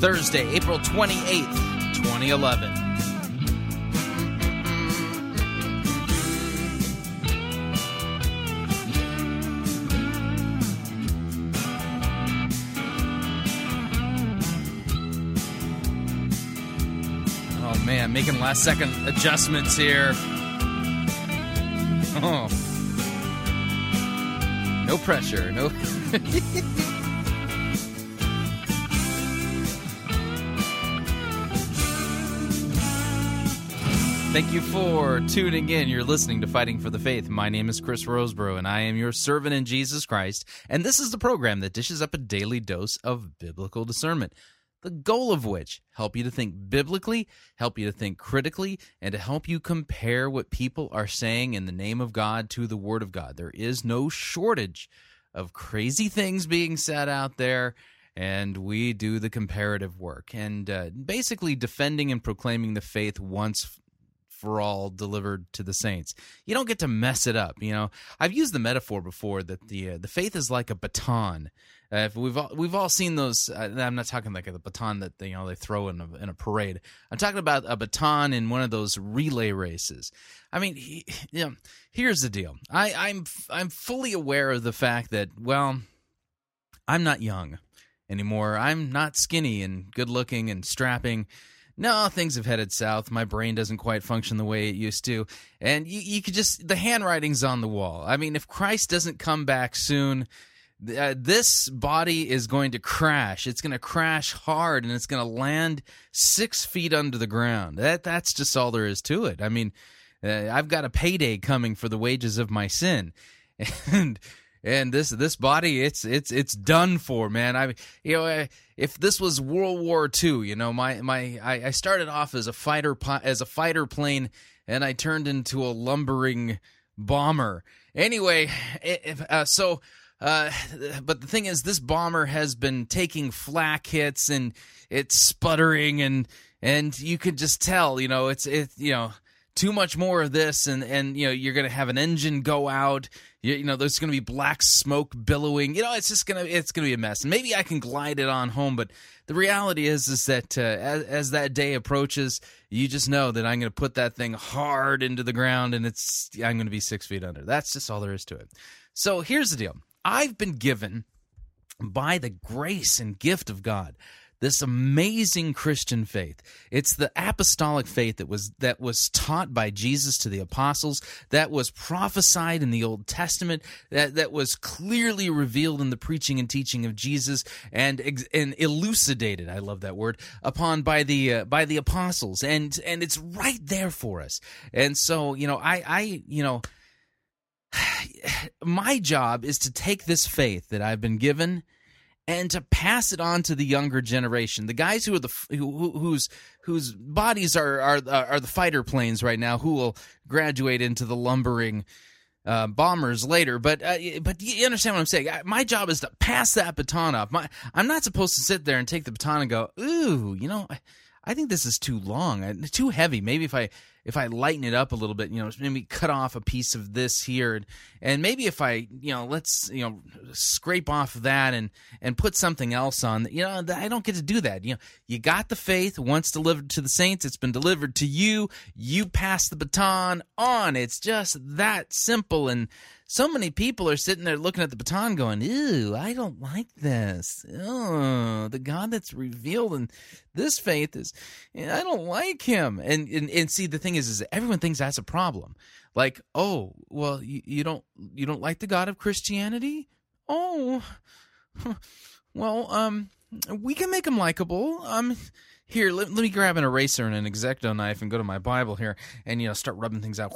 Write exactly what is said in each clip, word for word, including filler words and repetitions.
Thursday, April twenty-eighth, twenty eleven. Oh man, making last second adjustments here. Oh. No pressure, no... Thank you for tuning in. You're listening to Fighting for the Faith. My name is Chris Roseborough, and I am your servant in Jesus Christ. And this is the program that dishes up a daily dose of biblical discernment, the goal of which help you to think biblically, help you to think critically, and to help you compare what people are saying in the name of God to the Word of God. There is no shortage of crazy things being said out there, and we do the comparative work. And uh, basically defending and proclaiming the faith once for all delivered to the saints. You don't get to mess it up, you know. I've used the metaphor before that the uh, the faith is like a baton. Uh, if we've all, we've all seen those. Uh, I'm not talking like a baton that they, you know, they throw in a, in a parade. I'm talking about a baton in one of those relay races. I mean, he, you know, here's the deal. I, I'm I'm fully aware of the fact that, well, I'm not young anymore. I'm not skinny and good looking and strapping. No, things have headed south. My brain doesn't quite function the way it used to. And you, you could just, the handwriting's on the wall. I mean, if Christ doesn't come back soon, uh, this body is going to crash. It's going to crash hard, and it's going to land six feet under the ground. That That's just all there is to it. I mean, uh, I've got a payday coming for the wages of my sin. And... And this this body, it's it's it's done for, man. I you know, I, if this was World War Two, you know, my my I, I started off as a fighter as a fighter plane, and I turned into a lumbering bomber. Anyway, if, uh, so. Uh, but the thing is, this bomber has been taking flak hits, and it's sputtering, and and you could just tell, you know, it's it you know. Too much more of this, and, and you know, you're going to have an engine go out. You, you know, there's going to be black smoke billowing. You know, it's just going to it's going to be a mess. And maybe I can glide it on home, but the reality is is that uh, as, as that day approaches, you just know that I'm going to put that thing hard into the ground, and it's I'm going to be six feet under. That's just all there is to it. So here's the deal: I've been given by the grace and gift of God this amazing Christian faith. It's the apostolic faith that was that was taught by Jesus to the apostles, that was prophesied in the Old Testament, that, that was clearly revealed in the preaching and teaching of Jesus, and and elucidated, I love that word, upon by the uh, by the apostles, and and it's right there for us. And so, you know, I I you know, my job is to take this faith that I've been given and to pass it on to the younger generation, the guys who are the who, whose whose bodies are are are the fighter planes right now, who will graduate into the lumbering uh, bombers later. But uh, but you understand what I'm saying? My job is to pass that baton off. My I'm not supposed to sit there and take the baton and go, ooh, you know, I, I think this is too long, too heavy. Maybe if I if I lighten it up a little bit, you know, maybe cut off a piece of this here, and, and maybe if I, you know, let's, you know, scrape off that and and put something else on. You know, I don't get to do that. You know, you got the faith once delivered to the saints; it's been delivered to you. You pass the baton on. It's just that simple. And so many people are sitting there looking at the baton, going, "Ew, I don't like this. Oh, the God that's revealed in this faith is, I don't like him." And and, and see, the thing is, is everyone thinks that's a problem. Like, oh, well, you, you don't you don't like the God of Christianity? Oh, well, um, we can make him likable. Um, here, let, let me grab an eraser and an X-Acto knife and go to my Bible here, and you know, start rubbing things out.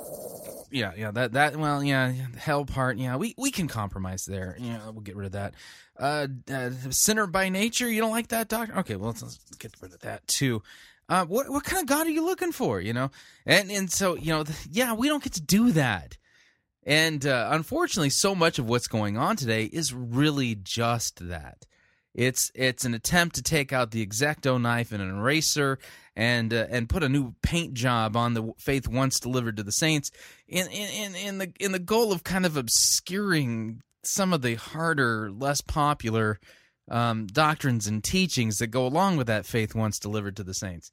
Yeah, yeah, that that well, yeah, the hell part. Yeah, we, we can compromise there. Yeah, we'll get rid of that. Uh, uh, sinner by nature. You don't like that, doctor? Okay, well, let's, let's get rid of that too. Uh, what what kind of God are you looking for? You know, and and so you know, the, yeah, we don't get to do that. And uh, unfortunately, so much of what's going on today is really just that. It's it's an attempt to take out the X-Acto knife and an eraser and uh, and put a new paint job on the faith once delivered to the saints in in in the in the goal of kind of obscuring some of the harder, less popular um, doctrines and teachings that go along with that faith once delivered to the saints.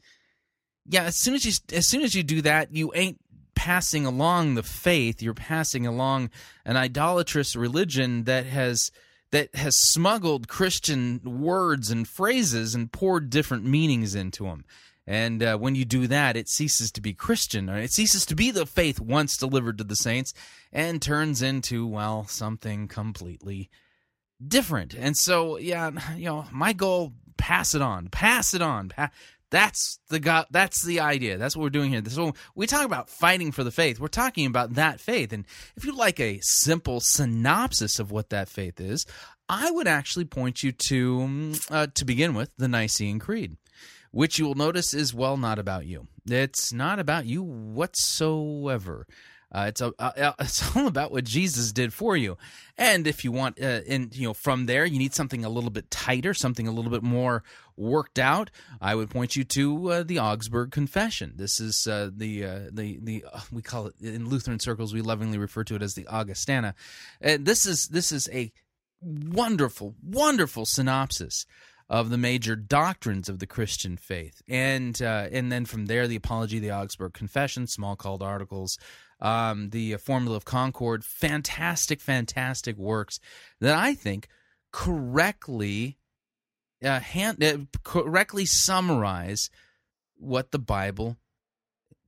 Yeah, as soon as you as soon as you do that, you ain't passing along the faith. You're passing along an idolatrous religion that has that has smuggled Christian words and phrases and poured different meanings into them. And uh, when you do that, it ceases to be Christian. It ceases to be the faith once delivered to the saints and turns into, well, something completely different. And so, yeah, you know, my goal, pass it on, pass it on, pass That's the God, that's the idea. That's what we're doing here. So when we talk about fighting for the faith, we're talking about that faith. And if you'd like a simple synopsis of what that faith is, I would actually point you to, uh, to begin with, the Nicene Creed, which you will notice is, well, not about you. It's not about you whatsoever. Uh, it's a, uh, it's all about what Jesus did for you, and if you want, uh, and you know, from there you need something a little bit tighter, something a little bit more worked out. I would point you to uh, the Augsburg Confession. This is uh, the uh, the the uh, we call it in Lutheran circles, we lovingly refer to it as the Augustana. Uh, this is this is a wonderful, wonderful synopsis of the major doctrines of the Christian faith, and uh, and then from there the Apology of the Augsburg Confession, Smalcald Articles. Um, the uh, Formula of Concord, fantastic, fantastic works that I think correctly uh, hand, uh, correctly summarize what the Bible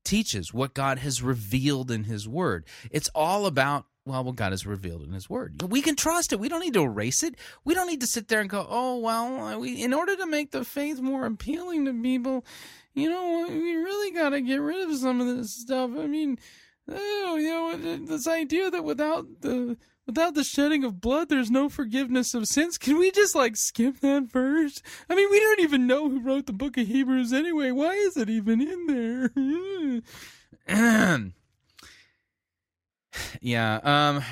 teaches, what God has revealed in His Word. It's all about, well, what God has revealed in His Word. We can trust it. We don't need to erase it. We don't need to sit there and go, oh, well, we, in order to make the faith more appealing to people, you know, we really got to get rid of some of this stuff. I mean... Oh, you know, this idea that without the without the shedding of blood, there's no forgiveness of sins. Can we just, like, skip that verse? I mean, we don't even know who wrote the book of Hebrews anyway. Why is it even in there? yeah, um,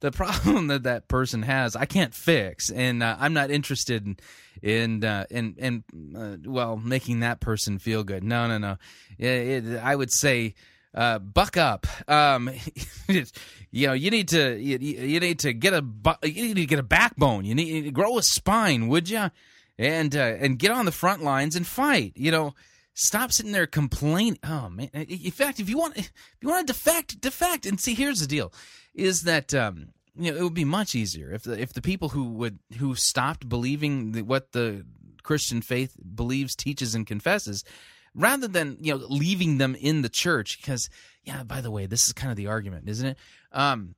the problem that that person has, I can't fix, and uh, I'm not interested in, in, uh, in, in uh, well, making that person feel good. No, no, no. It, it, I would say... Uh, buck up. Um, you know, you need to you, you need to get a bu- you need to get a backbone. You need, you need to grow a spine, would you? And uh, and get on the front lines and fight. You know, stop sitting there complaining. Oh man! In fact, if you want if you want to defect, defect. And see, here's the deal: is that um, you know, it would be much easier if the, if the people who would who stopped believing the, what the Christian faith believes, teaches, and confesses. Rather than, you know, leaving them in the church, because, yeah, by the way, this is kind of the argument, isn't it? Um,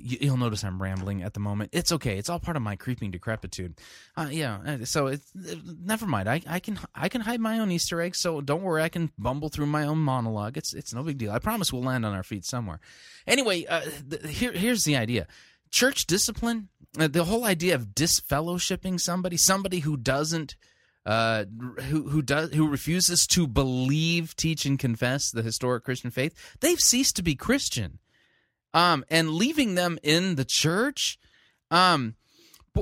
you, you'll notice I'm rambling at the moment. It's okay. It's all part of my creeping decrepitude. Uh, yeah, so it's, never mind. I, I can I can hide my own Easter egg, so don't worry. I can bumble through my own monologue. It's it's no big deal. I promise we'll land on our feet somewhere. Anyway, uh, the, here here's the idea. Church discipline, uh, the whole idea of disfellowshipping somebody, somebody who doesn't, Uh, who who does who refuses to believe, teach, and confess the historic Christian faith, they've ceased to be Christian. Um, and leaving them in the church, um,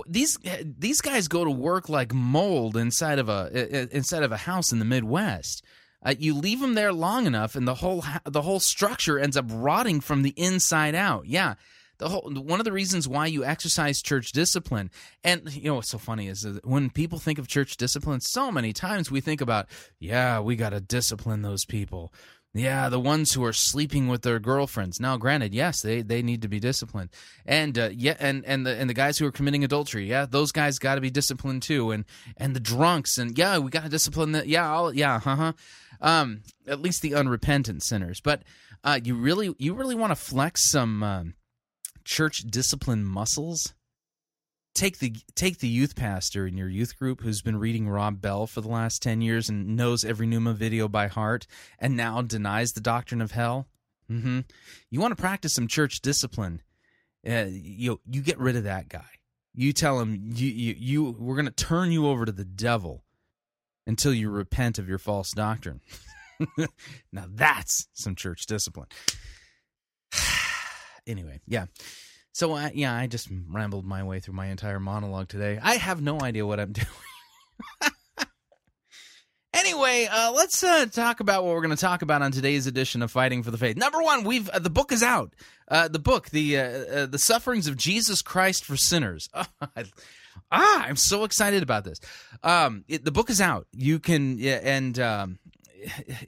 these these guys go to work like mold inside of a inside of a house in the Midwest. Uh, you leave them there long enough, and the whole the whole structure ends up rotting from the inside out. Yeah, the whole one of the reasons why you exercise church discipline, and you know what's so funny is that when people think of church discipline, so many times we think about, yeah, we got to discipline those people. Yeah, the ones who are sleeping with their girlfriends. Now, granted, yes, they, they need to be disciplined, and uh, yeah, and, and the and the guys who are committing adultery. Yeah, those guys got to be disciplined too, and and the drunks, and yeah, we got to discipline the yeah, I'll, yeah, uh huh. Um, at least the unrepentant sinners. But uh, you really you really want to flex some um, church discipline muscles. Take the take the youth pastor in your youth group who's been reading Rob Bell for the last ten years and knows every Pneuma video by heart and now denies the doctrine of hell. Mm-hmm. You want to practice some church discipline. Uh, you you get rid of that guy. You tell him you you, you we're going to turn you over to the devil until you repent of your false doctrine. Now that's some church discipline. Anyway, yeah. So, uh, yeah, I just rambled my way through my entire monologue today. I have no idea what I'm doing. Anyway, uh, let's uh, talk about what we're going to talk about on today's edition of Fighting for the Faith. Number one, we've uh, the book is out. Uh, the book, the uh, uh, the Sufferings of Jesus Christ for Sinners. Oh, I, ah, I'm so excited about this. Um, it, the book is out. You can, yeah, and... Um,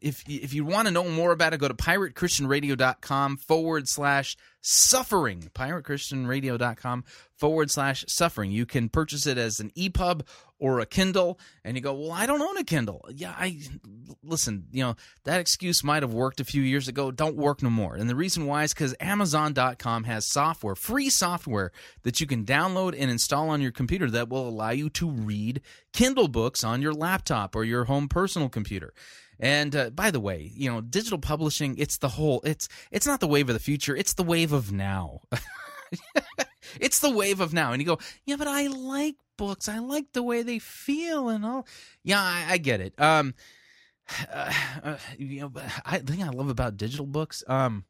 If if you want to know more about it, go to piratechristianradio.com forward slash suffering. piratechristianradio.com forward slash suffering. You can purchase it as an E P U B or a Kindle. And you go, well, I don't own a Kindle. Yeah, I listen, you know, that excuse might have worked a few years ago. Don't work no more. And the reason why is because Amazon dot com has software, free software that you can download and install on your computer that will allow you to read Kindle books on your laptop or your home personal computer. And uh, by the way, you know, digital publishing, it's the whole, it's it's not the wave of the future, it's the wave of now. It's the wave of now. And you go, yeah, but I like books. I like the way they feel and all. Yeah, I, I get it. Um, uh, uh, you know, I, the thing I love about digital books, um,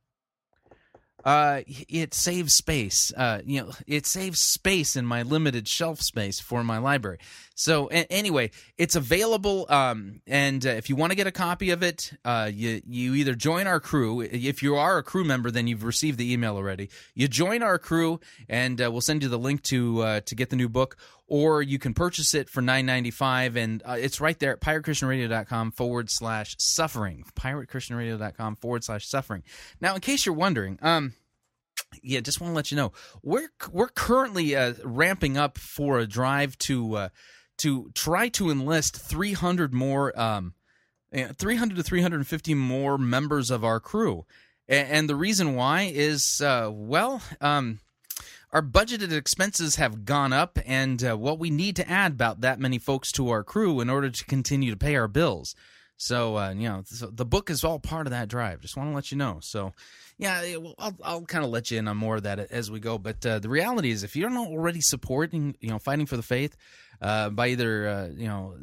uh, it saves space. Uh, you know, it saves space in my limited shelf space for my library. So a- anyway, it's available. Um, and uh, if you want to get a copy of it, uh, you you either join our crew. If you are a crew member, then you've received the email already. You join our crew, and uh, we'll send you the link to uh, to get the new book. Or you can purchase it for nine ninety-five, and uh, it's right there at piratechristianradio.com forward slash suffering. piratechristianradio.com forward slash suffering. Now, in case you're wondering, um, yeah, just want to let you know, we're we're currently uh, ramping up for a drive to uh, to try to enlist three hundred more, um, three hundred to three hundred fifty more members of our crew. And, and the reason why is, uh, well... Um, Our budgeted expenses have gone up, and uh, what we need to add about that many folks to our crew in order to continue to pay our bills. So, uh, you know, so the book is all part of that drive. Just want to let you know. So, yeah, it, well, I'll, I'll kind of let you in on more of that as we go. But uh, the reality is, if you're not already supporting, you know, Fighting for the Faith uh, by either, uh, you know,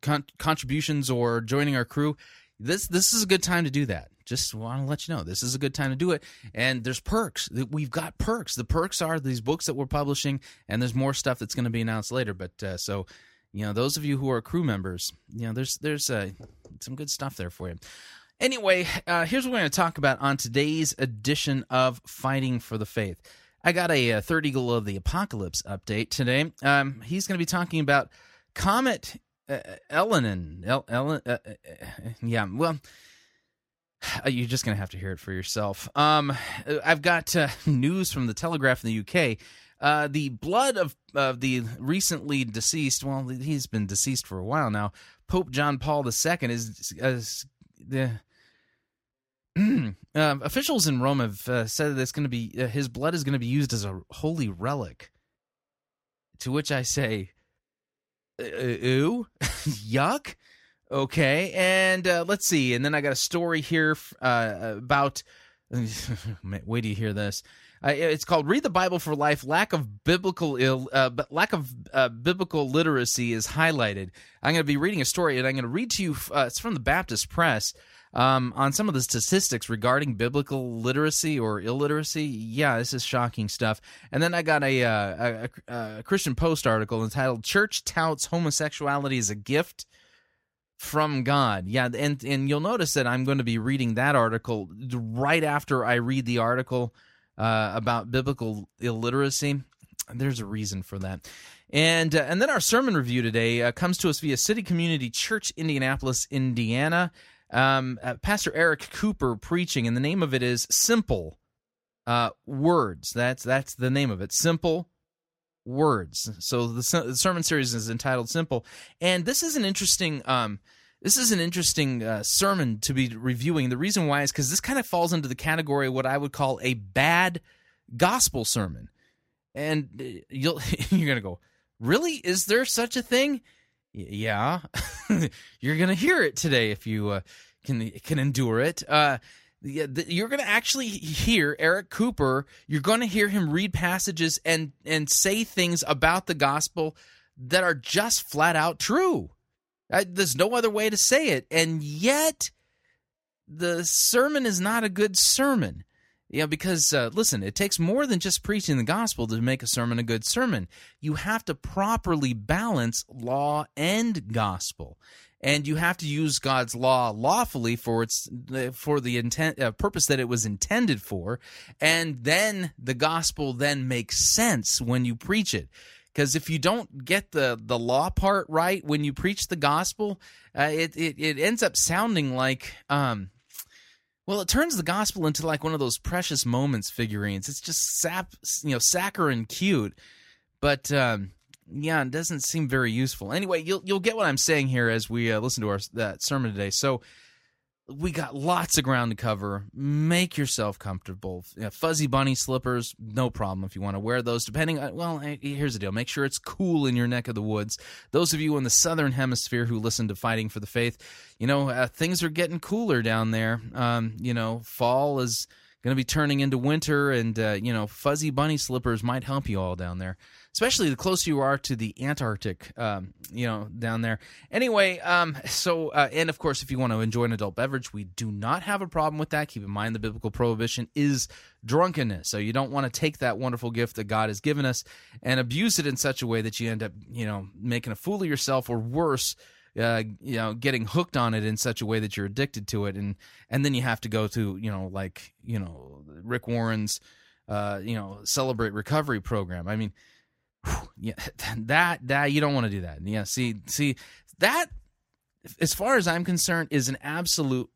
con- contributions or joining our crew, This this is a good time to do that. Just want to let you know, this is a good time to do it. And there's perks. We've got perks. The perks are these books that we're publishing, and there's more stuff that's going to be announced later. But uh, so, you know, those of you who are crew members, you know, there's there's uh, some good stuff there for you. Anyway, uh, here's what we're going to talk about on today's edition of Fighting for the Faith. I got a, a Third Eagle of the Apocalypse update today. Um, he's going to be talking about Comet Uh, Elenin, El, El, uh, yeah, well, you're just going to have to hear it for yourself. Um, I've got uh, news from the Telegraph in the U K. Uh, the blood of uh, the recently deceased, well, he's been deceased for a while now, Pope John Paul the Second is... is uh, uh, officials in Rome have uh, said that it's going to be, uh, his blood is going to be used as a holy relic, to which I say... Ooh, yuck. Okay, and uh, let's see. And then I got a story here uh, about... Wait till you hear this. Uh, it's called "Read the Bible for Life." Lack of biblical ill, uh, but lack of uh, biblical literacy is highlighted. I'm going to be reading a story, and I'm going to read to you. Uh, it's from the Baptist Press um, on some of the statistics regarding biblical literacy or illiteracy. Yeah, this is shocking stuff. And then I got a, uh, a, a Christian Post article entitled "Church Touts Homosexuality as a Gift." from God. Yeah, and, and you'll notice that I'm going to be reading that article right after I read the article uh, about biblical illiteracy. There's a reason for that. And uh, and then our sermon review today uh, comes to us via City Community Church, Indianapolis, Indiana. Um, uh, Pastor Eric Cooper preaching, and the name of it is Simple uh, Words. That's that's the name of it, Simple Words. So the, the sermon series is entitled Simple. And this is an interesting um, this is an interesting uh, sermon to be reviewing. The reason why is because this kind of falls into the category of what I would call a bad gospel sermon. And you'll, you're going to go, really? Is there such a thing? Y- yeah. You're going to hear it today if you uh, can can endure it. Uh, you're going to actually hear Eric Cooper. You're going to hear him read passages and, and say things about the gospel that are just flat out true. I, there's no other way to say it. And yet, the sermon is not a good sermon. Yeah, because, uh, listen, it takes more than just preaching the gospel to make a sermon a good sermon. You have to properly balance law and gospel, and you have to use God's law lawfully for its for the intent uh, purpose that it was intended for, and then the gospel then makes sense when you preach it. Because if you don't get the, the law part right when you preach the gospel, uh, it, it, it ends up sounding like... Um, Well, it turns the gospel into like one of those precious moments figurines. It's just sap, you know, saccharine cute, but um, yeah, it doesn't seem very useful. Anyway, you'll you'll get what I'm saying here as we uh, listen to our that sermon today. So we got lots of ground to cover. Make yourself comfortable. You know, fuzzy bunny slippers, no problem if you want to wear those. Depending on, well, here's the deal. Make sure it's cool in your neck of the woods. Those of you in the southern hemisphere who listen to Fighting for the Faith, you know, uh, things are getting cooler down there. Um, you know, fall is going to be turning into winter, and, uh, you know, fuzzy bunny slippers might help you all down there, especially the closer you are to the Antarctic, um, you know, down there. Anyway, um, so, uh, and of course, if you want to enjoy an adult beverage, we do not have a problem with that. Keep in mind, the biblical prohibition is drunkenness, so you don't want to take that wonderful gift that God has given us and abuse it in such a way that you end up, you know, making a fool of yourself, or worse, Uh, you know, getting hooked on it in such a way that you're addicted to it, and and then you have to go to, you know, like, you know, Rick Warren's, uh, you know, Celebrate Recovery program. I mean, whew, yeah, that that you don't want to do that. Yeah, see, see, that, as far as I'm concerned, is an absolute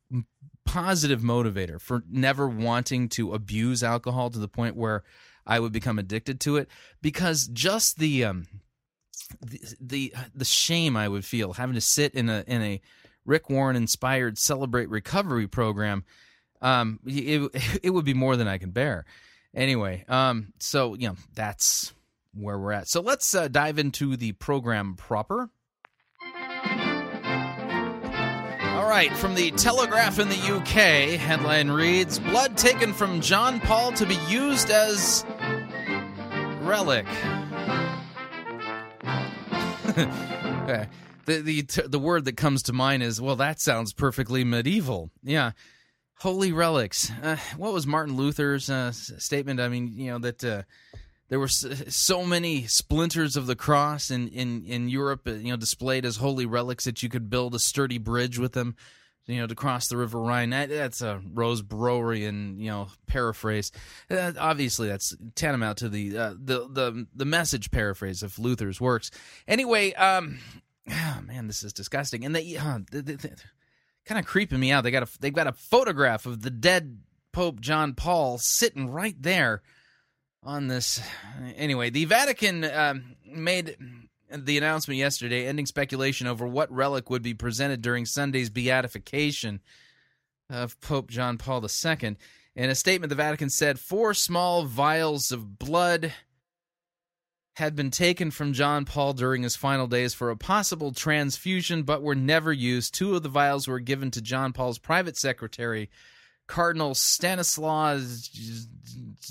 positive motivator for never wanting to abuse alcohol to the point where I would become addicted to it, because just the um. The, the the shame I would feel having to sit in a in a Rick Warren inspired Celebrate Recovery program, um, it it would be more than I can bear. Anyway, um, so you know that's where we're at. So let's uh, dive into the program proper. All right, from the Telegraph in the U K, headline reads: "Blood taken from John Paul to be used as relic." the, the the word that comes to mind is, well, that sounds perfectly medieval. Yeah, holy relics. Uh, what was Martin Luther's uh, statement? I mean, you know, that uh, there were so many splinters of the cross in, in, in Europe, you know, displayed as holy relics that you could build a sturdy bridge with them, you know, to cross the River Rhine. That, that's a Roseboroughian, you know, paraphrase. Uh, obviously, that's tantamount to the, uh, the the the message paraphrase of Luther's works. Anyway, um, oh, man, this is disgusting, and they, uh, they, they, they're kind of creeping me out. They got a they've got a photograph of the dead Pope John Paul sitting right there on this. Anyway, the Vatican um, made the announcement yesterday, ending speculation over what relic would be presented during Sunday's beatification of Pope John Paul the Second. In a statement, the Vatican said four small vials of blood had been taken from John Paul during his final days for a possible transfusion, but were never used. Two of the vials were given to John Paul's private secretary, Cardinal Stanislaus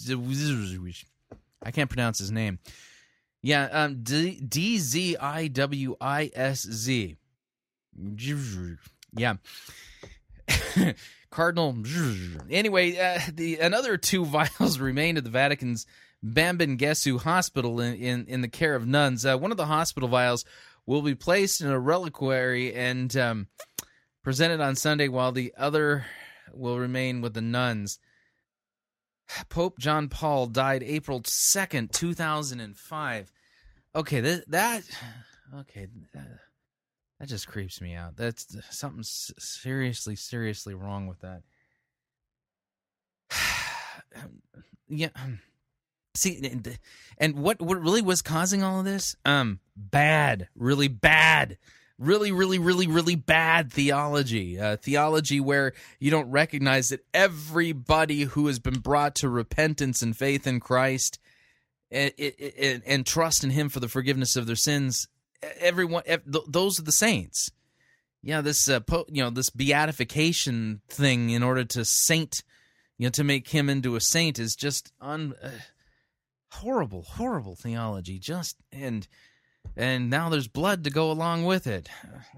Dziwisz. I can't pronounce his name. Yeah, um, D- D Z I W I S Z. Yeah. Cardinal. Anyway, uh, the another two vials remained at the Vatican's Bambino Gesù Hospital in, in, in the care of nuns. Uh, one of the hospital vials will be placed in a reliquary and um, presented on Sunday, while the other will remain with the nuns. Pope John Paul died April second, two thousand five. Okay, that, that okay, that, that just creeps me out. That's something seriously, seriously wrong with that. Yeah. See, and what, what really was causing all of this? Um, bad, really bad, really, really, really, really bad theology. Uh, theology where you don't recognize that everybody who has been brought to repentance and faith in Christ and, and, and trust in Him for the forgiveness of their sins, everyone, those are the saints. Yeah, this uh, po- you know this beatification thing in order to saint, you know, to make him into a saint is just un. Uh, Horrible, horrible theology. Just and and now there's blood to go along with it.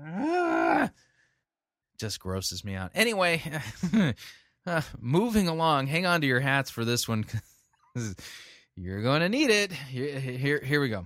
Ah, just grosses me out. Anyway, uh, moving along. Hang on to your hats for this one. You're going to need it. Here, here, here we go.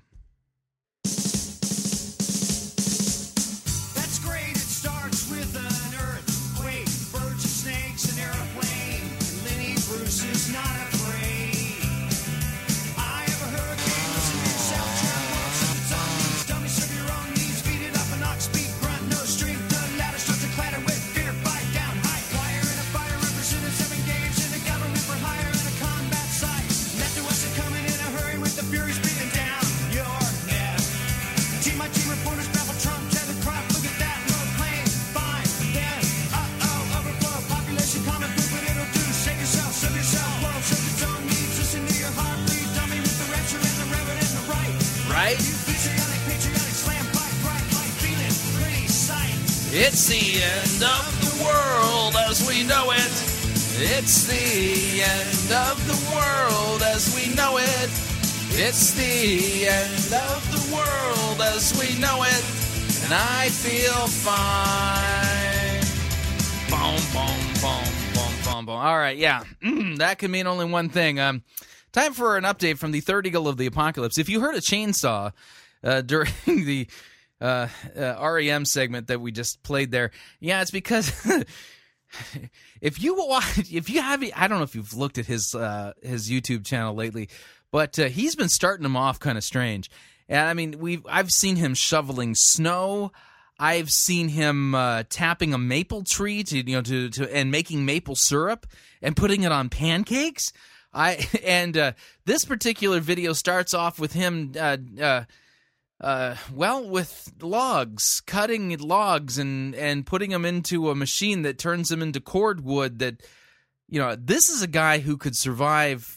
It's the end of the world as we know it. It's the end of the world as we know it. It's the end of the world as we know it. And I feel fine. Boom, boom, boom, boom, boom, boom. All right, yeah. That could mean only one thing. Um, time for an update from the Third Eagle of the Apocalypse. If you heard a chainsaw uh, during the... Uh, uh, R E M segment that we just played there. Yeah, it's because if you watch, if you have, I don't know if you've looked at his uh, his YouTube channel lately, but uh, he's been starting them off kind of strange. And I mean, we I've seen him shoveling snow. I've seen him uh, tapping a maple tree to you know to, to and making maple syrup and putting it on pancakes. I and uh, this particular video starts off with him. Uh, uh, Uh, well, with logs, cutting logs and, and putting them into a machine that turns them into cordwood that, you know, this is a guy who could survive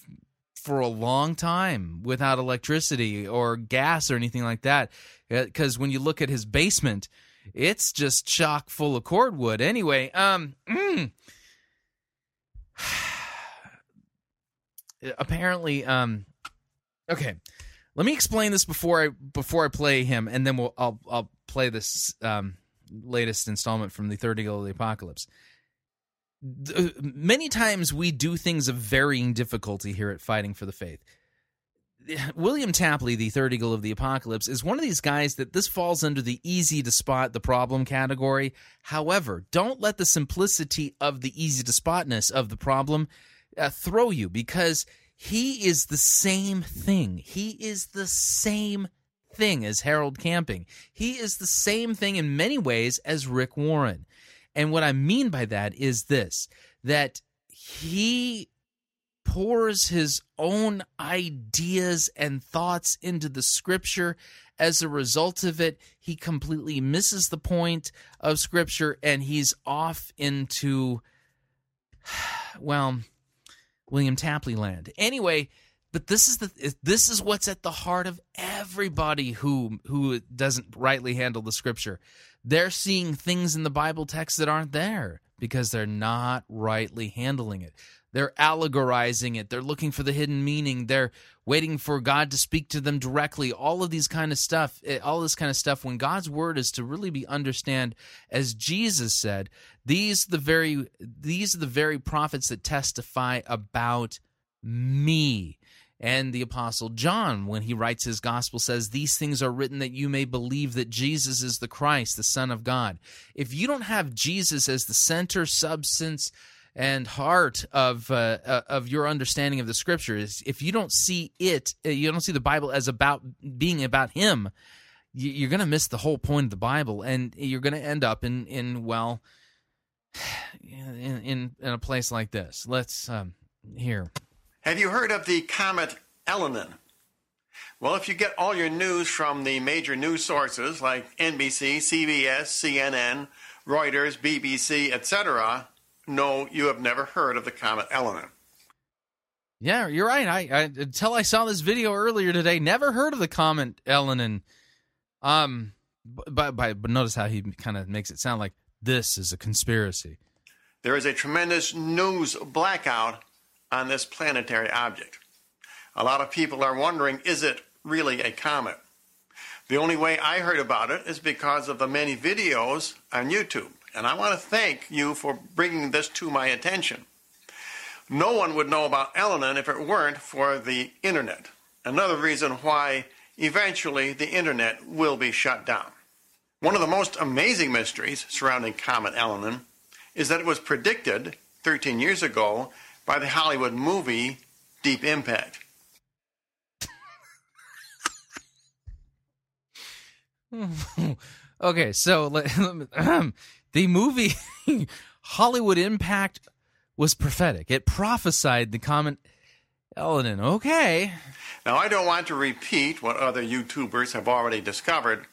for a long time without electricity or gas or anything like that. Because when you look at his basement, it's just chock full of cordwood. Anyway, um, mm, apparently, um, okay. Let me explain this before I before I play him, and then we'll I'll I'll play this um, latest installment from the Third Eagle of the Apocalypse. The, many times we do things of varying difficulty here at Fighting for the Faith. William Tapley, the Third Eagle of the Apocalypse, is one of these guys that this falls under the easy to spot the problem category. However, don't let the simplicity of the easy to spotness of the problem uh, throw you, because he is the same thing. He is the same thing as Harold Camping. He is the same thing in many ways as Rick Warren. And what I mean by that is this, that he pours his own ideas and thoughts into the Scripture. As a result of it, he completely misses the point of Scripture, and he's off into, well... William Tapley land. Anyway, but this is the this is what's at the heart of everybody who who doesn't rightly handle the Scripture. They're seeing things in the Bible text that aren't there because they're not rightly handling it. They're allegorizing it. They're looking for the hidden meaning. They're waiting for God to speak to them directly. All of these kind of stuff, all this kind of stuff, when God's word is to really be understood, as Jesus said, these the very these are the very prophets that testify about me. And the Apostle John, when he writes his gospel, says, "These things are written that you may believe that Jesus is the Christ, the Son of God." If you don't have Jesus as the center, substance, and heart of uh, of your understanding of the Scriptures, if you don't see it, you don't see the Bible as about being about Him, you're going to miss the whole point of the Bible, and you're going to end up in, in well, in, in in a place like this. Let's um, hear. Have you heard of the Comet Elenin? Well, if you get all your news from the major news sources like N B C, C B S, C N N, Reuters, B B C, et cetera, no, you have never heard of the Comet Elenin. Yeah, you're right. I, I until I saw this video earlier today, never heard of the Comet Elenin. Um, but, but, but notice how he kind of makes it sound like this is a conspiracy. There is a tremendous news blackout on this planetary object. A lot of people are wondering, is it really a comet? The only way I heard about it is because of the many videos on YouTube, and I want to thank you for bringing this to my attention. No one would know about Elenin if it weren't for the internet. Another reason why eventually the internet will be shut down. One of the most amazing mysteries surrounding Comet Elenin is that it was predicted thirteen years ago by the Hollywood movie Deep Impact. Okay, so let, let me, um, the movie Hollywood Impact was prophetic. It prophesied the Comet Elenin. Okay. Now, I don't want to repeat what other YouTubers have already discovered.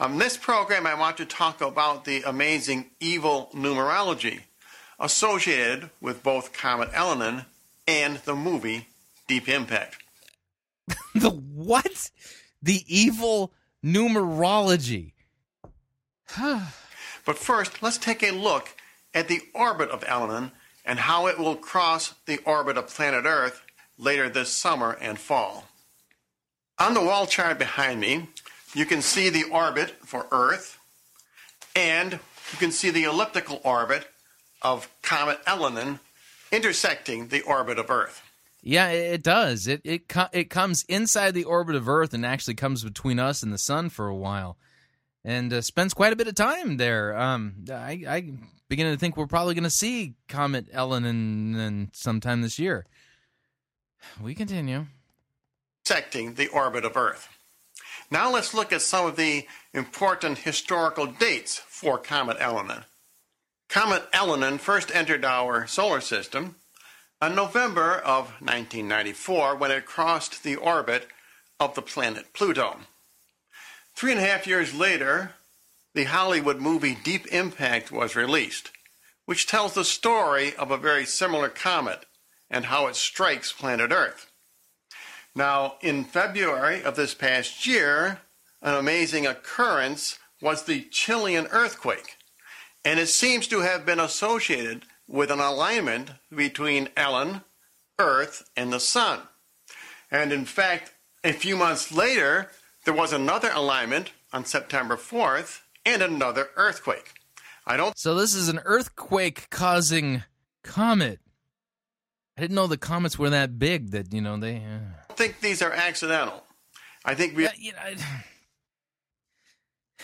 On this program, I want to talk about the amazing evil numerology associated with both Comet Elenin and the movie Deep Impact. The what? The evil numerology. But first, let's take a look at the orbit of Elenin and how it will cross the orbit of planet Earth later this summer and fall. On the wall chart behind me, you can see the orbit for Earth, and you can see the elliptical orbit of Comet Elenin intersecting the orbit of Earth. Yeah, it does. It it co- it comes inside the orbit of Earth and actually comes between us and the sun for a while, and uh, spends quite a bit of time there. Um, I, I begin to think we're probably going to see Comet Elenin sometime this year. We continue. Intersecting the orbit of Earth. Now let's look at some of the important historical dates for Comet Elenin. Comet Elenin first entered our solar system on November of nineteen ninety-four when it crossed the orbit of the planet Pluto. Three and a half years later, the Hollywood movie Deep Impact was released, which tells the story of a very similar comet and how it strikes planet Earth. Now, in February of this past year, an amazing occurrence was the Chilean earthquake, and it seems to have been associated with an alignment between Elenin, Earth, and the Sun. And in fact, a few months later, there was another alignment on September fourth and another earthquake. I don't. So this is an earthquake causing comet. I didn't know the comets were that big that, you know, they... Uh... I think these are accidental. I think we... Uh, you, know, I...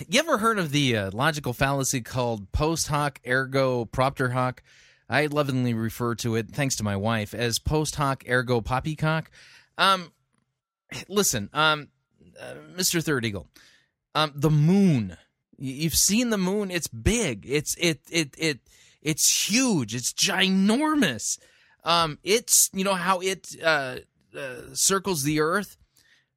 you ever heard of the uh, logical fallacy called post hoc ergo propter hoc? I lovingly refer to it, thanks to my wife, as post hoc ergo poppycock. Um, listen, um, uh, Mister Third Eagle, um, the moon. You've seen the moon. It's big. It's it it it it's huge. It's ginormous. Um, it's, you know, how it uh, uh, circles the Earth,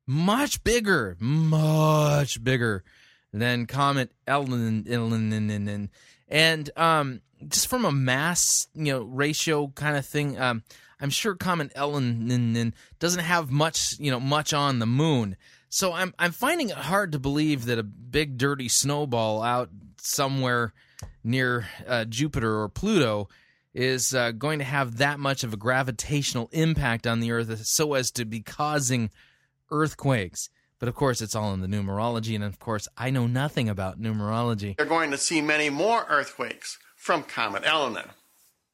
much bigger, much bigger than Comet Elenin. And um, just from a mass, you know, ratio kind of thing, um, I'm sure Comet Elenin doesn't have much, you know, much on the moon. So I'm I'm finding it hard to believe that a big dirty snowball out somewhere near uh, Jupiter or Pluto is uh, going to have that much of a gravitational impact on the Earth so as to be causing earthquakes. But, of course, it's all in the numerology, and, of course, I know nothing about numerology. You're going to see many more earthquakes from Comet Elenin.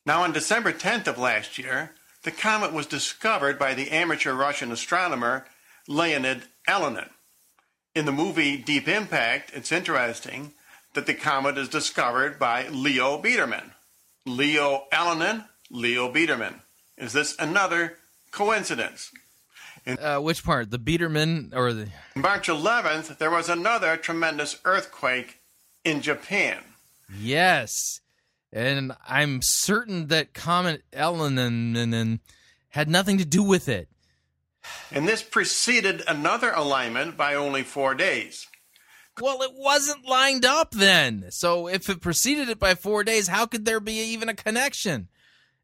Now, on December tenth of last year, The comet was discovered by the amateur Russian astronomer Leonid Elenin. In the movie Deep Impact, it's interesting that the comet is discovered by Leo Biederman. Leo Elenin, Leo Biederman. Is this another coincidence? In uh, which part? The Biederman or the... March eleventh, there was another tremendous earthquake in Japan. Yes. And I'm certain that Comet Elenin had nothing to do with it. And this preceded another alignment by only four days. Well, it wasn't lined up then. So if it preceded it by four days, how could there be even a connection?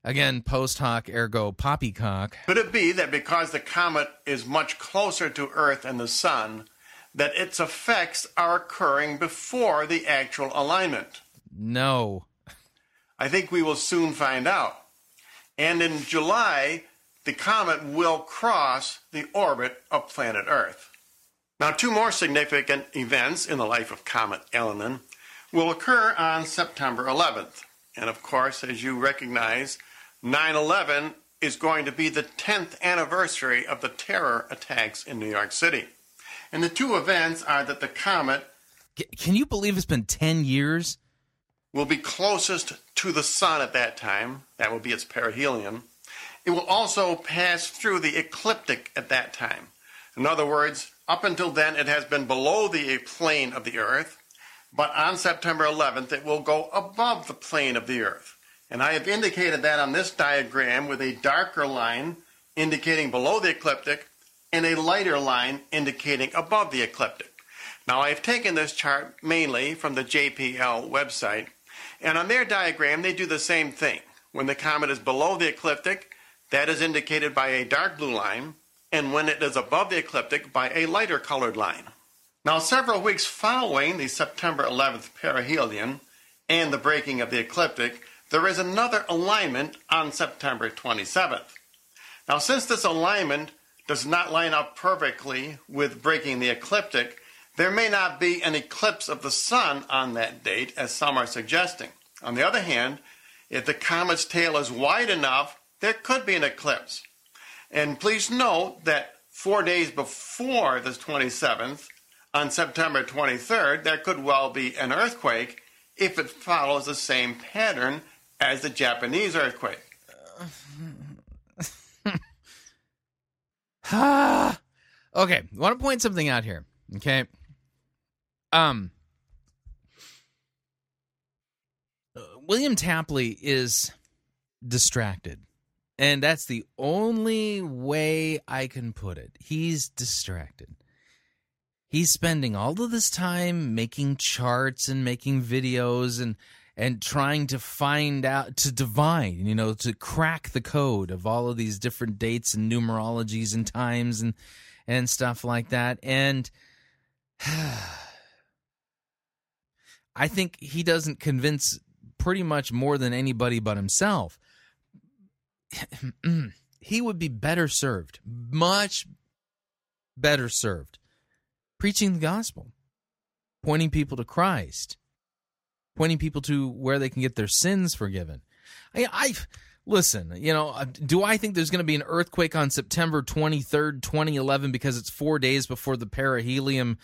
Again, post hoc, ergo poppycock. Could it be that because the comet is much closer to Earth and the Sun, that its effects are occurring before the actual alignment? No. I think we will soon find out. And in July, the comet will cross the orbit of planet Earth. Now, two more significant events in the life of Comet Elenin will occur on September eleventh. And of course, as you recognize, nine eleven is going to be the tenth anniversary of the terror attacks in New York City. And the two events are that the comet... Can you believe it's been ten years? ...will be closest to the sun at that time. That will be its perihelion. It will also pass through the ecliptic at that time. In other words, up until then, it has been below the plane of the Earth, but on September eleventh, it will go above the plane of the Earth. And I have indicated that on this diagram with a darker line indicating below the ecliptic and a lighter line indicating above the ecliptic. Now, I have taken this chart mainly from the J P L website, and on their diagram, they do the same thing. When the comet is below the ecliptic, that is indicated by a dark blue line, and when it is above the ecliptic, by a lighter colored line. Now, several weeks following the September eleventh perihelion and the breaking of the ecliptic, there is another alignment on September twenty-seventh. Now, since this alignment does not line up perfectly with breaking the ecliptic, there may not be an eclipse of the sun on that date, as some are suggesting. On the other hand, if the comet's tail is wide enough, there could be an eclipse. And please note that four days before the twenty-seventh, on September twenty-third, there could well be an earthquake if it follows the same pattern as the Japanese earthquake. Uh, okay, I want to point something out here, okay? Um, William Tapley is distracted. And that's the only way I can put it. He's distracted. He's spending all of this time making charts and making videos and and trying to find out, to divine, you know, to crack the code of all of these different dates and numerologies and times and and stuff like that. And I think he doesn't convince pretty much more than anybody but himself. He would be better served, much better served, preaching the gospel, pointing people to Christ, pointing people to where they can get their sins forgiven. I, I listen, you know, do I think there's going to be an earthquake on September twenty-third, twenty eleven, because it's four days before the perihelion?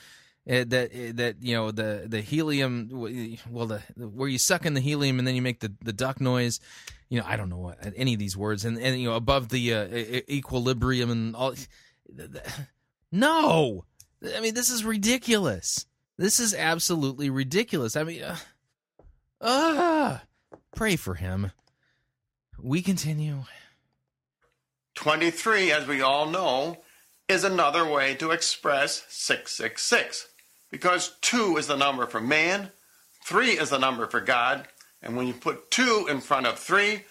Uh, that that you know the the helium, well the where you suck in the helium and then you make the, the duck noise, you know I don't know what any of these words and and you know above the uh, equilibrium and all. No, I mean this is ridiculous. This is absolutely ridiculous. I mean, uh, uh pray for him. We continue. twenty-three, as we all know, is another way to express six six six. Because two is the number for man, three is the number for God, and when you put two in front of three,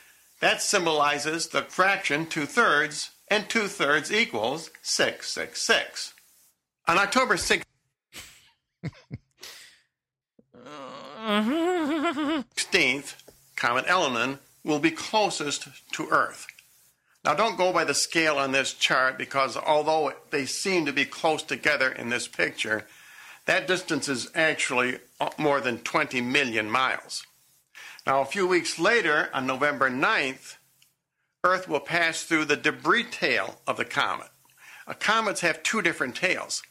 that symbolizes the fraction two-thirds, and two-thirds equals six six six. On October sixteenth, Comet Elenin will be closest to Earth. Now, don't go by the scale on this chart because although they seem to be close together in this picture, that distance is actually more than twenty million miles. Now, a few weeks later, on November ninth, Earth will pass through the debris tail of the comet. Uh, comets have two different tails.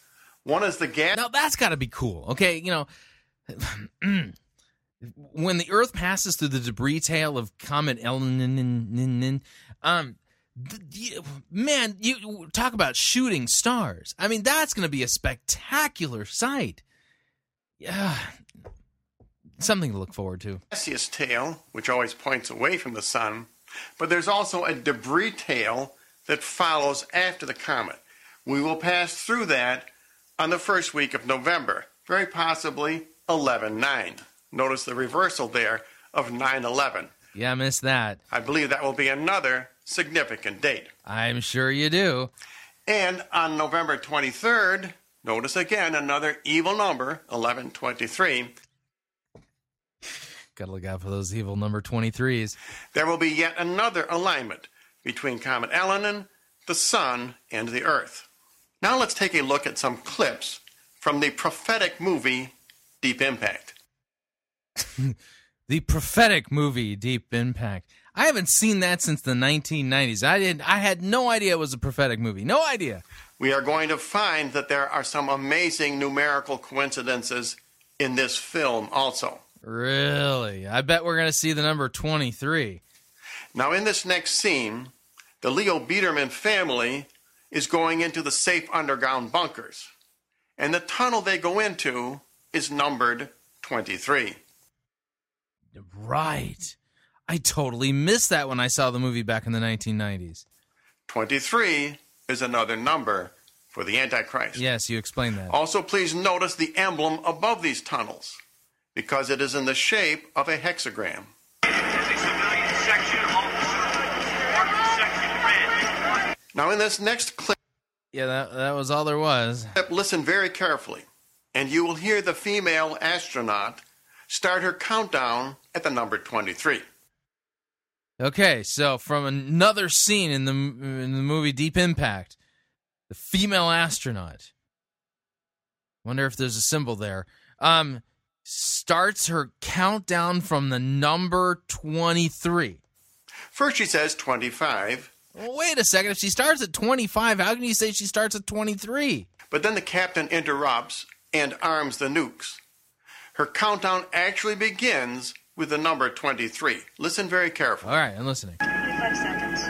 One is the gas. Now, that's got to be cool. Okay, you know, when the Earth passes through the debris tail of Comet Elenin, um, man, you talk about shooting stars. I mean, that's going to be a spectacular sight. Yeah, something to look forward to. Gaseous tail, which always points away from the sun, but there's also a debris tail that follows after the comet. We will pass through that on the first week of November, very possibly eleven nine. Notice the reversal there of nine eleven. Yeah, I missed that. I believe that will be another significant date. I'm sure you do. And on November twenty-third, notice again another evil number, eleven twenty-three. Got to look out for those evil number twenty-threes. There will be yet another alignment between Comet Elenin, the Sun, and the Earth. Now let's take a look at some clips from the prophetic movie, Deep Impact. The prophetic movie, Deep Impact. I haven't seen that since the nineteen nineties. I did, I had no idea it was a prophetic movie. No idea. We are going to find that there are some amazing numerical coincidences in this film also. Really? I bet we're going to see the number twenty-three. Now, in this next scene, the Leo Biederman family is going into the safe underground bunkers, and the tunnel they go into is numbered twenty-three. Right. I totally missed that when I saw the movie back in the nineteen nineties. twenty-three is another number for the Antichrist. Yes, you explained that. Also, please notice the emblem above these tunnels, because it is in the shape of a hexagram. Now, in this next clip... Yeah, that, that was all there was. Listen very carefully, and you will hear the female astronaut start her countdown at the number twenty-three. Okay, so from another scene in the, in the movie Deep Impact, the female astronaut, wonder if there's a symbol there, um, starts her countdown from the number twenty-three. First she says twenty-five... Well, wait a second. If she starts at twenty-five, how can you say she starts at twenty-three? But then the captain interrupts and arms the nukes. Her countdown actually begins with the number twenty-three. Listen very carefully. All right, I'm listening. twenty-five seconds.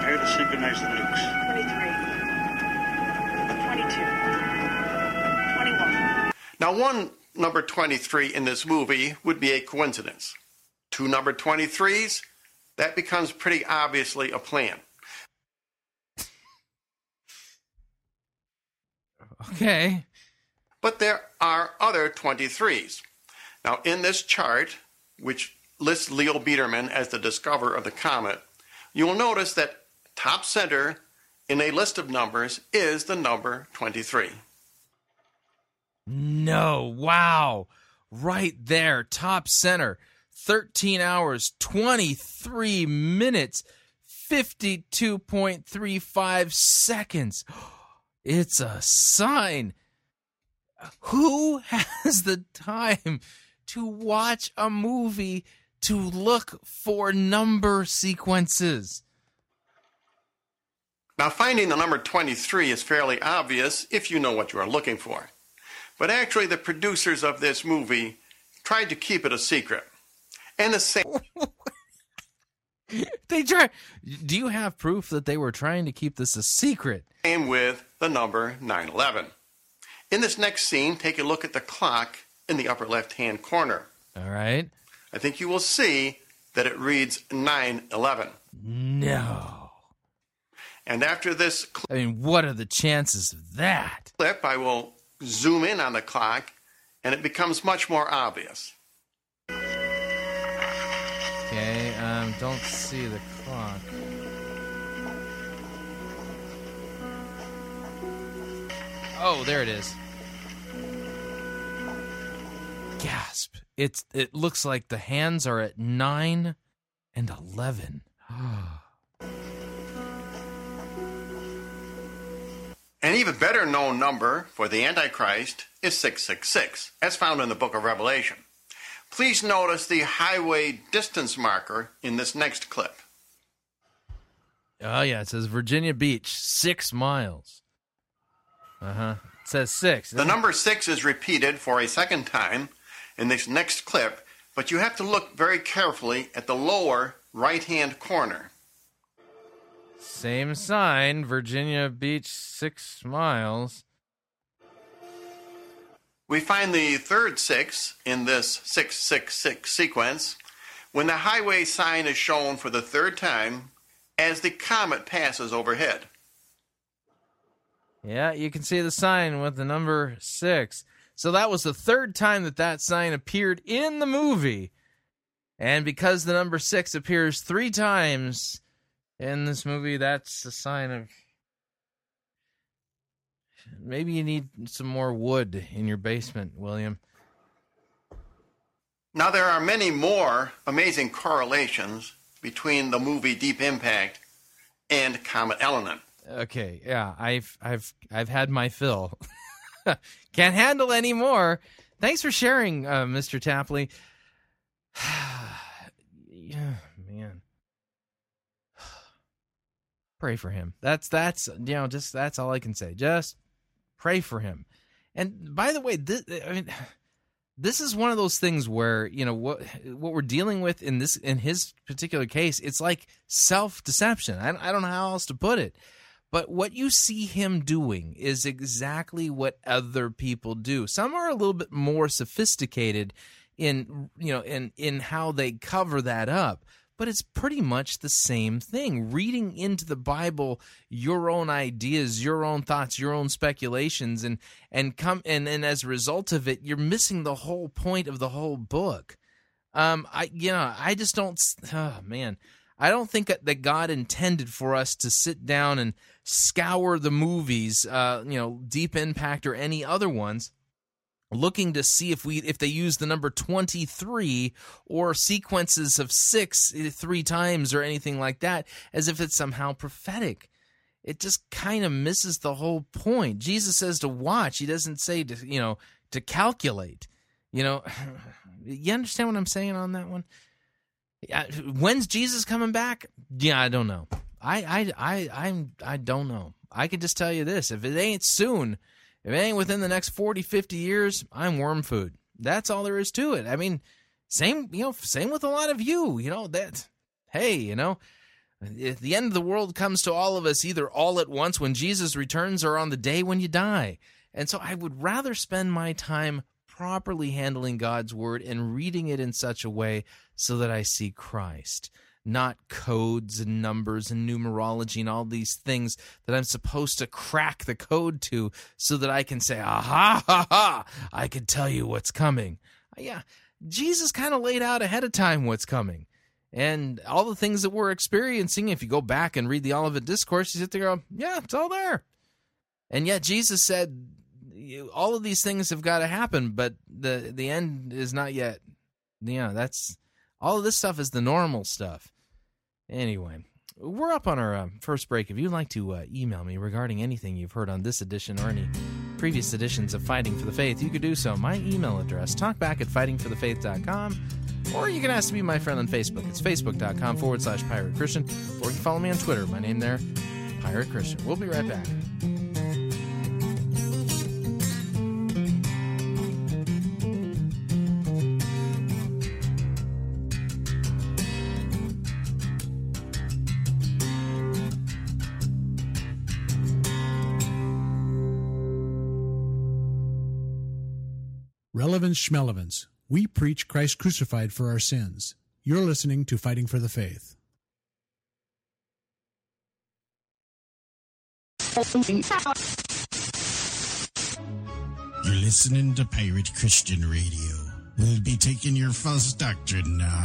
Prepare to synchronize the nukes. twenty-three. twenty-two. twenty-one. Now, one number twenty-three in this movie would be a coincidence. Two number twenty-threes, that becomes pretty obviously a plan. Okay. But there are other twenty-threes. Now, in this chart, which lists Leo Biederman as the discoverer of the comet, you will notice that top center in a list of numbers is the number twenty-three. No, wow. Right there, top center. thirteen hours, twenty-three minutes, fifty-two point three five seconds. It's a sign. Who has the time to watch a movie to look for number sequences? Now, finding the number twenty-three is fairly obvious if you know what you are looking for. But actually, the producers of this movie tried to keep it a secret. And the same. They try. Do you have proof that they were trying to keep this a secret? Same with the number nine eleven. In this next scene, take a look at the clock in the upper left-hand corner. All right. I think you will see that it reads nine eleven. No. And after this clip, I mean, what are the chances of that? Clip, I will zoom in on the clock, and it becomes much more obvious. Okay, um, don't see the clock. Oh, there it is. Gasp. It's, it looks like the hands are at nine and eleven. An even better known number for the Antichrist is six six six, as found in the book of Revelation. Please notice the highway distance marker in this next clip. Oh, yeah. It says Virginia Beach, six miles. Uh-huh. It says six. The number six is repeated for a second time in this next clip, but you have to look very carefully at the lower right-hand corner. Same sign, Virginia Beach, six miles. We find the third six in this six six six sequence when the highway sign is shown for the third time as the comet passes overhead. Yeah, you can see the sign with the number six. So that was the third time that that sign appeared in the movie. And because the number six appears three times in this movie, that's a sign of... Maybe you need some more wood in your basement, William. Now, there are many more amazing correlations between the movie Deep Impact and Comet Elenin. Okay, yeah, I've I've I've had my fill. Can't handle any more. Thanks for sharing, uh, Mister Tapley. Yeah, man. Pray for him. That's that's you know just that's all I can say. Just pray for him. And by the way, this, I mean, this is one of those things where you know what what we're dealing with in this in his particular case. It's like self-deception. I, I don't know how else to put it. But what you see him doing is exactly what other people do. Some are a little bit more sophisticated in you know in in how they cover that up. But it's pretty much the same thing. Reading into the Bible your own ideas, your own thoughts, your own speculations, and and come and, and as a result of it, you're missing the whole point of the whole book. Um, I you know I just don't. Oh man, I don't think that God intended for us to sit down and scour the movies, uh, you know, Deep Impact or any other ones, looking to see if we if they use the number twenty-three or sequences of six three times or anything like that, as if it's somehow prophetic. It just kind of misses the whole point. Jesus says to watch. He doesn't say to you know to calculate. You know, you understand what I'm saying on that one? When's Jesus coming back? Yeah, I don't know. I I I I'm I don't know. I can just tell you this: if it ain't soon. If it ain't within the next forty, fifty years, I'm worm food. That's all there is to it. I mean, same, you know, same with a lot of you, you know, that, hey, you know, if the end of the world comes to all of us either all at once when Jesus returns or on the day when you die. And so I would rather spend my time properly handling God's word and reading it in such a way so that I see Christ, not codes and numbers and numerology and all these things that I'm supposed to crack the code to so that I can say, aha, ha, ha, I can tell you what's coming. Yeah, Jesus kind of laid out ahead of time what's coming. And all the things that we're experiencing, if you go back and read the Olivet Discourse, you sit there and go, yeah, it's all there. And yet Jesus said, all of these things have got to happen, but the, the end is not yet. Yeah, that's... All of this stuff is the normal stuff. Anyway, we're up on our uh, first break. If you'd like to uh, email me regarding anything you've heard on this edition or any previous editions of Fighting for the Faith, you could do so. My email address, talkback at fighting for the faith dot com, or you can ask to be my friend on Facebook. It's facebook.com forward slash Pirate Christian, or you can follow me on Twitter. My name there, Pirate Christian. We'll be right back. Relevance Schmelevance. We preach Christ crucified for our sins. You're listening to Fighting for the Faith. You're listening to Pirate Christian Radio. We'll be taking your false doctrine now.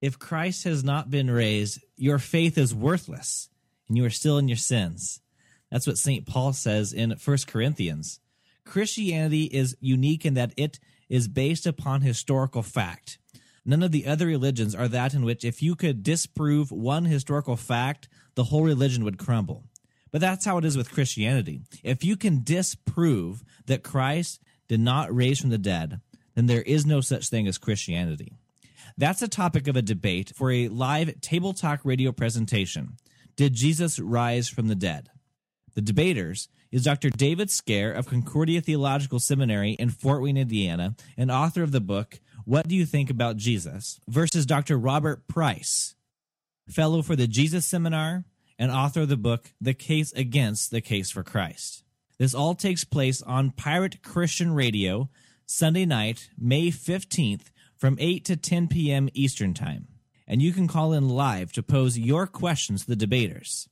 If Christ has not been raised, your faith is worthless, and you are still in your sins. That's what Saint Paul says in First Corinthians. Christianity is unique in that it is based upon historical fact. None of the other religions are that in which if you could disprove one historical fact, the whole religion would crumble. But that's how it is with Christianity. If you can disprove that Christ did not raise from the dead, then there is no such thing as Christianity. That's a topic of a debate for a live Table Talk Radio presentation. Did Jesus rise from the dead? The debaters is Doctor David Scare of Concordia Theological Seminary in Fort Wayne, Indiana, and author of the book, What Do You Think About Jesus? Versus Doctor Robert Price, fellow for the Jesus Seminar and author of the book, The Case Against the Case for Christ. This all takes place on Pirate Christian Radio, Sunday night, May fifteenth, from eight to ten p.m. Eastern Time, and you can call in live to pose your questions to the debaters.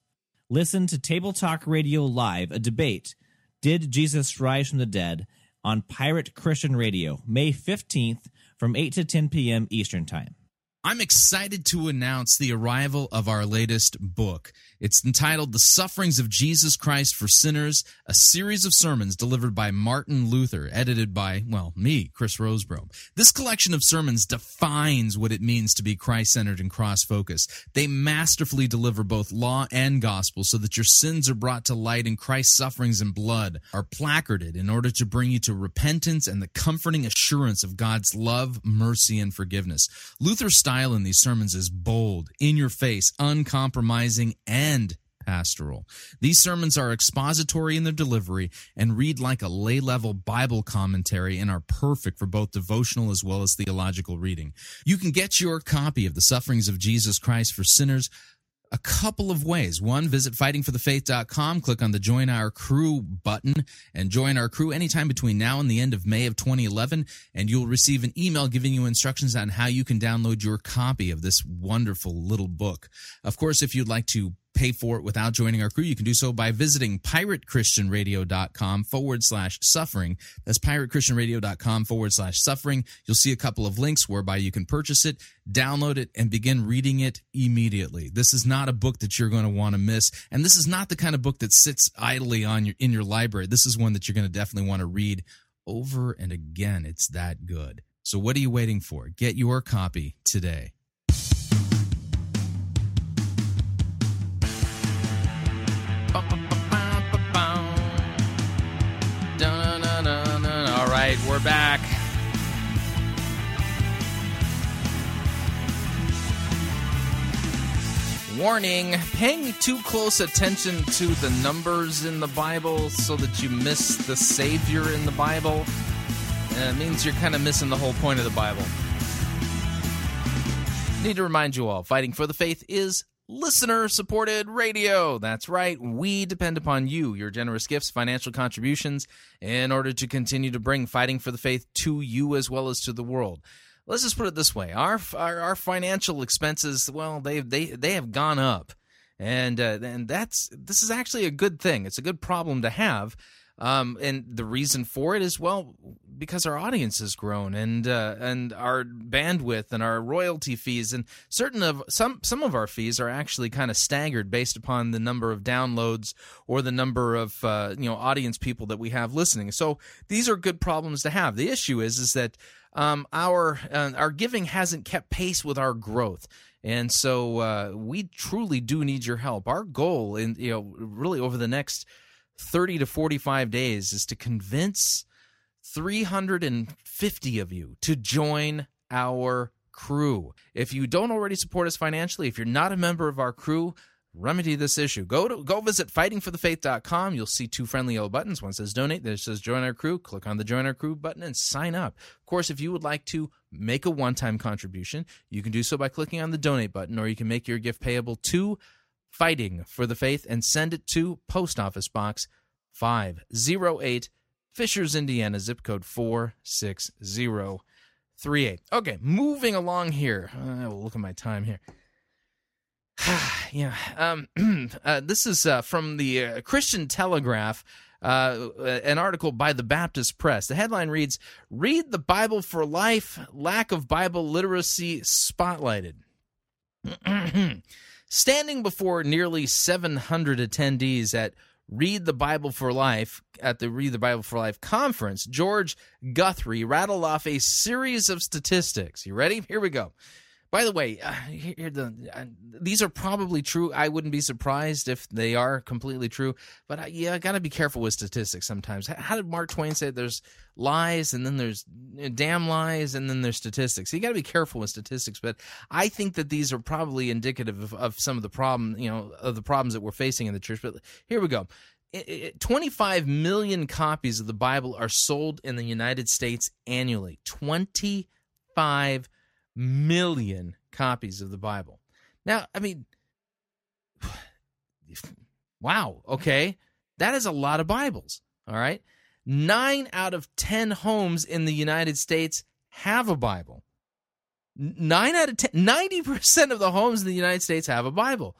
Listen to Table Talk Radio Live, a debate, Did Jesus Rise from the Dead, on Pirate Christian Radio, May fifteenth, from eight to ten p.m. Eastern Time. I'm excited to announce the arrival of our latest book. It's entitled The Sufferings of Jesus Christ for Sinners, a series of sermons delivered by Martin Luther, edited by, well, me, Chris Roseborough. This collection of sermons defines what it means to be Christ-centered and cross-focused. They masterfully deliver both law and gospel so that your sins are brought to light and Christ's sufferings and blood are placarded in order to bring you to repentance and the comforting assurance of God's love, mercy, and forgiveness. Luther's style in these sermons is bold, in-your-face, uncompromising, and and pastoral. These sermons are expository in their delivery and read like a lay-level Bible commentary and are perfect for both devotional as well as theological reading. You can get your copy of The Sufferings of Jesus Christ for Sinners a couple of ways. One, visit fighting for the faith dot com, click on the Join Our Crew button, and join our crew anytime between now and the end of May of twenty eleven, and you'll receive an email giving you instructions on how you can download your copy of this wonderful little book. Of course, if you'd like to pay for it without joining our crew, you can do so by visiting piratechristianradio.com forward slash suffering. That's piratechristianradio.com forward slash suffering. You'll see a couple of links whereby you can purchase it, download it, and begin reading it immediately. This is not a book that you're going to want to miss, and this is not the kind of book that sits idly on your in your library. This is one that you're going to definitely want to read over and again. It's that good. So what are you waiting for? Get your copy today. We're back. Warning, paying too close attention to the numbers in the Bible so that you miss the Savior in the Bible, and it means you're kind of missing the whole point of the Bible. Need to remind you all, Fighting for the Faith is listener-supported radio. That's right. We depend upon you, your generous gifts, financial contributions, in order to continue to bring Fighting for the Faith to you as well as to the world. Let's just put it this way. Our our, our financial expenses, well, they they they have gone up, and uh, and that's this is actually a good thing. It's a good problem to have, um, and the reason for it is, well, because our audience has grown, and uh, and our bandwidth and our royalty fees, and certain of some some of our fees are actually kind of staggered based upon the number of downloads or the number of uh, you know audience people that we have listening. So these are good problems to have. The issue is is that um, our uh, our giving hasn't kept pace with our growth. And so uh, we truly do need your help. Our goal, in you know really over the next thirty to forty-five days, is to convince three hundred fifty of you to join our crew. If you don't already support us financially, if you're not a member of our crew, remedy this issue. Go to go visit fighting for the faith dot com. You'll see two friendly yellow buttons. One says donate, the other says join our crew. Click on the join our crew button and sign up. Of course, if you would like to make a one-time contribution, you can do so by clicking on the donate button, or you can make your gift payable to Fighting for the Faith and send it to Post Office Box five oh eight, Fishers, Indiana, zip code four six zero three eight. Okay, moving along here. I will look at my time here. Yeah, um, uh, this is uh, from the uh, Christian Telegraph, uh, an article by the Baptist Press. The headline reads, "Read the Bible for Life, Lack of Bible Literacy Spotlighted." Standing before nearly seven hundred attendees at Read the Bible for Life, at the Read the Bible for Life conference, George Guthrie rattled off a series of statistics. You ready? Here we go. By the way, uh, here the, uh, these are probably true. I wouldn't be surprised if they are completely true. But I, yeah, I got to be careful with statistics sometimes. How did Mark Twain say there's lies, and then there's damn lies, and then there's statistics? So you got to be careful with statistics. But I think that these are probably indicative of, of some of the problem, you know, of the problems that we're facing in the church. But here we go. It, it, twenty-five million copies of the Bible are sold in the United States annually. twenty-five million copies of the Bible. Now, I mean, wow, okay. That is a lot of Bibles, all right? Nine out of ten homes in the United States have a Bible. Nine out of ten, ninety percent of the homes in the United States have a Bible.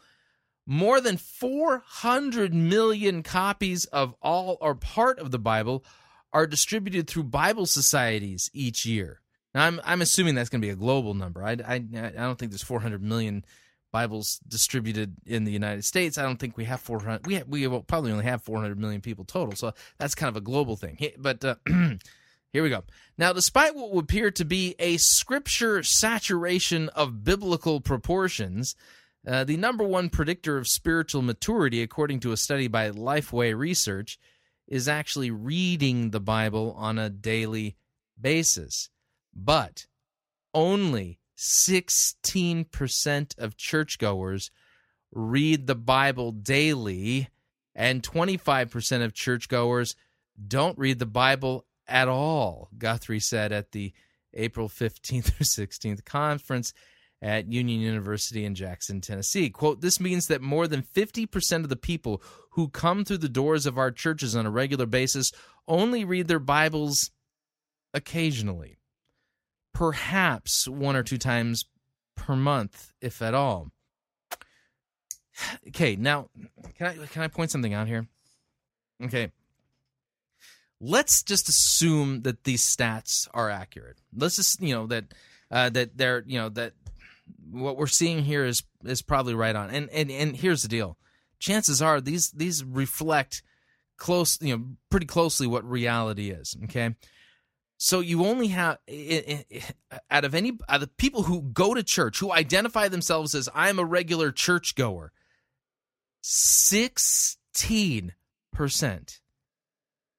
More than four hundred million copies of all or part of the Bible are distributed through Bible societies each year. Now, I'm I'm assuming that's going to be a global number. I, I, I don't think there's four hundred million Bibles distributed in the United States. I don't think we have four hundred. We have, we will probably only have four hundred million people total, so that's kind of a global thing. But uh, here we go. Now, despite what would appear to be a scripture saturation of biblical proportions, uh, the number one predictor of spiritual maturity, according to a study by Lifeway Research, is actually reading the Bible on a daily basis. But only sixteen percent of churchgoers read the Bible daily, and twenty-five percent of churchgoers don't read the Bible at all, Guthrie said at the April fifteenth through sixteenth conference at Union University in Jackson, Tennessee. Quote, "This means that more than fifty percent of the people who come through the doors of our churches on a regular basis only read their Bibles occasionally. Perhaps one or two times per month, if at all." Okay, now, can I can I point something out here? Okay. Let's just assume that these stats are accurate. Let's just, you know, that uh, that they're, you know, that what we're seeing here is is probably right on. And and and here's the deal. Chances are these these reflect close, you know, pretty closely what reality is, okay? So you only have, out of any, out of people who go to church, who identify themselves as "I'm a regular churchgoer," sixteen percent.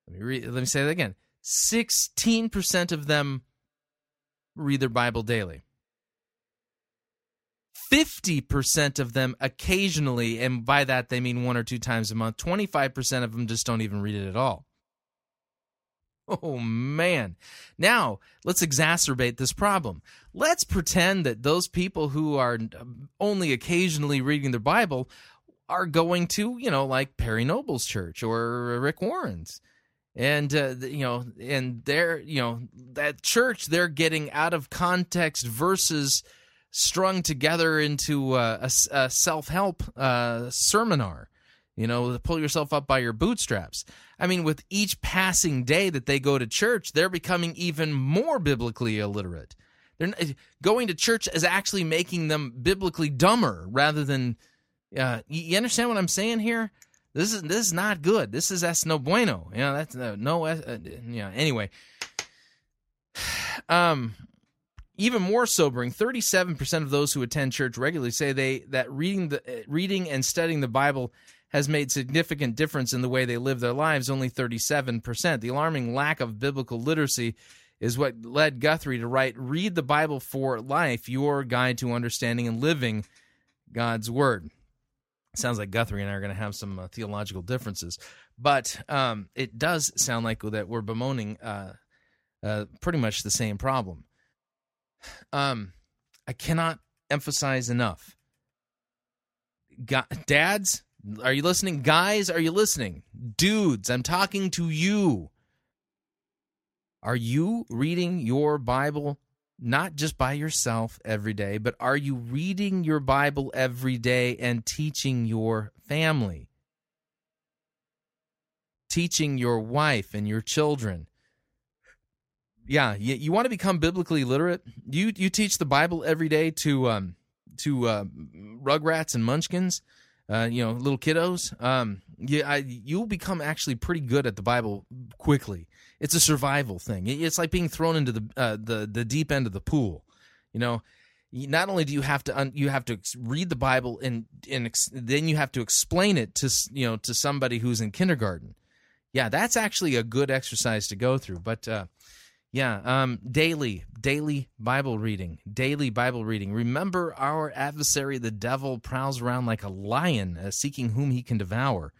Let me re- let me say that again. sixteen percent of them read their Bible daily. fifty percent of them occasionally, and by that they mean one or two times a month. twenty-five percent of them just don't even read it at all. Oh, man. Now, let's exacerbate this problem. Let's pretend that those people who are only occasionally reading their Bible are going to, you know, like Perry Noble's church or Rick Warren's. And, uh, you know, and they're, you know, that church, they're getting out of context verses strung together into uh, a, a self-help uh, sermonar. You know, pull yourself up by your bootstraps. I mean, with each passing day that they go to church, they're becoming even more biblically illiterate. They're, going to church is actually making them biblically dumber rather than... Uh, you understand what I'm saying here? This is this is not good. This is es no bueno. You know, that's uh, no... Uh, you know, anyway. Um... Even more sobering, thirty-seven percent of those who attend church regularly say they that reading the reading and studying the Bible has made significant difference in the way they live their lives, only thirty-seven percent. The alarming lack of biblical literacy is what led Guthrie to write, "Read the Bible for Life, Your Guide to Understanding and Living God's Word." Sounds like Guthrie and I are going to have some uh, theological differences, but um, it does sound like that we're bemoaning uh, uh, pretty much the same problem. Um, I cannot emphasize enough. God, dads, are you listening? Guys, are you listening? Dudes, I'm talking to you. Are you reading your Bible not just by yourself every day, but are you reading your Bible every day and teaching your family? Teaching your wife and your children. Yeah, you, you want to become biblically literate? You you teach the Bible every day to um to uh, rugrats and munchkins, uh, you know, little kiddos. Um, you I, you'll become actually pretty good at the Bible quickly. It's a survival thing. It's like being thrown into the uh, the the deep end of the pool. You know, not only do you have to un- you have to read the Bible and and ex- then you have to explain it to you know to somebody who's in kindergarten. Yeah, that's actually a good exercise to go through. But uh, yeah, um, daily daily Bible reading, daily Bible reading. Remember, our adversary, the devil, prowls around like a lion, uh, seeking whom he can devour.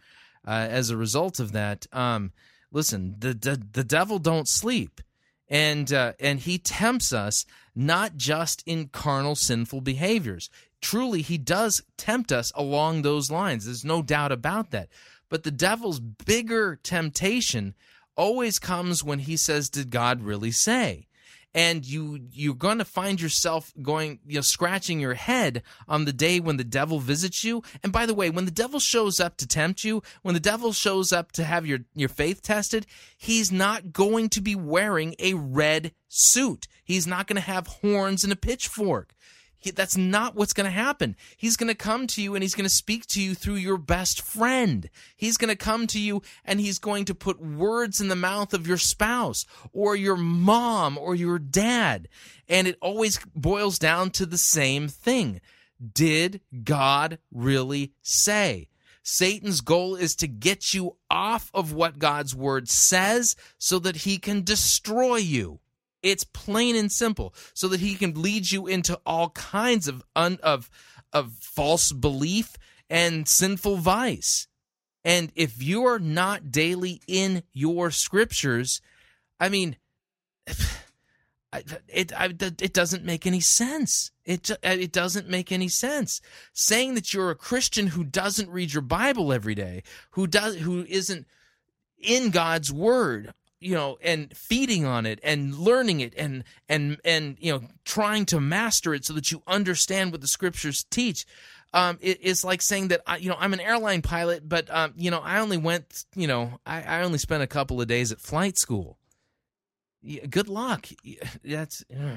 Uh, as a result of that. Um, Listen, the, the the devil don't sleep, and uh, and he tempts us not just in carnal, sinful behaviors. Truly, he does tempt us along those lines. There's no doubt about that. But the devil's bigger temptation always comes when he says, "Did God really say?" And you you're going to find yourself going, you know, scratching your head on the day when the devil visits you. And by the way, when the devil shows up to tempt you, when the devil shows up to have your, your faith tested, he's not going to be wearing a red suit. He's not going to have horns and a pitchfork. He, that's not what's going to happen. He's going to come to you and he's going to speak to you through your best friend. He's going to come to you and he's going to put words in the mouth of your spouse or your mom or your dad. And it always boils down to the same thing. Did God really say? Satan's goal is to get you off of what God's word says so that he can destroy you. It's plain and simple, so that he can lead you into all kinds of un, of of false belief and sinful vice. And if you're not daily in your scriptures, I mean, it I, it doesn't make any sense. It it doesn't make any sense. Saying that you're a Christian who doesn't read your Bible every day, who does who isn't in God's word, you know, and feeding on it and learning it and, and, and, you know, trying to master it so that you understand what the scriptures teach. Um, it, it's like saying that, I, you know, I'm an airline pilot, but, um, you know, I only went, you know, I, I only spent a couple of days at flight school. Yeah, good luck. That's, you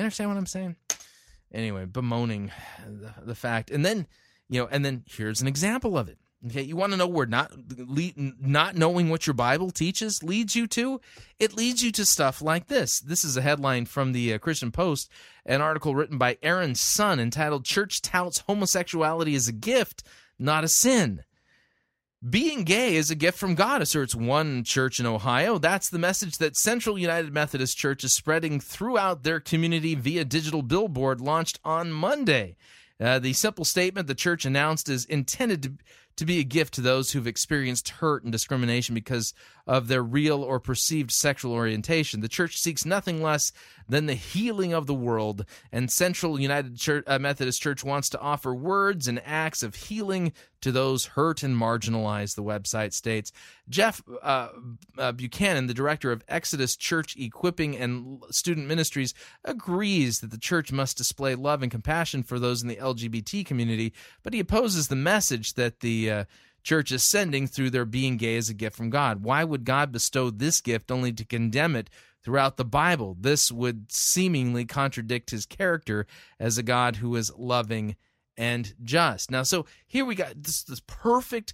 understand what I'm saying? Anyway, bemoaning the, the fact. And then, you know, and then here's an example of it. Okay, you want to know where not not knowing what your Bible teaches leads you to? It leads you to stuff like this. This is a headline from the uh, Christian Post, an article written by Aaron Sun entitled, "Church Touts Homosexuality is a Gift, Not a Sin." Being gay is a gift from God, asserts one church in Ohio. That's the message that Central United Methodist Church is spreading throughout their community via digital billboard launched on Monday. Uh, the simple statement the church announced is intended to, to be a gift to those who've experienced hurt and discrimination because of their real or perceived sexual orientation. The church seeks nothing less than the healing of the world, and Central United Church, uh, Methodist Church wants to offer words and acts of healing to those hurt and marginalized, the website states. Jeff uh, uh, Buchanan, the director of Exodus Church Equipping and Student Ministries, agrees that the church must display love and compassion for those in the L G B T community, but he opposes the message that the uh, church is sending through their "being gay as a gift from God." Why would God bestow this gift only to condemn it throughout the Bible? This would seemingly contradict his character as a God who is loving and just. Now, so here we got this, this perfect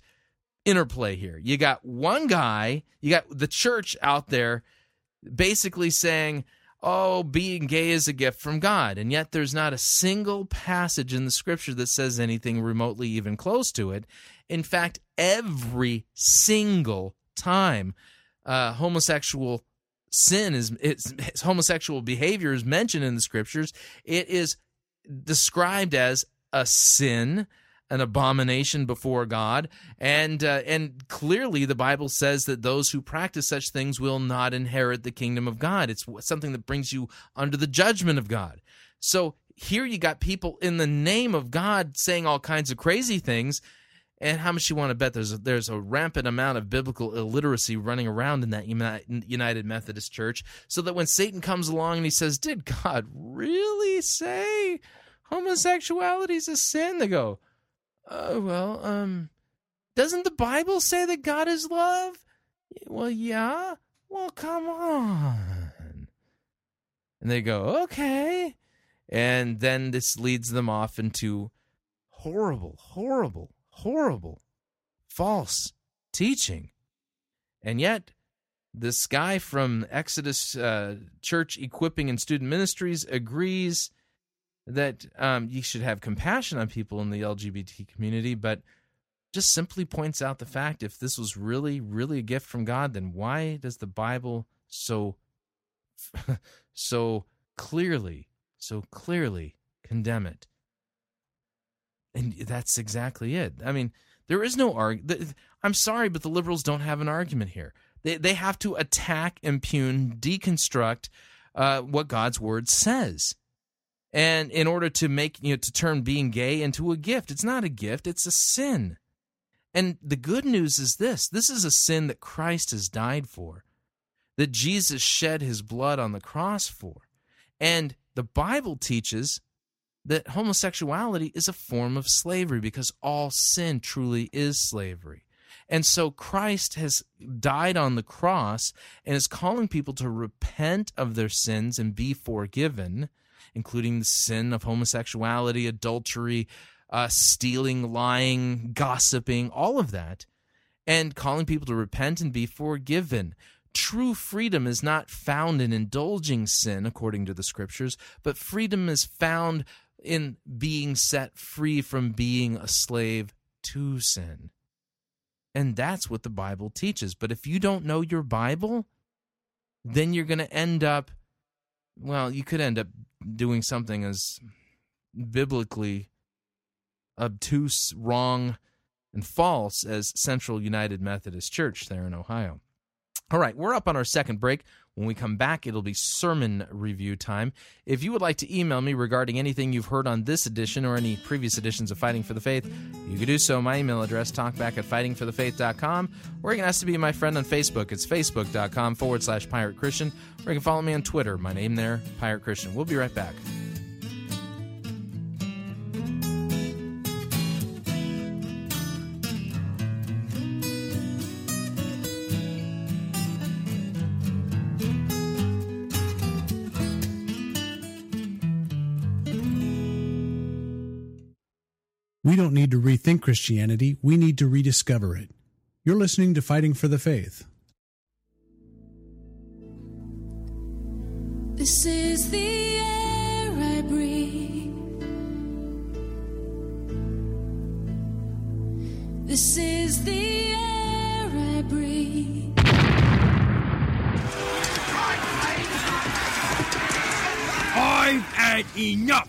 interplay here. You got one guy, you got the church out there basically saying, oh, being gay is a gift from God. And yet there's not a single passage in the Scripture that says anything remotely even close to it. In fact, every single time uh, homosexual sin is it's, it's homosexual behavior is mentioned in the Scriptures, it is described as a sin, an abomination before God, and uh, and clearly the Bible says that those who practice such things will not inherit the kingdom of God. It's something that brings you under the judgment of God. So here you got people in the name of God saying all kinds of crazy things, and how much you want to bet there's a, there's a rampant amount of biblical illiteracy running around in that United Methodist Church, so that when Satan comes along and he says, did God really say homosexuality is a sin? They go, oh, well, um, doesn't the Bible say that God is love? Well, yeah. Well, come on. And they go, okay. And then this leads them off into horrible, horrible, horrible, false teaching. And yet, this guy from Exodus uh, Church Equipping and Student Ministries agrees that um, you should have compassion on people in the L G B T community, but just simply points out the fact, if this was really, really a gift from God, then why does the Bible so, so clearly, so clearly condemn it? And that's exactly it. I mean, there is no argument. I'm sorry, but the liberals don't have an argument here. They they have to attack, impugn, deconstruct uh, what God's word says. And in order to make, you know, to turn being gay into a gift. It's not a gift, it's a sin. And the good news is this: this is a sin that Christ has died for, that Jesus shed his blood on the cross for. And the Bible teaches that homosexuality is a form of slavery, because all sin truly is slavery. And so Christ has died on the cross and is calling people to repent of their sins and be forgiven, including the sin of homosexuality, adultery, uh, stealing, lying, gossiping, all of that, and calling people to repent and be forgiven. True freedom is not found in indulging sin, according to the Scriptures, but freedom is found in being set free from being a slave to sin. And that's what the Bible teaches. But if you don't know your Bible, then you're going to end up, well, you could end up doing something as biblically obtuse, wrong, and false as Central United Methodist Church there in Ohio. All right, we're up on our second break. When we come back, it'll be sermon review time. If you would like to email me regarding anything you've heard on this edition or any previous editions of Fighting for the Faith, you can do so. My email address, talkback at fighting for the faith dot com, or you can ask to be my friend on Facebook. It's facebook.com forward slash Pirate Christian, or you can follow me on Twitter. My name there, Pirate Christian. We'll be right back. We don't need to rethink Christianity. We need to rediscover it. You're listening to Fighting for the Faith. This is the air I breathe. This is the air I breathe. I've had enough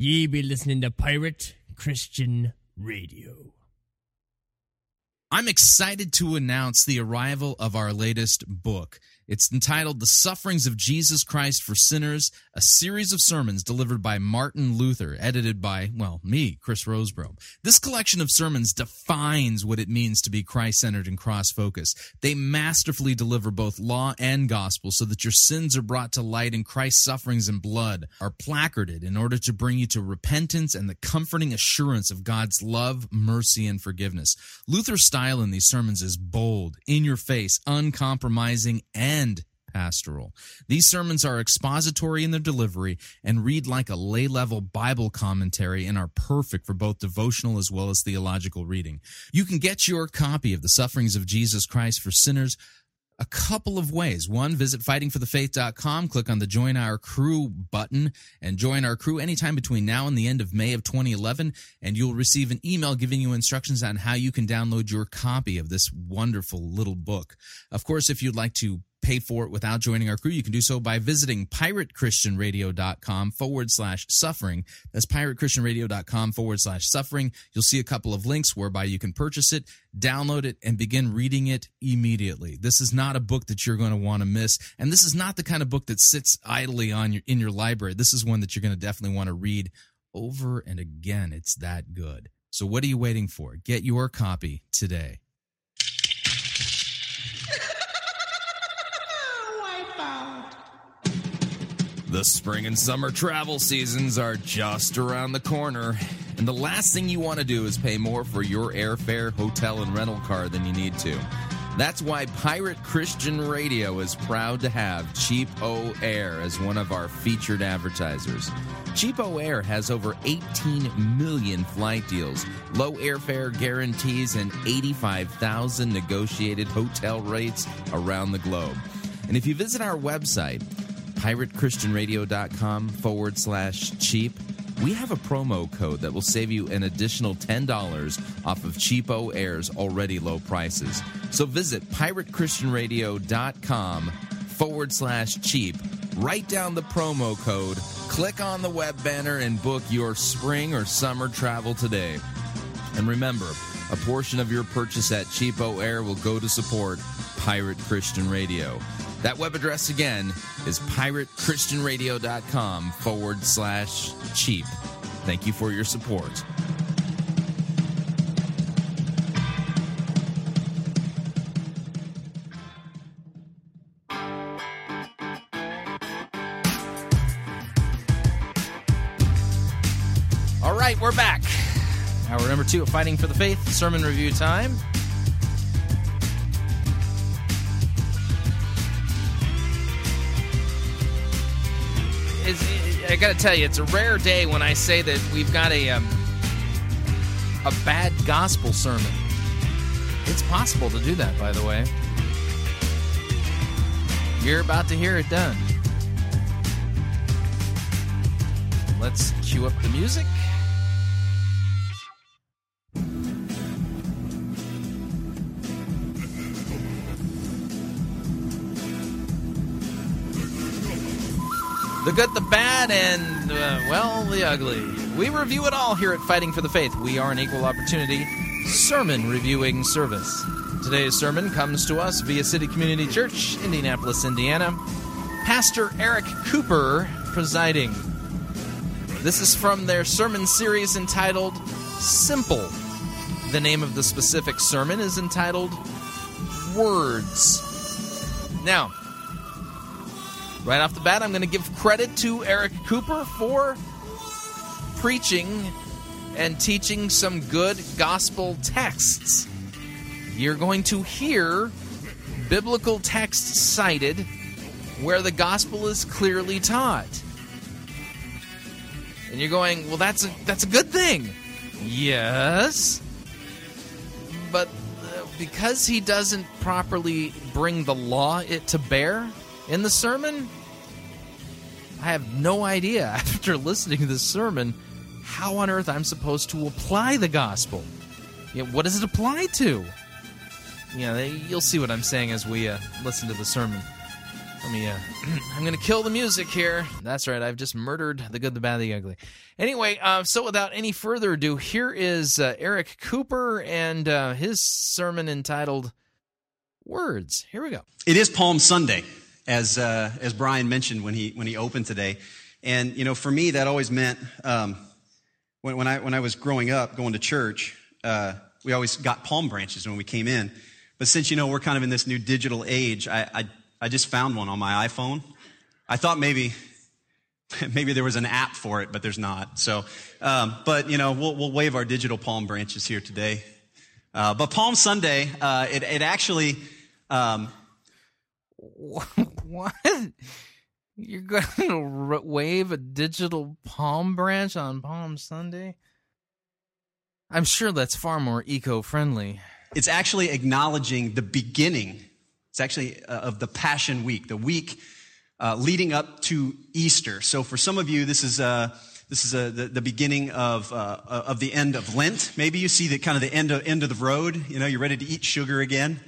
Ye be listening to Pirate Christian Radio. I'm excited to announce the arrival of our latest book. It's entitled The Sufferings of Jesus Christ for Sinners, a series of sermons delivered by Martin Luther, edited by, well, me, Chris Roseborough. This collection of sermons defines what it means to be Christ-centered and cross-focused. They masterfully deliver both law and gospel so that your sins are brought to light and Christ's sufferings and blood are placarded in order to bring you to repentance and the comforting assurance of God's love, mercy, and forgiveness. Luther's style in these sermons is bold, in-your-face, uncompromising, and pastoral. These sermons are expository in their delivery and read like a lay-level Bible commentary and are perfect for both devotional as well as theological reading. You can get your copy of The Sufferings of Jesus Christ for Sinners a couple of ways. One, visit fighting for the faith dot com, click on the Join Our Crew button, and join our crew anytime between now and the end of May of twenty eleven, and you'll receive an email giving you instructions on how you can download your copy of this wonderful little book. Of course, if you'd like to pay for it without joining our crew, you can do so by visiting pirate christian radio dot com forward slash suffering. That's pirate christian radio dot com forward slash suffering. You'll see a couple of links whereby you can purchase it, download it, and begin reading it immediately. This is not a book that you're going to want to miss, and this is not the kind of book that sits idly on your in your library. This is one that you're going to definitely want to read over and again. It's that good. So what are you waiting for? Get your copy today. The spring and summer travel seasons are just around the corner, and the last thing you want to do is pay more for your airfare, hotel, and rental car than you need to. That's why Pirate Christian Radio is proud to have CheapOair as one of our featured advertisers. CheapOair has over eighteen million flight deals, low airfare guarantees, and eighty-five thousand negotiated hotel rates around the globe. And if you visit our website, pirate christian radio dot com forward slash cheap, we have a promo code that will save you an additional ten dollars off of Cheapo Air's already low prices. So visit pirate christian radio dot com forward slash cheap, write down the promo code, click on the web banner, and book your spring or summer travel today. And remember, a portion of your purchase at Cheapo Air will go to support Pirate Christian Radio. That web address again is pirate christian radio dot com forward slash cheap. Thank you for your support. All right, we're back. Hour number two of Fighting for the Faith, sermon review time. I got to tell you, it's a rare day when I say that we've got a um, a bad gospel sermon. It's possible to do that, by the way. You're about to hear it done. Let's cue up the music. The good, the bad, and, uh, well, the ugly. We review it all here at Fighting for the Faith. We are an equal opportunity sermon reviewing service. Today's sermon comes to us via City Community Church, Indianapolis, Indiana. Pastor Eric Cooper presiding. This is from their sermon series entitled Simple. The name of the specific sermon is entitled Words. Now, right off the bat, I'm going to give credit to Eric Cooper for preaching and teaching some good gospel texts. You're going to hear biblical texts cited where the gospel is clearly taught. And you're going, well, that's a, that's a good thing. Yes. But because he doesn't properly bring the law it to bear in the sermon, I have no idea, after listening to this sermon, how on earth I'm supposed to apply the gospel. You know, what does it apply to? You know, they, you'll see what I'm saying as we uh, listen to the sermon. Let me, uh, I'm going to kill the music here. That's right, I've just murdered the good, the bad, the ugly. Anyway, uh, so without any further ado, here is uh, Eric Cooper and uh, his sermon entitled words. Here we go. It is Palm Sunday, as uh, as Brian mentioned when he when he opened today, and you know, for me that always meant um, when when I when I was growing up going to church, uh, we always got palm branches when we came in. But since you know we're kind of in this new digital age, I I, I just found one on my iPhone. I thought maybe. Maybe there was an app for it, but there's not. So, um, but you know, we'll, we'll wave our digital palm branches here today. Uh, but Palm Sunday, uh, it, it actually, um, what? You're going to wave a digital palm branch on Palm Sunday? I'm sure that's far more eco-friendly. It's actually acknowledging the beginning. It's actually uh, of the Passion Week, the week. Uh, leading up to Easter. So for some of you, this is uh, this is uh, the, the beginning of uh, of the end of Lent. Maybe you see the kind of the end of end of the road. You know, you're ready to eat sugar again,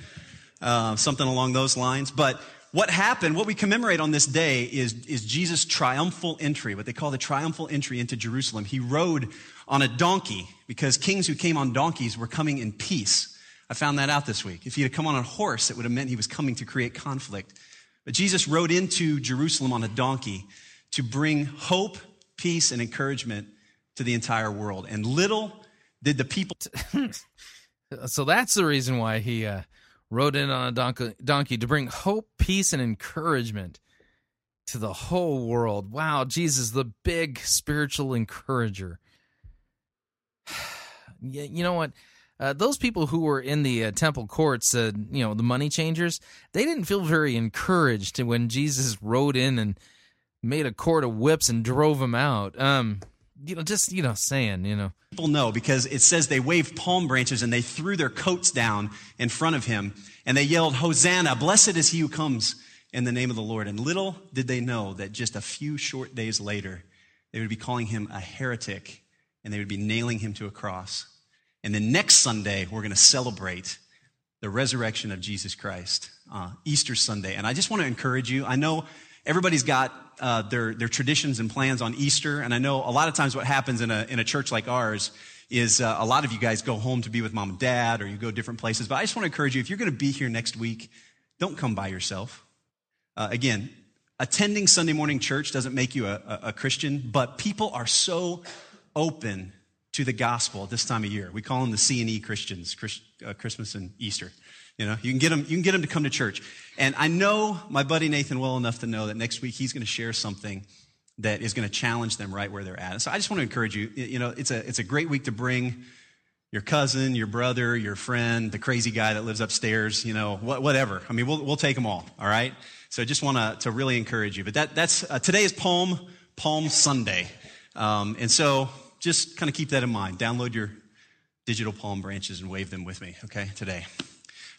uh, something along those lines. But what happened? What we commemorate on this day is is Jesus' triumphal entry, what they call the triumphal entry into Jerusalem. He rode on a donkey because kings who came on donkeys were coming in peace. I found that out this week. If he had come on a horse, it would have meant he was coming to create conflict. But Jesus rode into Jerusalem on a donkey to bring hope, peace, and encouragement to the entire world. And little did the people... So that's the reason why he uh, rode in on a donkey, donkey, to bring hope, peace, and encouragement to the whole world. Wow, Jesus, the big spiritual encourager. You know what? Uh, those people who were in the uh, temple courts, uh, you know, the money changers, they didn't feel very encouraged when Jesus rode in and made a cord of whips and drove them out. Um, you know, just, you know, saying, you know. People know because it says they waved palm branches and they threw their coats down in front of him and they yelled, "Hosanna, blessed is he who comes in the name of the Lord." And little did they know that just a few short days later, they would be calling him a heretic and they would be nailing him to a cross. And then next Sunday, we're going to celebrate the resurrection of Jesus Christ, uh, Easter Sunday. And I just want to encourage you. I know everybody's got uh, their, their traditions and plans on Easter. And I know a lot of times what happens in a, in a church like ours is uh, a lot of you guys go home to be with mom and dad or you go different places. But I just want to encourage you, if you're going to be here next week, don't come by yourself. Uh, again, attending Sunday morning church doesn't make you a, a Christian, but people are so open to the gospel at this time of year. We call them the C and E Christians, Christ, uh, Christmas and Easter. You know, you can get them. You can get them to come to church. And I know my buddy Nathan well enough to know that next week he's going to share something that is going to challenge them right where they're at. And so I just want to encourage you. You know, it's a it's a great week to bring your cousin, your brother, your friend, the crazy guy that lives upstairs. You know, wh- whatever. I mean, we'll we'll take them all. All right. So I just want to to really encourage you. But that that's uh, today is Palm Palm Sunday, um, and so. Just kind of keep that in mind. Download your digital palm branches and wave them with me, okay, today.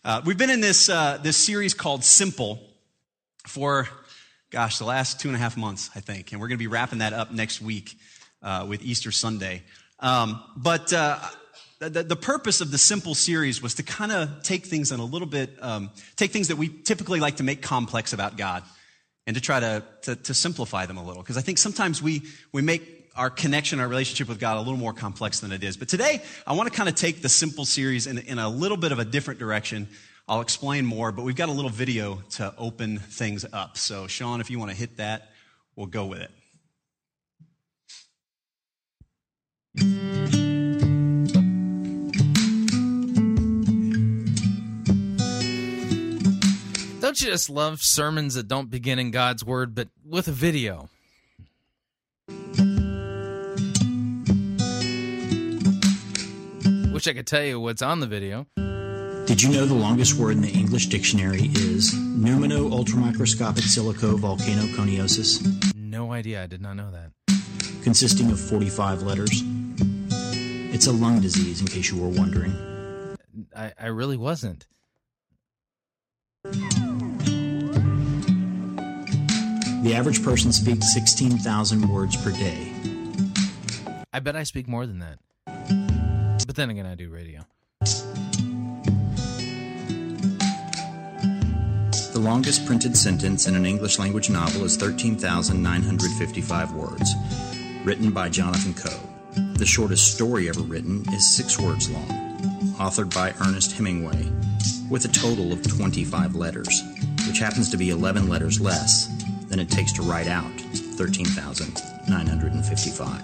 Uh, we've been in this uh, this series called Simple for, gosh, the last two and a half months, I think. And we're going to be wrapping that up next week uh, with Easter Sunday. Um, but uh, the, the purpose of the Simple series was to kind of take things in a little bit, um, take things that we typically like to make complex about God and to try to, to, to simplify them a little. Because I think sometimes we we make our connection, our relationship with God a little more complex than it is. But today, I want to kind of take the Simple series in, in a little bit of a different direction. I'll explain more, but we've got a little video to open things up. So, Sean, if you want to hit that, we'll go with it. Don't you just love sermons that don't begin in God's Word, but with a video? Wish I could tell you what's on the video. Did you know the longest word in the English dictionary is pneumono ultramicroscopic silico volcanoconiosis? No idea. I did not know that. Consisting of forty-five letters. It's a lung disease, in case you were wondering. I, I really wasn't. The average person speaks sixteen thousand words per day. I bet I speak more than that. But then again, I do radio. The longest printed sentence in an English language novel is thirteen thousand nine hundred fifty-five words, written by Jonathan Coe. The shortest story ever written is six words long. authored by Ernest Hemingway, with a total of twenty-five letters, which happens to be eleven letters less than it takes to write out thirteen thousand nine hundred fifty-five.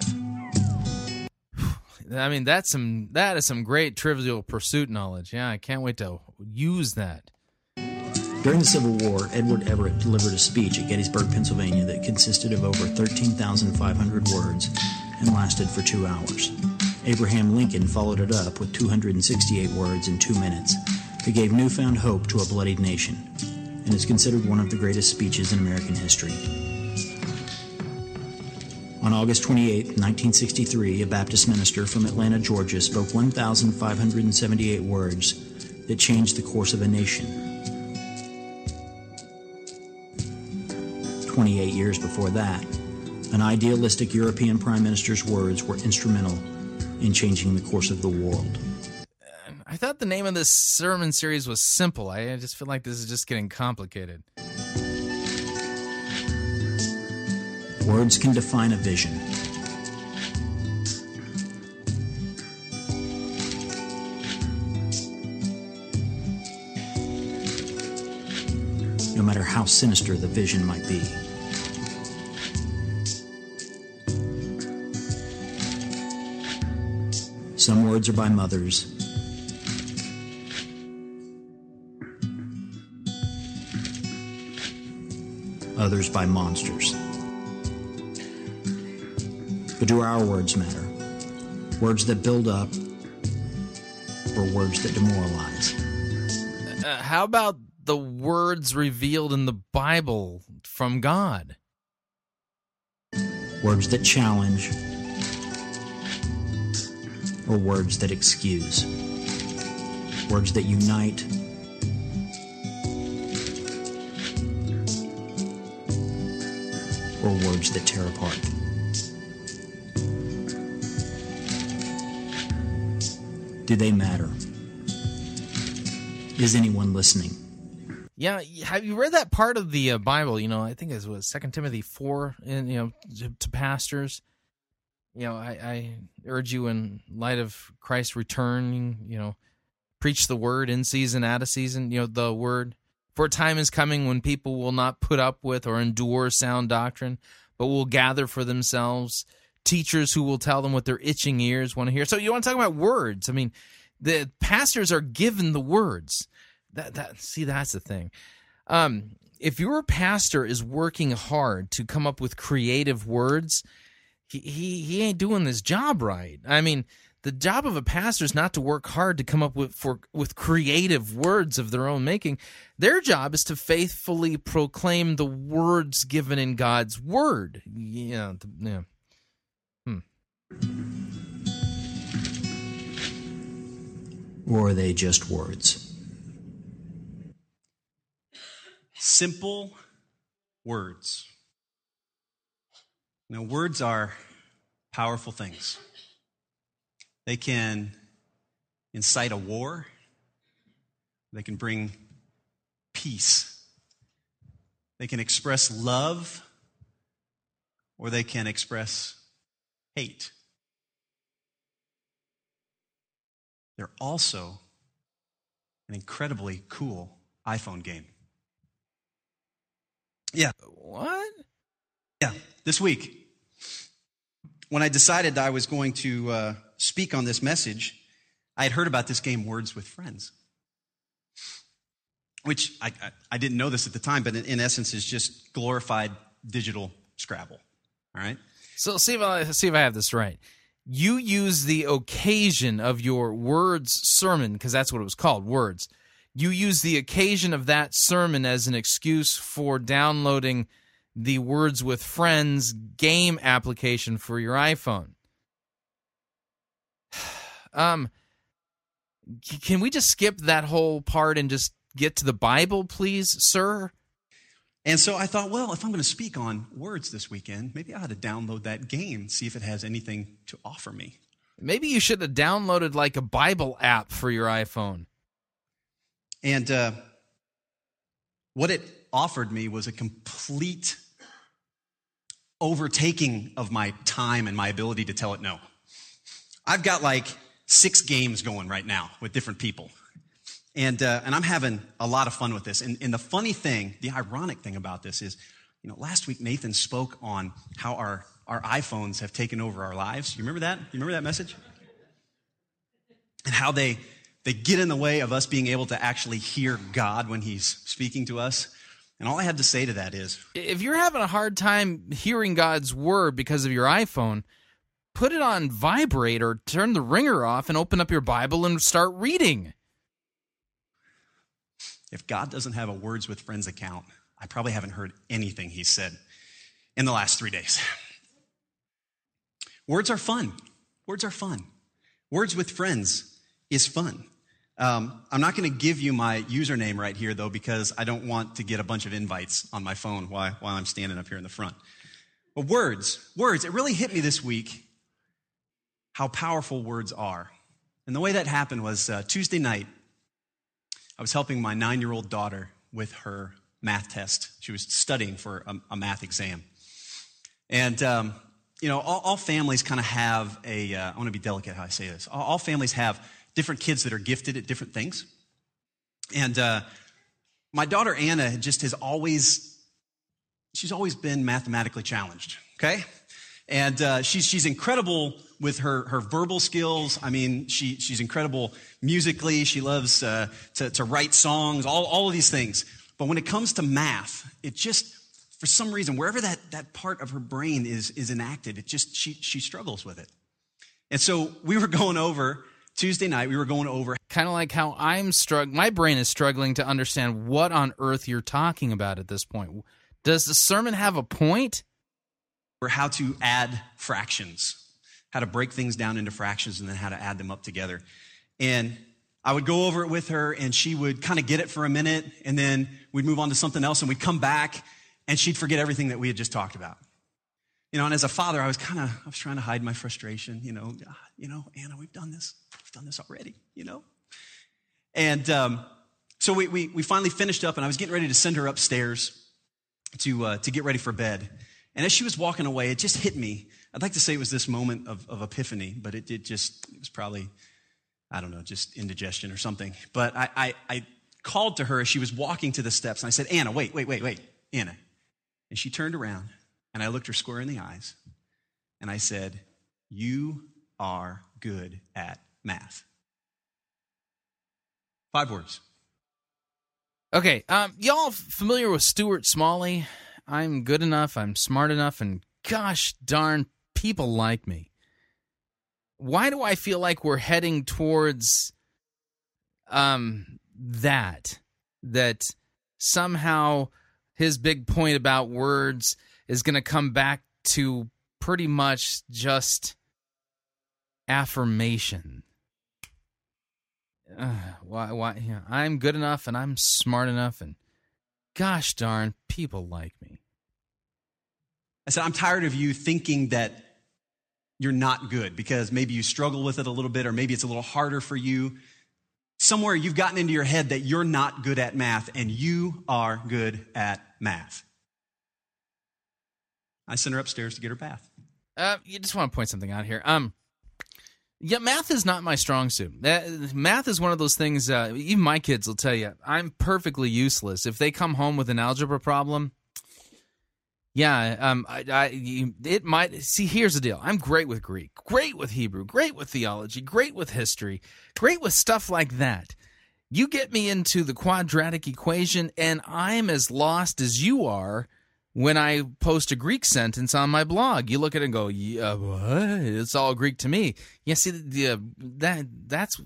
I mean, that's some, that is some great Trivial Pursuit knowledge. Yeah, I can't wait to use that. During the Civil War, Edward Everett delivered a speech at Gettysburg, Pennsylvania that consisted of over thirteen thousand five hundred words and lasted for two hours. Abraham Lincoln followed it up with two hundred sixty-eight words in two minutes that gave newfound hope to a bloodied nation and is considered one of the greatest speeches in American history. On August twenty-eighth, nineteen sixty-three, a Baptist minister from Atlanta, Georgia spoke one thousand five hundred seventy-eight words that changed the course of a nation. twenty-eight years before that, an idealistic European prime minister's words were instrumental in changing the course of the world. I thought the name of this sermon series was simple. I just feel like this is just getting complicated. Words can define a vision. No matter how sinister the vision might be. Some words are by mothers. Others by monsters. But do our words matter? Words that build up or words that demoralize? Uh, how about the words revealed in the Bible from God? Words that challenge or words that excuse. Words that unite or words that tear apart. Do they matter? Is anyone listening? Yeah, have you read that part of the uh, Bible? You know, I think it was Second Timothy four, and, you know, to, to pastors. You know, I, I urge you in light of Christ's return, you know, preach the word in season, out of season, you know, the word. For a time is coming when people will not put up with or endure sound doctrine, but will gather for themselves teachers who will tell them what their itching ears want to hear. So you want to talk about words. I mean, the pastors are given the words. That, that, see, that's the thing. Um, if your pastor is working hard to come up with creative words, he, he he ain't doing this job right. I mean, the job of a pastor is not to work hard to come up with for with creative words of their own making. Their job is to faithfully proclaim the words given in God's word. Yeah, yeah. Hmm. Or are they just words? Simple words. Now, words are powerful things. They can incite a war. They can bring peace. They can express love, or they can express hate. They're also an incredibly cool iPhone game. Yeah. What? Yeah, this week, when I decided that I was going to uh, speak on this message, I had heard about this game, Words with Friends, which I, I, I didn't know this at the time, but in, in essence is just glorified digital Scrabble, all right? So see if I, see if I have this right. You use the occasion of your words sermon, because that's what it was called, words. You use the occasion of that sermon as an excuse for downloading the Words with Friends game application for your iPhone. Um, can we just skip that whole part and just get to the Bible, please, sir? And so I thought, well, if I'm going to speak on words this weekend, maybe I ought to download that game, see if it has anything to offer me. Maybe you should have downloaded like a Bible app for your iPhone. And uh, what it offered me was a complete overtaking of my time and my ability to tell it no. I've got like six games going right now with different people. And uh, and I'm having a lot of fun with this. And, and the funny thing, the ironic thing about this is, you know, last week Nathan spoke on how our, our iPhones have taken over our lives. You remember that? You remember that message? And how they they get in the way of us being able to actually hear God when he's speaking to us. And all I had to say to that is, if you're having a hard time hearing God's word because of your iPhone, put it on vibrate or turn the ringer off and open up your Bible and start reading. If God doesn't have a Words with Friends account, I probably haven't heard anything he said in the last three days. Words are fun. Words are fun. Words with Friends is fun. Um, I'm not going to give you my username right here, though, because I don't want to get a bunch of invites on my phone while, while I'm standing up here in the front. But words, words, it really hit me this week how powerful words are. And the way that happened was uh, Tuesday night, I was helping my nine-year-old daughter with her math test. She was studying for a, a math exam. And, um, you know, all, all families kind of have a, uh, I want to be delicate how I say this. All, all families have different kids that are gifted at different things. And uh, my daughter Anna just has always, she's always been mathematically challenged, okay? And uh, she's she's incredible with her, her verbal skills. I mean, she she's incredible musically. She loves uh, to, to write songs, all, all of these things. But when it comes to math, it just, for some reason, wherever that, that part of her brain is is enacted, it just, she she struggles with it. And so we were going over, Tuesday night, we were going over. Kind of like how I'm struggling, my brain is struggling to understand what on earth you're talking about at this point. Does the sermon have a point? Or how to add fractions, how to break things down into fractions and then how to add them up together. And I would go over it with her and she would kind of get it for a minute and then we'd move on to something else and we'd come back and she'd forget everything that we had just talked about. You know, and as a father, I was kind of, I was trying to hide my frustration, you know, ah, you know, Anna, we've done this, we've done this already, you know. And um, so we, we we finally finished up and I was getting ready to send her upstairs to uh, to get ready for bed. And as she was walking away, it just hit me. I'd like to say it was this moment of, of epiphany, but it did just, it was probably, I don't know, just indigestion or something. But I, I, I called to her as she was walking to the steps, and I said, Anna, wait, wait, wait, wait, Anna. And she turned around, and I looked her square in the eyes, and I said, you are good at math. Five words. Okay, um, y'all familiar with Stuart Smalley? I'm good enough, I'm smart enough, and gosh darn, people like me. Why do I feel like we're heading towards um, that? That somehow his big point about words is going to come back to pretty much just affirmation. Uh, why? Why? You know, I'm good enough, and I'm smart enough, and gosh darn, people like me. I said, I'm tired of you thinking that you're not good because maybe you struggle with it a little bit or maybe it's a little harder for you. Somewhere you've gotten into your head that you're not good at math and you are good at math. I sent her upstairs to get her bath. Uh, you just want to point something out here. Um, yeah, math is not my strong suit. That, math is one of those things, uh, even my kids will tell you, I'm perfectly useless. If they come home with an algebra problem, yeah, um, I, I, it might, see, here's the deal. I'm great with Greek, great with Hebrew, great with theology, great with history, great with stuff like that. You get me into the quadratic equation, and I'm as lost as you are when I post a Greek sentence on my blog. You look at it and go, yeah, what? It's all Greek to me. Yeah, see, the, uh, that that's...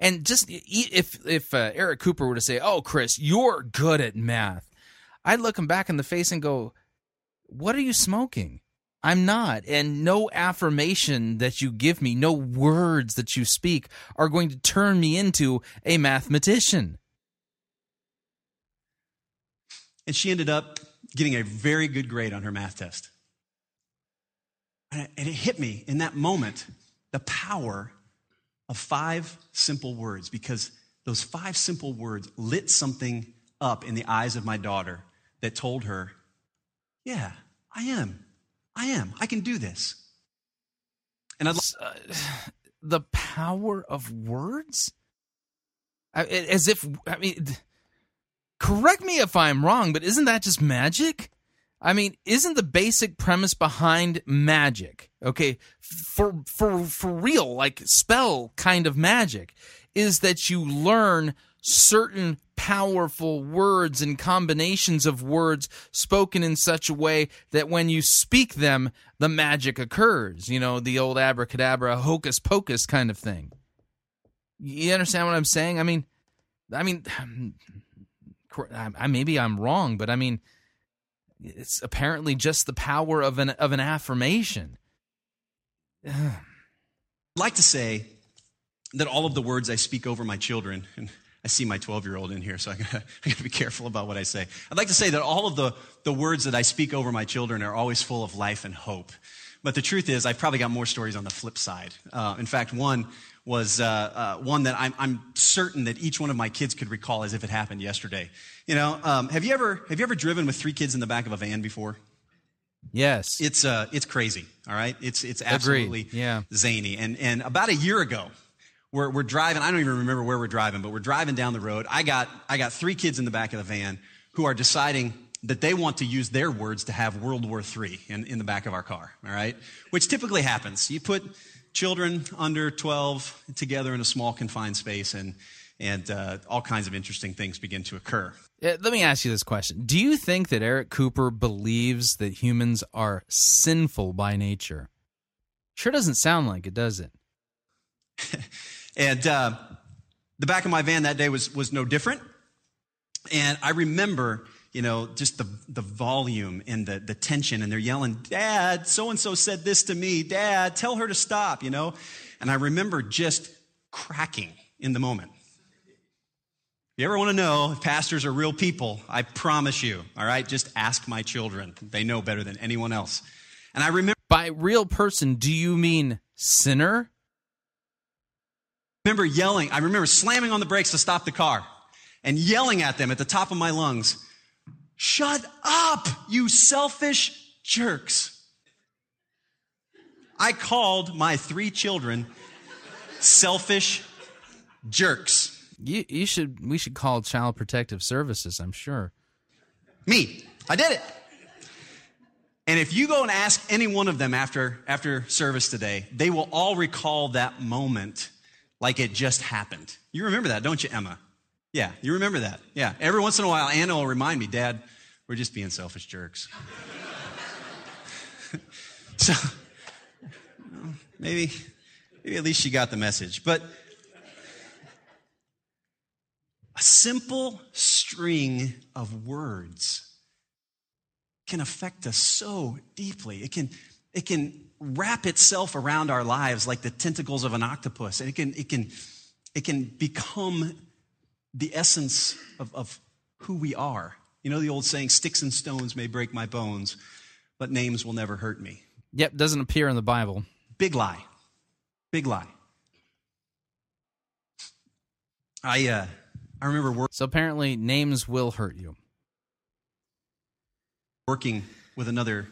And just if, if uh, Eric Cooper were to say, oh, Chris, you're good at math, I'd look him back in the face and go, what are you smoking? I'm not. And no affirmation that you give me, no words that you speak are going to turn me into a mathematician. And she ended up getting a very good grade on her math test. And it hit me in that moment, the power of five simple words, because those five simple words lit something up in the eyes of my daughter that told her, yeah, I am. I am. I can do this. And I'd like- uh, the power of words? As if, I mean, correct me if I'm wrong, but isn't that just magic? I mean, isn't the basic premise behind magic, okay, for for for real, like spell kind of magic, is that you learn certain powerful words and combinations of words spoken in such a way that when you speak them, the magic occurs. You know, the old abracadabra, hocus pocus kind of thing. You understand what I'm saying? I mean, I mean, I, maybe I'm wrong, but I mean, it's apparently just the power of an of an affirmation. I'd like to say that all of the words I speak over my children, and I see my twelve-year-old in here, so I gotta, I gotta be careful about what I say. I'd like to say that all of the, the words that I speak over my children are always full of life and hope. But the truth is, I've probably got more stories on the flip side. Uh, in fact, one was uh, uh, one that I'm, I'm certain that each one of my kids could recall as if it happened yesterday. You know, um, have you ever have you ever driven with three kids in the back of a van before? Yes, it's uh, it's crazy. All right, it's it's absolutely yeah. zany. And and about a year ago, we're we're driving. I don't even remember where we're driving, but we're driving down the road. I got I got three kids in the back of the van who are deciding that they want to use their words to have World War Three in, in the back of our car, all right? Which typically happens. You put children under twelve together in a small confined space, and and uh, all kinds of interesting things begin to occur. Let me ask you this question. Do you think that Eric Cooper believes that humans are sinful by nature? Sure doesn't sound like it, does it? and uh, the back of my van that day was was no different. And I remember... You know, just the the volume and the, the tension, and they're yelling, "Dad, so-and-so said this to me. Dad, tell her to stop," you know. And I remember just cracking in the moment. If you ever want to know if pastors are real people, I promise you, all right, just ask my children. They know better than anyone else. And I remember... By real person, do you mean sinner? I remember yelling. I remember slamming on the brakes to stop the car and yelling at them at the top of my lungs, "Shut up, you selfish jerks." I called my three children selfish jerks. You, you should, we should call Child Protective Services, I'm sure. Me, I did it. And if you go and ask any one of them after, after service today, they will all recall that moment like it just happened. You remember that, don't you, Emma? Yeah, you remember that. Yeah, every once in a while, Anna will remind me, "Dad, we're just being selfish jerks." So well, maybe, maybe at least she got the message. But a simple string of words can affect us so deeply. It can, it can wrap itself around our lives like the tentacles of an octopus, and it can, it can, it can become the essence of, of who we are. You know the old saying, "Sticks and stones may break my bones, but names will never hurt me." Yep, doesn't appear in the Bible. Big lie. Big lie. I uh, I remember working... So apparently names will hurt you. Working with another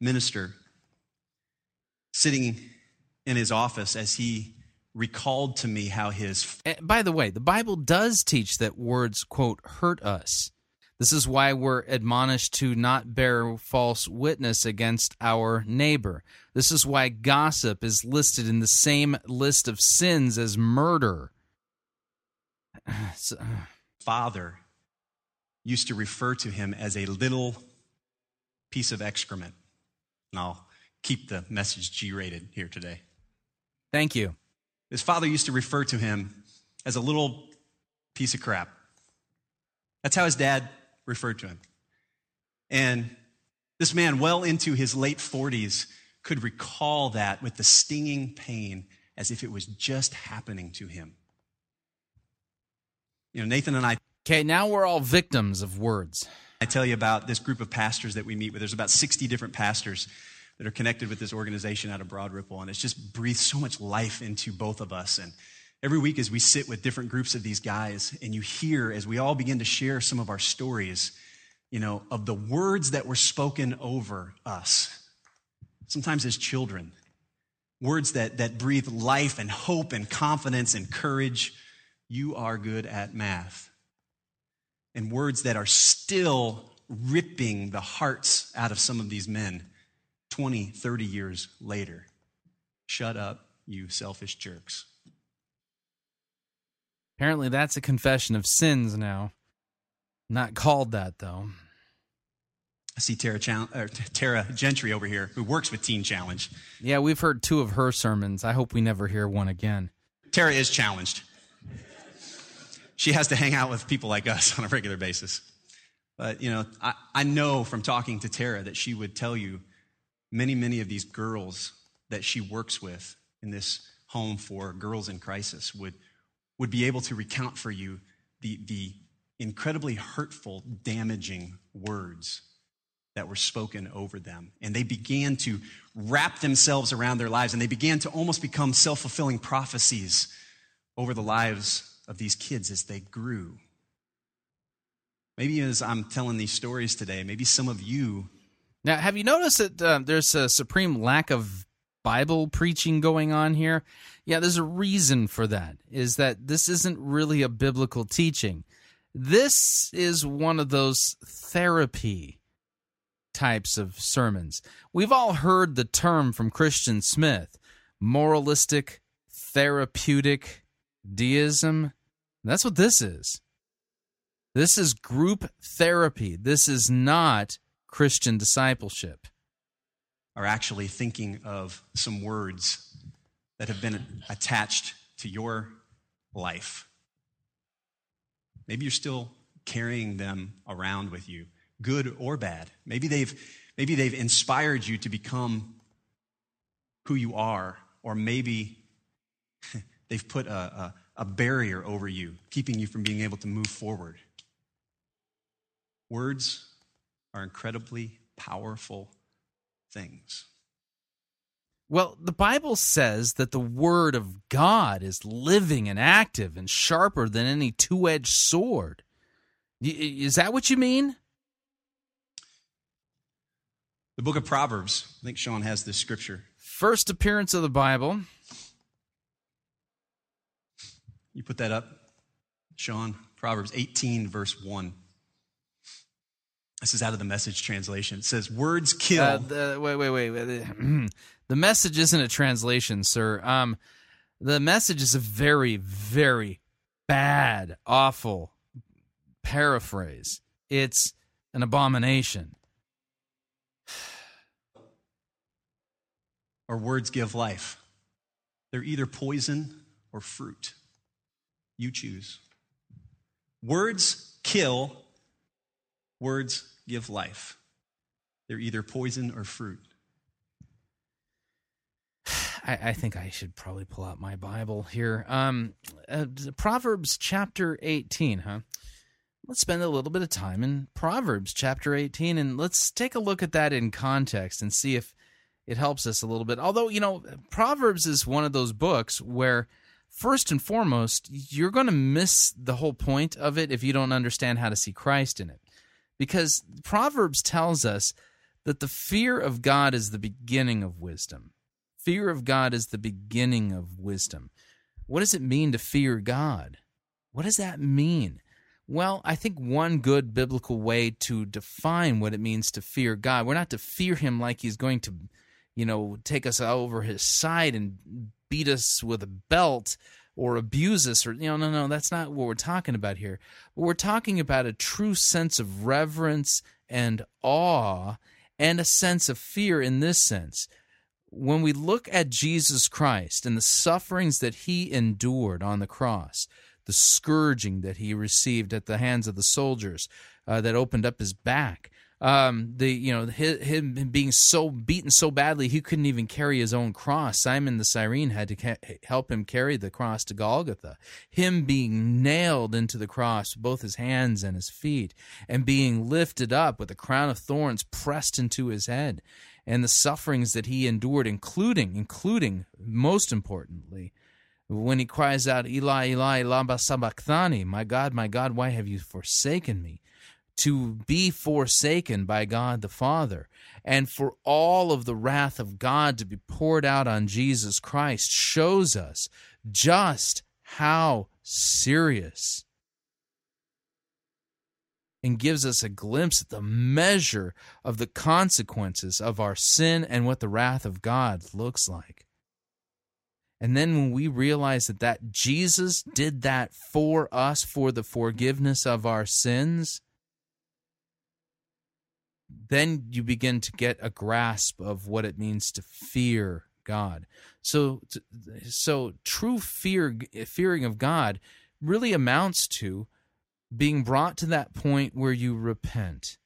minister, sitting in his office as he... recalled to me how his... By the way, the Bible does teach that words, quote, hurt us. This is why we're admonished to not bear false witness against our neighbor. This is why gossip is listed in the same list of sins as murder. Father used to refer to him as a little piece of excrement. And I'll keep the message G-rated here today. Thank you. His father used to refer to him as a little piece of crap. That's how his dad referred to him. And this man, well into his late forties, could recall that with the stinging pain as if it was just happening to him. You know, Nathan and I... Okay, now we're all victims of words. I tell you about this group of pastors that we meet with. There's about sixty different pastors that are connected with this organization out of Broad Ripple, and it's just breathed so much life into both of us. And every week as we sit with different groups of these guys, and you hear, as we all begin to share some of our stories, you know, of the words that were spoken over us, sometimes as children, words that, that breathe life and hope and confidence and courage. You are good at math. And words that are still ripping the hearts out of some of these men twenty, thirty years later. Shut up, you selfish jerks. Apparently that's a confession of sins now. Not called that, though. I see Tara, Chal- or Tara Gentry over here, who works with Teen Challenge. Yeah, we've heard two of her sermons. I hope we never hear one again. Tara is challenged. She has to hang out with people like us on a regular basis. But, you know, I, I know from talking to Tara that she would tell you many, many of these girls that she works with in this home for girls in crisis would would be able to recount for you the the incredibly hurtful, damaging words that were spoken over them. And they began to wrap themselves around their lives, and they began to almost become self-fulfilling prophecies over the lives of these kids as they grew. Maybe as I'm telling these stories today, maybe some of you... Now, have you noticed that uh, there's a supreme lack of Bible preaching going on here? Yeah, there's a reason for that, is that this isn't really a biblical teaching. This is one of those therapy types of sermons. We've all heard the term from Christian Smith, moralistic, therapeutic deism. That's what this is. This is group therapy. This is not Christian discipleship. Are actually thinking of some words that have been attached to your life. Maybe you're still carrying them around with you, good or bad. Maybe they've maybe they've inspired you to become who you are, or maybe they've put a, a, a barrier over you, keeping you from being able to move forward. Words are incredibly powerful things. Well, the Bible says that the Word of God is living and active and sharper than any two-edged sword. Is that what you mean? The book of Proverbs. I think Sean has this scripture. First appearance of the Bible. You put that up, Sean. Proverbs eighteen, verse one. This is out of the Message translation. It says, words kill. Uh, the, wait, wait, wait. The Message isn't a translation, sir. Um, the Message is a very, very bad, awful paraphrase. It's an abomination. Our words give life. They're either poison or fruit. You choose. Words kill. Words give life. They're either poison or fruit. I, I think I should probably pull out my Bible here. Um, uh, Proverbs chapter eighteen, huh? Let's spend a little bit of time in Proverbs chapter eighteen, and let's take a look at that in context and see if it helps us a little bit. Although, you know, Proverbs is one of those books where, first and foremost, you're going to miss the whole point of it if you don't understand how to see Christ in it. Because Proverbs tells us that the fear of God is the beginning of wisdom. Fear of God is the beginning of wisdom. What does it mean to fear God? What does that mean? Well, I think one good biblical way to define what it means to fear God, we're not to fear him like he's going to, you know, take us over his side and beat us with a belt or abuse us, or, you know, no, no, that's not what we're talking about here. We're talking about a true sense of reverence and awe and a sense of fear in this sense. When we look at Jesus Christ and the sufferings that he endured on the cross, the scourging that he received at the hands of the soldiers uh, that opened up his back, um, the you know his, him being so beaten so badly he couldn't even carry his own cross. Simon the Cyrene had to ca- help him carry the cross to Golgotha. Him being nailed into the cross, both his hands and his feet, and being lifted up with a crown of thorns pressed into his head. And the sufferings that he endured, including, including, most importantly, when he cries out, Eli, Eli, lama sabachthani, my God, my God, why have you forsaken me? to be forsaken by God the Father, and for all of the wrath of God to be poured out on Jesus Christ shows us just how serious, and gives us a glimpse at the measure of the consequences of our sin and what the wrath of God looks like. And then when we realize that, that Jesus did that for us, for the forgiveness of our sins, then you begin to get a grasp of what it means to fear God. So, so true fear, fearing of God really amounts to being brought to that point where you repent.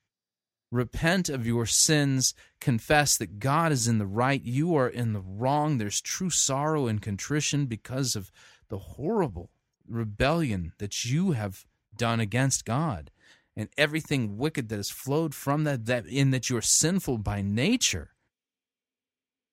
Repent of your sins, confess that God is in the right, you are in the wrong. There's true sorrow and contrition because of the horrible rebellion that you have done against God, and everything wicked that has flowed from that, that in that you're sinful by nature,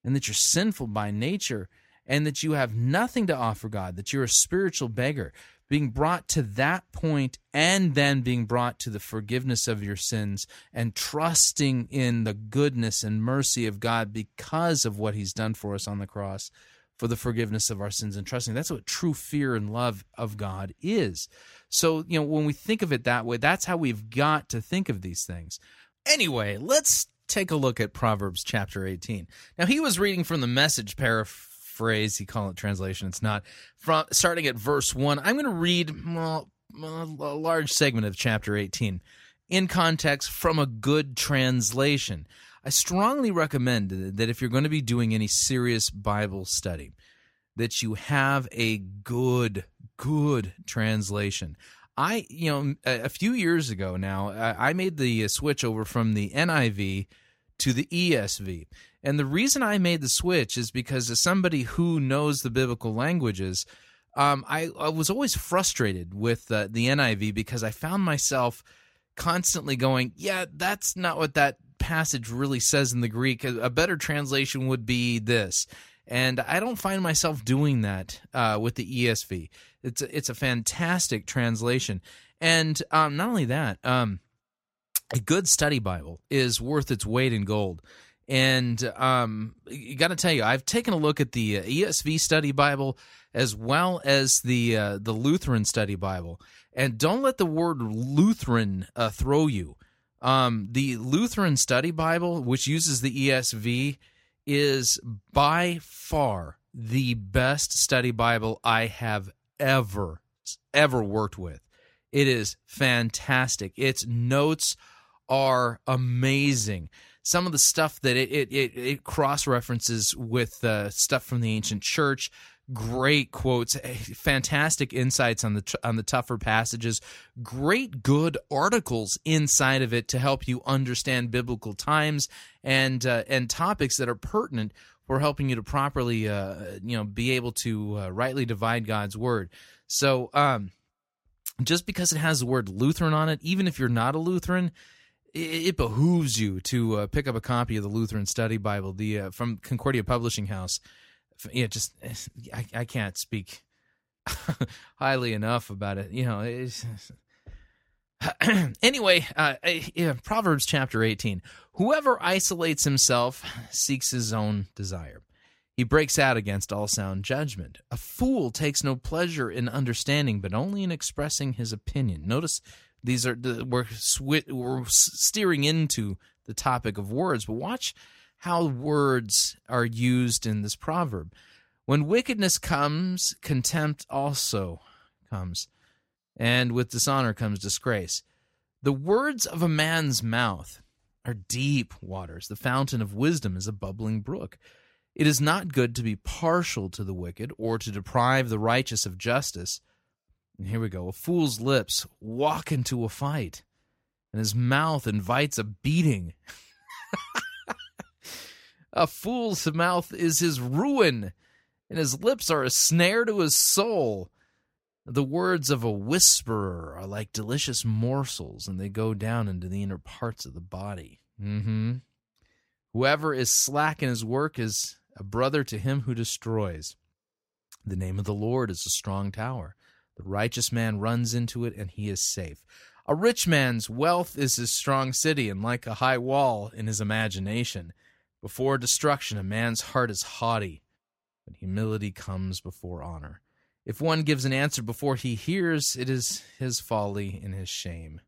and that you're sinful by nature, and that you have nothing to offer God, that you're a spiritual beggar. Being brought to that point, and then being brought to the forgiveness of your sins and trusting in the goodness and mercy of God because of what he's done for us on the cross for the forgiveness of our sins and trusting. That's what true fear and love of God is. So, you know, when we think of it that way, that's how we've got to think of these things. Anyway, let's take a look at Proverbs chapter eighteen. Now, he was reading from the Message paraphrase. Phrase, he call it translation, it's not, from starting at verse one. I'm going to read a large segment of chapter eighteen in context from a good translation. I strongly recommend that if you're going to be doing any serious Bible study, that you have a good, good translation. I, you know, a few years ago now, I made the switch over from the N I V to the E S V. And the reason I made the switch is because, as somebody who knows the biblical languages, um, I, I was always frustrated with uh, the N I V because I found myself constantly going, yeah, that's not what that passage really says in the Greek. A, a better translation would be this. And I don't find myself doing that uh, with the E S V. It's a, it's a fantastic translation. And um, not only that, um, a good study Bible is worth its weight in gold. And um, you got to tell you, I've taken a look at the E S V Study Bible as well as the uh, the Lutheran Study Bible, and don't let the word Lutheran uh, throw you. Um, the Lutheran Study Bible, which uses the E S V, is by far the best study Bible I have ever ever worked with. It is fantastic. Its notes are amazing. Some of the stuff that it it, it, it cross-references with uh, stuff from the ancient church, great quotes, fantastic insights on the on the tougher passages, great good articles inside of it to help you understand biblical times and uh, and topics that are pertinent for helping you to properly uh, you know be able to uh, rightly divide God's word. So um, just because it has the word Lutheran on it, even if you're not a Lutheran, it behooves you to uh, pick up a copy of the Lutheran Study Bible, the uh, from Concordia Publishing House. Yeah, just I, I can't speak highly enough about it. You know, it's... anyway, uh, yeah, Proverbs chapter eighteen. Whoever isolates himself seeks his own desire. He breaks out against all sound judgment. A fool takes no pleasure in understanding, but only in expressing his opinion. Notice. These are we're we're steering into the topic of words, but watch how words are used in this proverb. When wickedness comes, contempt also comes, and with dishonor comes disgrace. The words of a man's mouth are deep waters. The fountain of wisdom is a bubbling brook. It is not good to be partial to the wicked or to deprive the righteous of justice. And here we go. A fool's lips walk into a fight, and his mouth invites a beating. A fool's mouth is his ruin, and his lips are a snare to his soul. The words of a whisperer are like delicious morsels, and they go down into the inner parts of the body. Mm-hmm. Whoever is slack in his work is a brother to him who destroys. The name of the Lord is a strong tower. The righteous man runs into it, and he is safe. A rich man's wealth is his strong city, and like a high wall in his imagination. Before destruction, a man's heart is haughty, but humility comes before honor. If one gives an answer before he hears, it is his folly and his shame.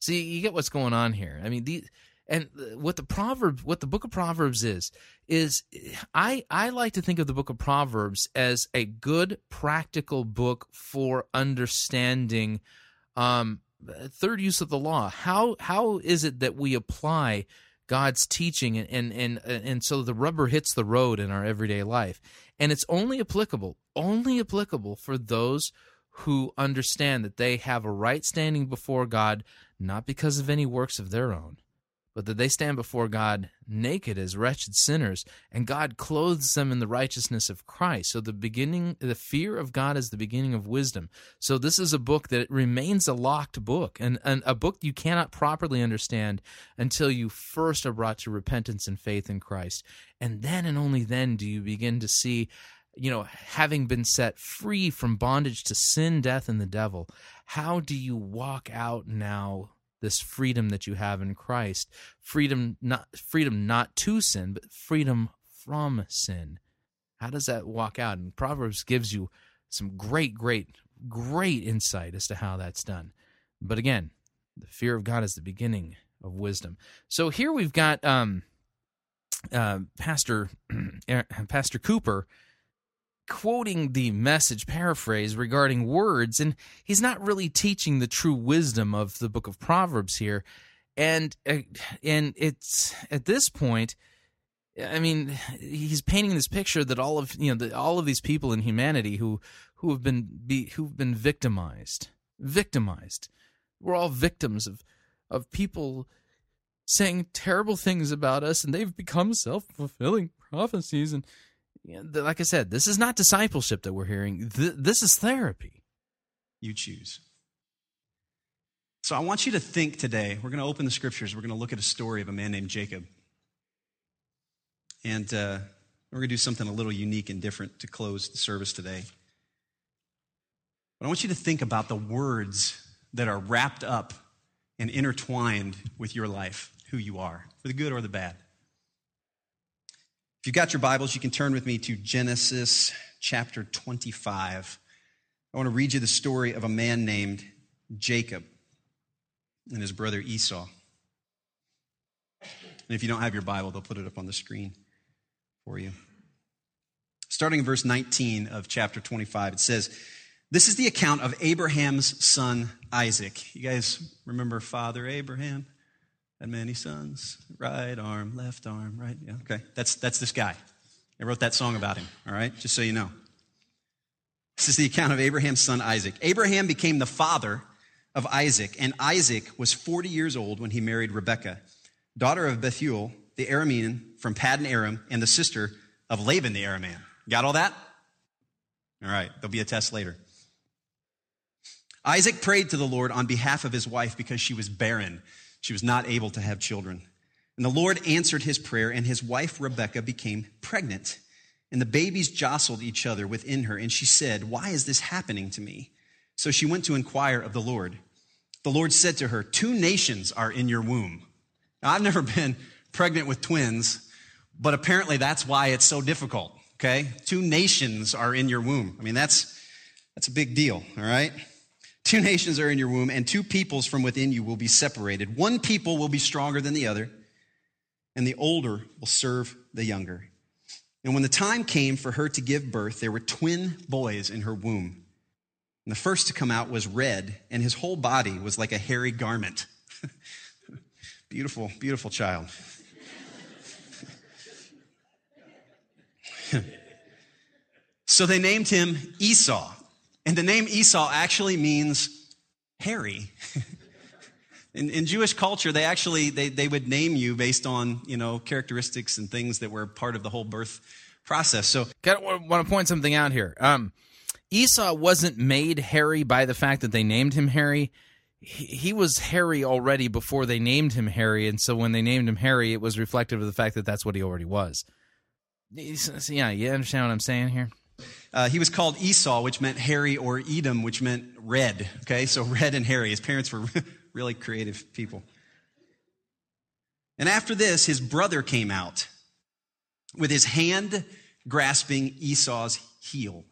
See, you get what's going on here. I mean, the, and what the Proverbs, what the book of Proverbs is, is I, I like to think of the book of Proverbs as a good practical book for understanding um, third use of the law. How how is it that we apply God's teaching, and, and and and so the rubber hits the road in our everyday life, and it's only applicable, only applicable for those who understand that they have a right standing before God, not because of any works of their own, but that they stand before God naked as wretched sinners, and God clothes them in the righteousness of Christ. So the beginning, the fear of God is the beginning of wisdom. So this is a book that remains a locked book, and, and a book you cannot properly understand until you first are brought to repentance and faith in Christ. And then and only then do you begin to see, you know, having been set free from bondage to sin, death, and the devil, how do you walk out now this freedom that you have in Christ, freedom not freedom not to sin, but freedom from sin? How does that walk out? And Proverbs gives you some great, great, great insight as to how that's done. But again, the fear of God is the beginning of wisdom. So here we've got um, uh, Pastor Pastor Cooper quoting the Message paraphrase regarding words, and he's not really teaching the true wisdom of the book of Proverbs here. And and it's at this point, I mean, he's painting this picture that all of, you know, the, all of these people in humanity who who have been be, who've been victimized, victimized. We're all victims of of people saying terrible things about us, and they've become self-fulfilling prophecies. And like I said, this is not discipleship that we're hearing. This is therapy. You choose. So I want you to think today. We're going to open the scriptures. We're going to look at a story of a man named Jacob. And uh, we're going to do something a little unique and different to close the service today. But I want you to think about the words that are wrapped up and intertwined with your life, who you are, for the good or the bad. If you've got your Bibles, you can turn with me to Genesis chapter twenty-five. I want to read you the story of a man named Jacob and his brother Esau. And if you don't have your Bible, they'll put it up on the screen for you. Starting in verse nineteen of chapter twenty-five, it says, "This is the account of Abraham's son Isaac." You guys remember Father Abraham? Had many sons, right arm, left arm, right, yeah, okay. That's that's this guy. I wrote that song about him, all right, just so you know. This is the account of Abraham's son Isaac. Abraham became the father of Isaac, and Isaac was forty years old when he married Rebekah, daughter of Bethuel, the Aramean from Paddan Aram, and the sister of Laban the Aramean. Got all that? All right, there'll be a test later. Isaac prayed to the Lord on behalf of his wife because she was barren. She was not able to have children. And the Lord answered his prayer, and his wife Rebekah became pregnant. And the babies jostled each other within her, and she said, "Why is this happening to me?" So she went to inquire of the Lord. The Lord said to her, "Two nations are in your womb." Now, I've never been pregnant with twins, but apparently that's why it's so difficult, okay? Two nations are in your womb. I mean, that's that's a big deal, all right? "Two nations are in your womb, and two peoples from within you will be separated. One people will be stronger than the other, and the older will serve the younger." And when the time came for her to give birth, there were twin boys in her womb. And the first to come out was red, and his whole body was like a hairy garment. Beautiful, beautiful child. So they named him Esau. And the name Esau actually means hairy. in, in Jewish culture, they actually, they, they would name you based on, you know, characteristics and things that were part of the whole birth process. So I want to point something out here. Um, Esau wasn't made hairy by the fact that they named him hairy. He, he was hairy already before they named him hairy. And so when they named him hairy, it was reflective of the fact that that's what he already was. So, yeah, you understand what I'm saying here? Uh, he was called Esau, which meant hairy, or Edom, which meant red. Okay, so red and hairy. His parents were really creative people. And after this, his brother came out with his hand grasping Esau's heel.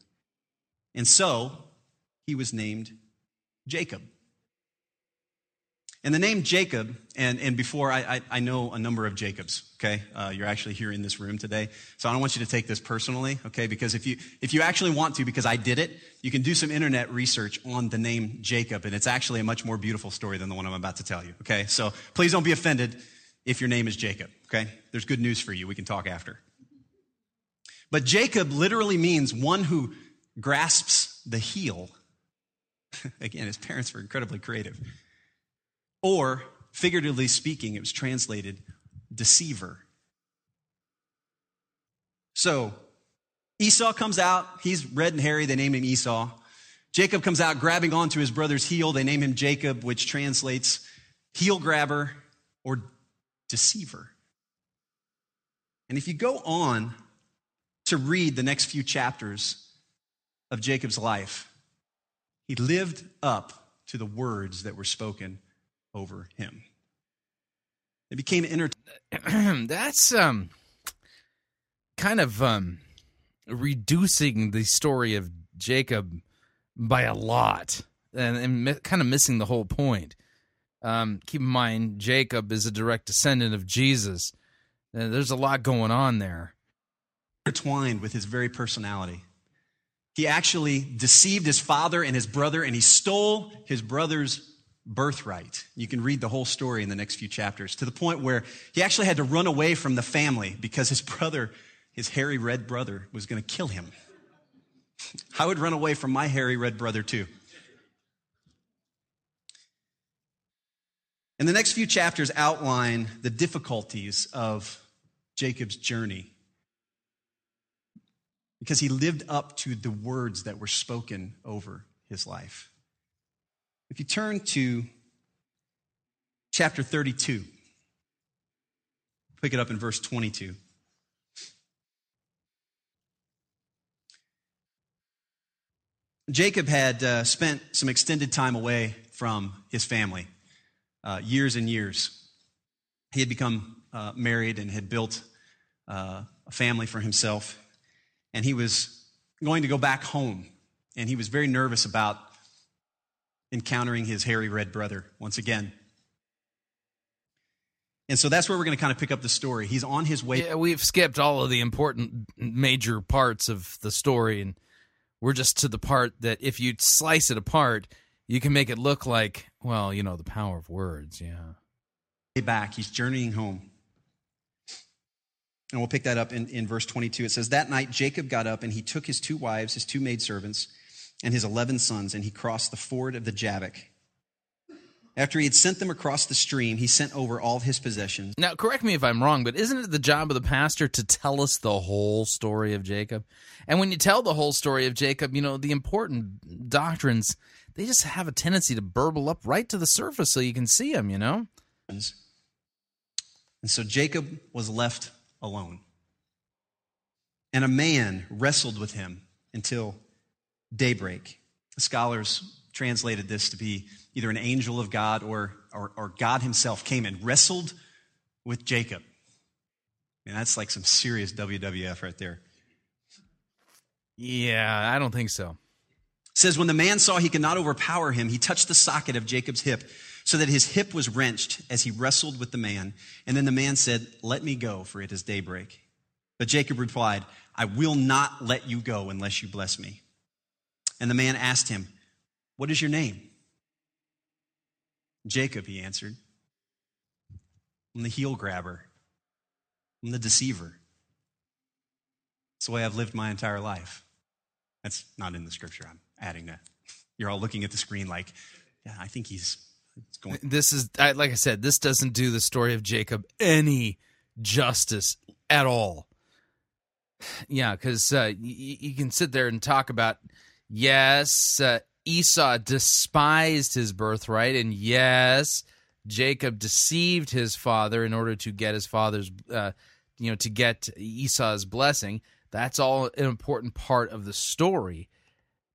And so he was named Jacob. And the name Jacob, and, and before, I, I, I know a number of Jacobs, okay? Uh, you're actually here in this room today, so I don't want you to take this personally, okay? Because if you if you actually want to, because I did it, you can do some internet research on the name Jacob, and it's actually a much more beautiful story than the one I'm about to tell you, okay? So please don't be offended if your name is Jacob, okay? There's good news for you. We can talk after. But Jacob literally means one who grasps the heel. Again, his parents were incredibly creative. Or, figuratively speaking, it was translated deceiver. So, Esau comes out. He's red and hairy. They name him Esau. Jacob comes out grabbing onto his brother's heel. They name him Jacob, which translates heel grabber or deceiver. And if you go on to read the next few chapters of Jacob's life, he lived up to the words that were spoken over him. It became entertaining. That's um, kind of um, reducing the story of Jacob by a lot and, and mi- kind of missing the whole point. Um, keep in mind, Jacob is a direct descendant of Jesus. Uh, there's a lot going on there. Intertwined with his very personality. He actually deceived his father and his brother, and he stole his brother's birthright. You can read the whole story in the next few chapters, to the point where he actually had to run away from the family because his brother, his hairy red brother, was going to kill him. I would run away from my hairy red brother too. And the next few chapters outline the difficulties of Jacob's journey because he lived up to the words that were spoken over his life. If you turn to chapter thirty-two, pick it up in verse twenty-two. Jacob had uh, spent some extended time away from his family, uh, years and years. He had become uh, married and had built uh, a family for himself, and he was going to go back home, and he was very nervous about encountering his hairy red brother once again. And so that's where we're going to kind of pick up the story. He's on his way. Yeah, we've skipped all of the important major parts of the story, and we're just to the part that if you slice it apart, you can make it look like, well, you know, the power of words, yeah. Way back, he's journeying home. And we'll pick that up in, in verse twenty-two. It says, that night Jacob got up, and he took his two wives, his two maidservants, and his eleven sons, and he crossed the ford of the Jabbok. After he had sent them across the stream, he sent over all of his possessions. Now, correct me if I'm wrong, but isn't it the job of the pastor to tell us the whole story of Jacob? And when you tell the whole story of Jacob, you know, the important doctrines, they just have a tendency to burble up right to the surface so you can see them, you know? And so Jacob was left alone. And a man wrestled with him until daybreak. Scholars translated this to be either an angel of God or, or, or God himself came and wrestled with Jacob. And that's like some serious W W F right there. Yeah, I don't think so. It says, when the man saw he could not overpower him, he touched the socket of Jacob's hip so that his hip was wrenched as he wrestled with the man. And then the man said, let me go, for it is daybreak. But Jacob replied, I will not let you go unless you bless me. And the man asked him, what is your name? Jacob, he answered. I'm the heel grabber. I'm the deceiver. That's the way I've lived my entire life. That's not in the scripture. I'm adding that. You're all looking at the screen like, yeah, I think he's it's going. This is, like I said, this doesn't do the story of Jacob any justice at all. Yeah, because uh, you, you can sit there and talk about, yes, uh, Esau despised his birthright, and yes, Jacob deceived his father in order to get his father's, uh, you know, to get Esau's blessing. That's all an important part of the story.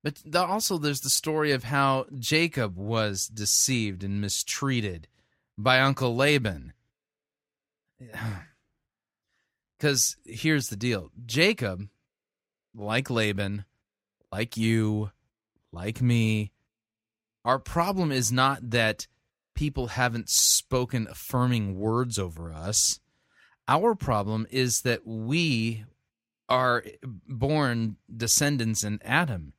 But the, also there's the story of how Jacob was deceived and mistreated by Uncle Laban. Because here's the deal. Jacob, like Laban, like you, like me, our problem is not that people haven't spoken affirming words over us. Our problem is that we are born descendants in Adam.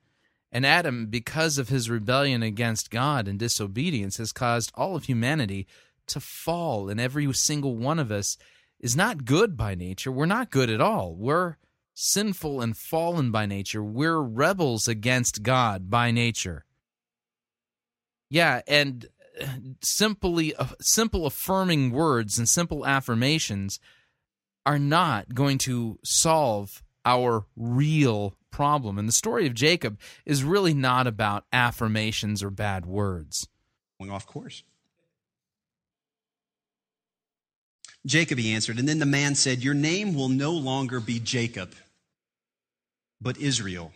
And Adam, because of his rebellion against God and disobedience, has caused all of humanity to fall. And every single one of us is not good by nature. We're not good at all. We're sinful and fallen by nature. We're rebels against God by nature. Yeah, and simply, uh, simple affirming words and simple affirmations are not going to solve our real problem. And the story of Jacob is really not about affirmations or bad words. Going off course. Jacob, he answered, and then the man said, your name will no longer be Jacob, but Israel,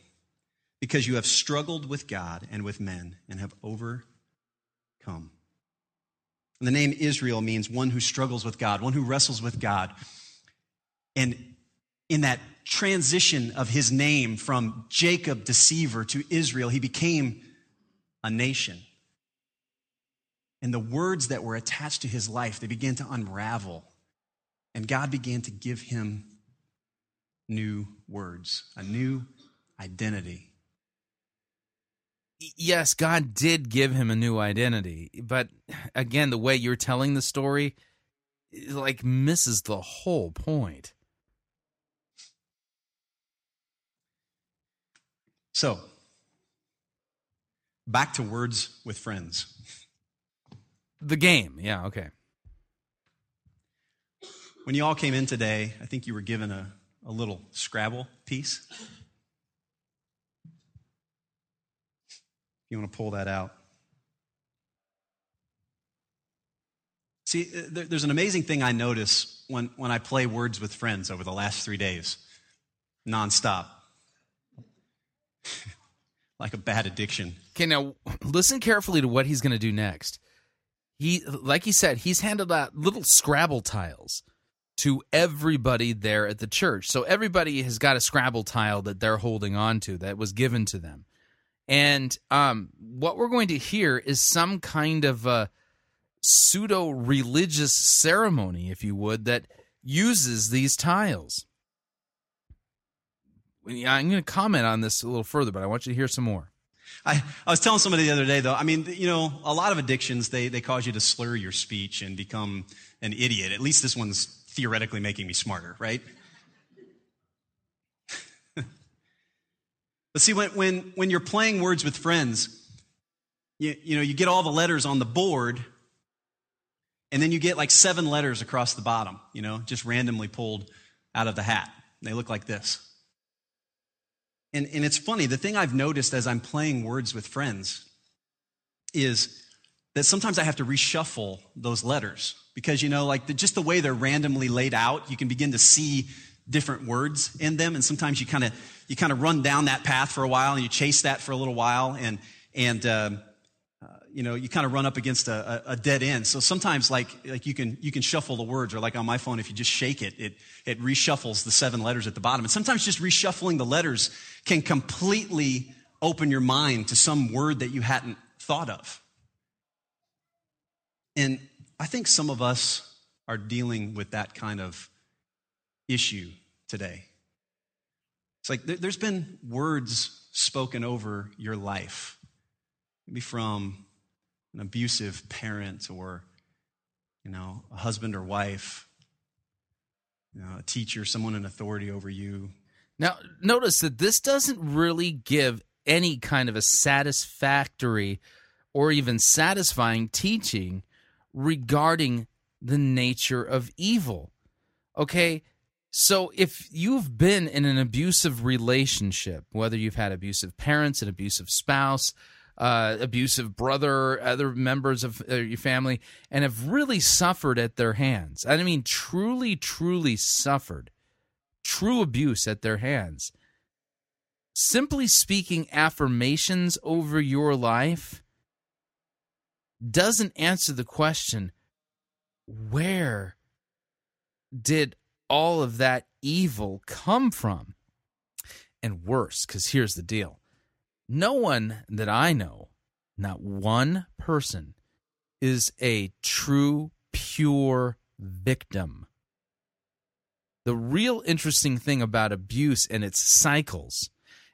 because you have struggled with God and with men and have overcome. And the name Israel means one who struggles with God, one who wrestles with God. And in that transition of his name from Jacob, deceiver, to Israel, he became a nation. And the words that were attached to his life, they began to unravel. And God began to give him new words, a new identity. Yes, God did give him a new identity. But again, the way you're telling the story, like, misses the whole point. So, back to Words with Friends. The game, yeah, okay. When you all came in today, I think you were given a, a little Scrabble piece. You want to pull that out. See, there's an amazing thing I notice when, when I play Words with Friends over the last three days, nonstop. Like a bad addiction. Okay, now listen carefully to what he's going to do next. He, like he said, he's handed out little Scrabble tiles to everybody there at the church. So everybody has got a Scrabble tile that they're holding on to that was given to them. And um, what we're going to hear is some kind of a pseudo-religious ceremony, if you would, that uses these tiles. I'm going to comment on this a little further, but I want you to hear some more. I, I was telling somebody the other day, though, I mean, you know, a lot of addictions, they, they cause you to slur your speech and become an idiot. At least this one's theoretically making me smarter, right? But see, when, when when you're playing Words with Friends, you, you know, you get all the letters on the board, and then you get like seven letters across the bottom, you know, just randomly pulled out of the hat. They look like this. And and it's funny, the thing I've noticed as I'm playing Words with Friends is that sometimes I have to reshuffle those letters because, you know, like the, just the way they're randomly laid out, you can begin to see different words in them, and sometimes you kind of you kind of run down that path for a while, and you chase that for a little while, and and um, uh, you know you kind of run up against a, a dead end. So sometimes, like like you can you can shuffle the words, or like on my phone, if you just shake it, it it reshuffles the seven letters at the bottom. And sometimes just reshuffling the letters can completely open your mind to some word that you hadn't thought of. And I think some of us are dealing with that kind of issue today. It's like there's been words spoken over your life, maybe from an abusive parent, or you know, a husband or wife, you know, a teacher, someone in authority over you. Now, notice that this doesn't really give any kind of a satisfactory or even satisfying teaching regarding the nature of evil. Okay. So if you've been in an abusive relationship, whether you've had abusive parents, an abusive spouse, uh, abusive brother, other members of uh, your family, and have really suffered at their hands, I mean truly, truly suffered, true abuse at their hands, simply speaking affirmations over your life doesn't answer the question, where did all of that evil come from? And worse, because here's the deal. No one that I know, not one person, is a true, pure victim. The real interesting thing about abuse and its cycles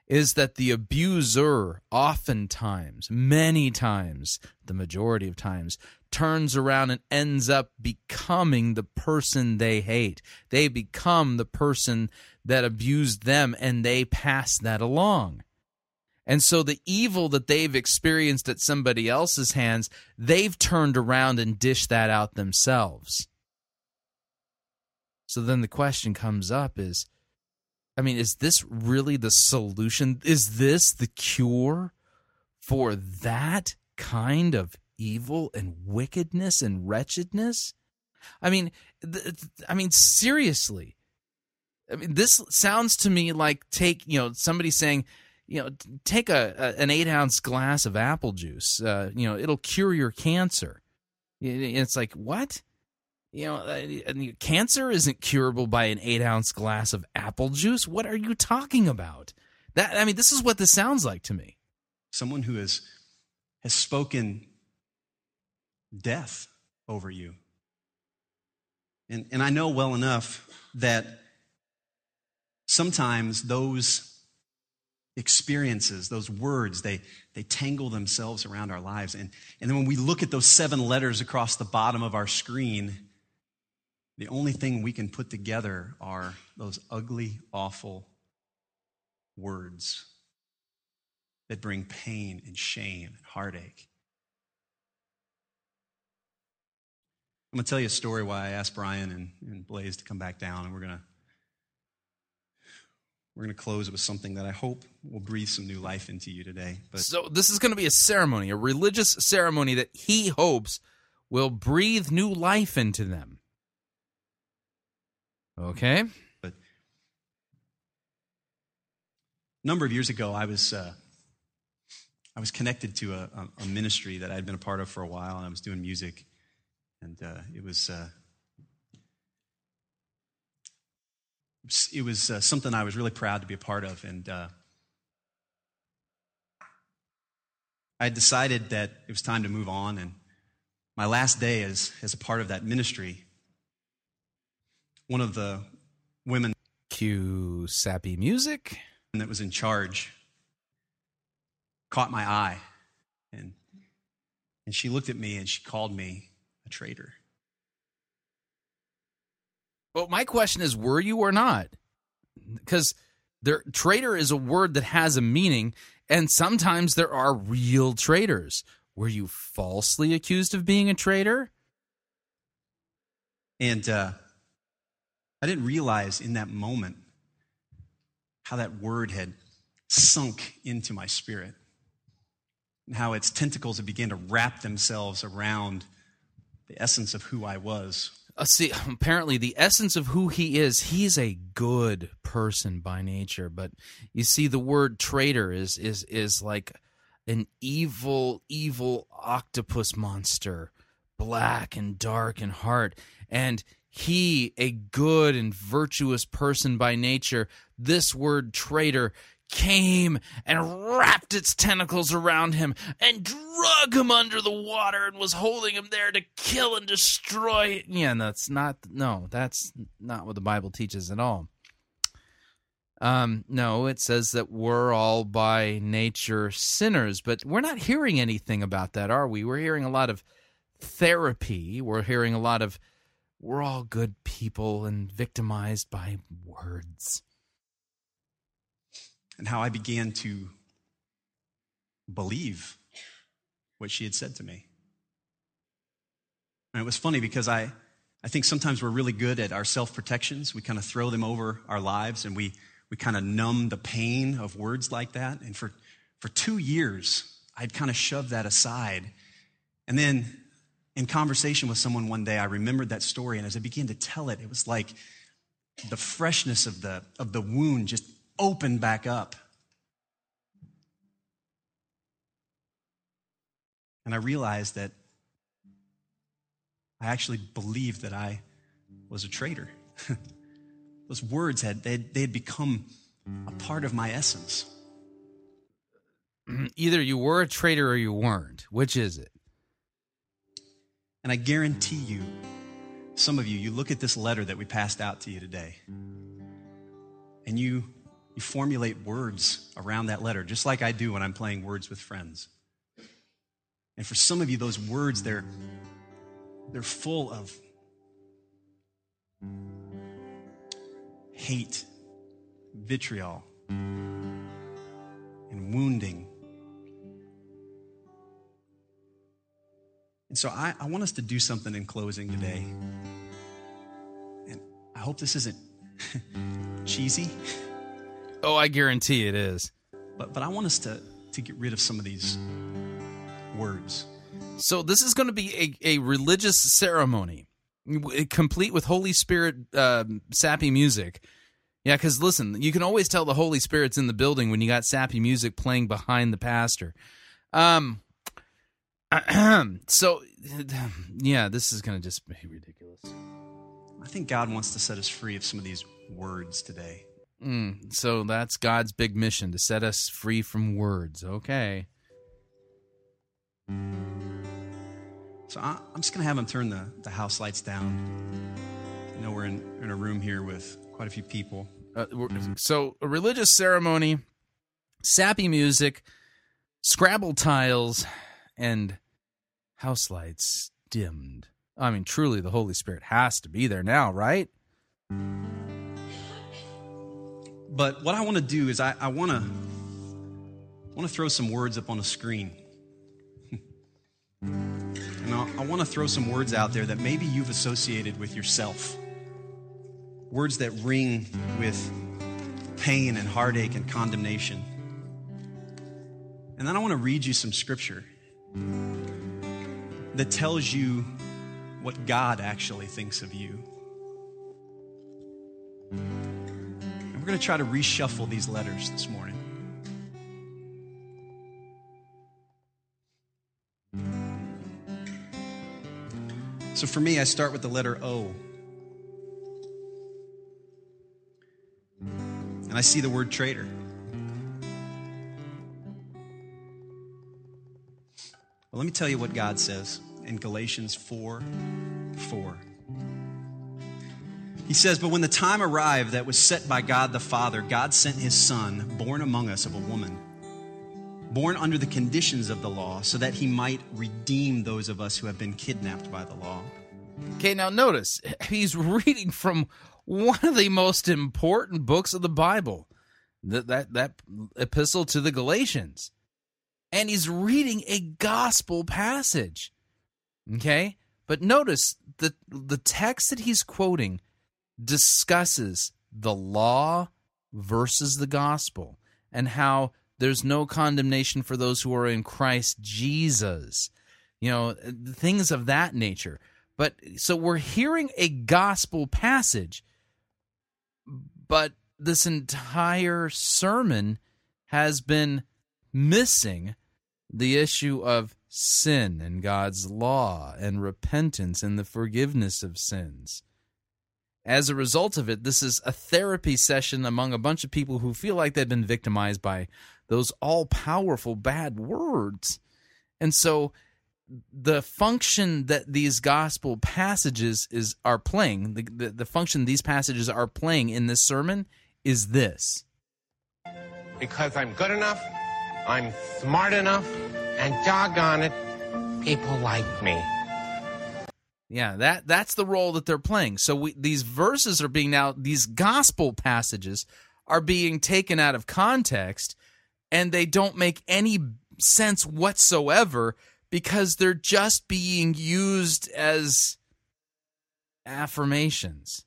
is that the abuser oftentimes, many times, the majority of times, turns around and ends up becoming the person they hate. They become the person that abused them, and they pass that along. And so the evil that they've experienced at somebody else's hands, they've turned around and dished that out themselves. So then the question comes up is, I mean, is this really the solution? Is this the cure for that kind of evil and wickedness and wretchedness? I mean, th- I mean, seriously. I mean, this sounds to me like take, you know, somebody saying, you know, take a, a an eight ounce glass of apple juice. Uh, you know, it'll cure your cancer. It's like, what? You know, cancer isn't curable by an eight-ounce glass of apple juice. What are you talking about? That I mean, this is what this sounds like to me. Someone who has has spoken death over you. And and I know well enough that sometimes those experiences, those words, they they tangle themselves around our lives. And, and then when we look at those seven letters across the bottom of our screen, the only thing we can put together are those ugly, awful words that bring pain and shame and heartache. I'm going to tell you a story why I asked Brian and, and Blaze to come back down, and we're going to we're going to close with something that I hope will breathe some new life into you today. But so this is going to be a ceremony, a religious ceremony that he hopes will breathe new life into them. Okay. But a number of years ago, I was uh, I was connected to a, a ministry that I'd been a part of for a while, and I was doing music, and uh, it was uh, it was uh, something I was really proud to be a part of, and uh, I decided that it was time to move on, and my last day as as a part of that ministry. One of the women, cue sappy music, that was in charge, caught my eye, and and she looked at me and she called me a traitor. Well, my question is, were you or not? Because there, traitor is a word that has a meaning, and sometimes there are real traitors. Were you falsely accused of being a traitor? And uh I didn't realize in that moment how that word had sunk into my spirit and how its tentacles had begun to wrap themselves around the essence of who I was. Uh, see, apparently the essence of who he is, he's a good person by nature. But you see, the word traitor is is is like an evil, evil octopus monster, black and dark in heart. And he, a good and virtuous person by nature, this word traitor came and wrapped its tentacles around him and drug him under the water and was holding him there to kill and destroy. Yeah, no, that's not, no, that's not what the Bible teaches at all. Um, no, it says that we're all by nature sinners, but we're not hearing anything about that, are we? We're hearing a lot of therapy. We're hearing a lot of we're all good people and victimized by words. And how I began to believe what she had said to me. And it was funny because I, I think sometimes we're really good at our self-protections. We kind of throw them over our lives and we, we kind of numb the pain of words like that. And for, for two years, I'd kind of shoved that aside. And then in conversation with someone one day, I remembered that story, and as I began to tell it, it was like the freshness of the of the wound just opened back up, And I realized that I actually believed that I was a traitor. Those words had they had, they had become a part of my essence. Either you were a traitor or you weren't. Which is it? And I guarantee you, some of you, you look at this letter that we passed out to you today, and you you formulate words around that letter, just like I do when I'm playing Words with Friends. And for some of you, those words, they're they're full of hate, vitriol, and wounding. And so I, I want us to do something in closing today. And I hope this isn't cheesy. Oh, I guarantee it is. But but I want us to, to get rid of some of these words. So this is going to be a, a religious ceremony, complete with Holy Spirit uh, sappy music. Yeah, because listen, you can always tell the Holy Spirit's in the building when you got sappy music playing behind the pastor. Um... So, yeah, this is going to just be ridiculous. I think God wants to set us free of some of these words today. Mm, so that's God's big mission, to set us free from words. Okay. So I, I'm just going to have him turn the, the house lights down. I know we're in, in a room here with quite a few people. Uh, so a religious ceremony, sappy music, Scrabble tiles, and house lights dimmed. I mean, truly, the Holy Spirit has to be there now, right? But what I want to do is I, I want to want to throw some words up on a screen. And I, I want to throw some words out there that maybe you've associated with yourself. Words that ring with pain and heartache and condemnation. And then I want to read you some scripture that tells you what God actually thinks of you. And we're going to try to reshuffle these letters this morning. So for me, I start with the letter O. And I see the word traitor. Well, let me tell you what God says in Galatians four four. He says, "But when the time arrived that was set by God the Father, God sent his Son, born among us of a woman, born under the conditions of the law, so that he might redeem those of us who have been kidnapped by the law." Okay, now notice, he's reading from one of the most important books of the Bible, that, that, that epistle to the Galatians. And he's reading a gospel passage, okay? But notice the the text that he's quoting discusses the law versus the gospel and how there's no condemnation for those who are in Christ Jesus, you know, things of that nature. But so we're hearing a gospel passage, but this entire sermon has been missing the issue of sin and God's law and repentance and the forgiveness of sins. As a result of it, this is a therapy session among a bunch of people who feel like they've been victimized by those all-powerful bad words. And so the function that these gospel passages is are playing, the, the, the function these passages are playing in this sermon is this. Because I'm good enough, I'm smart enough, and doggone it, people like me. Yeah, that that's the role that they're playing. So we, these verses are being now, these gospel passages are being taken out of context, and they don't make any sense whatsoever because they're just being used as affirmations.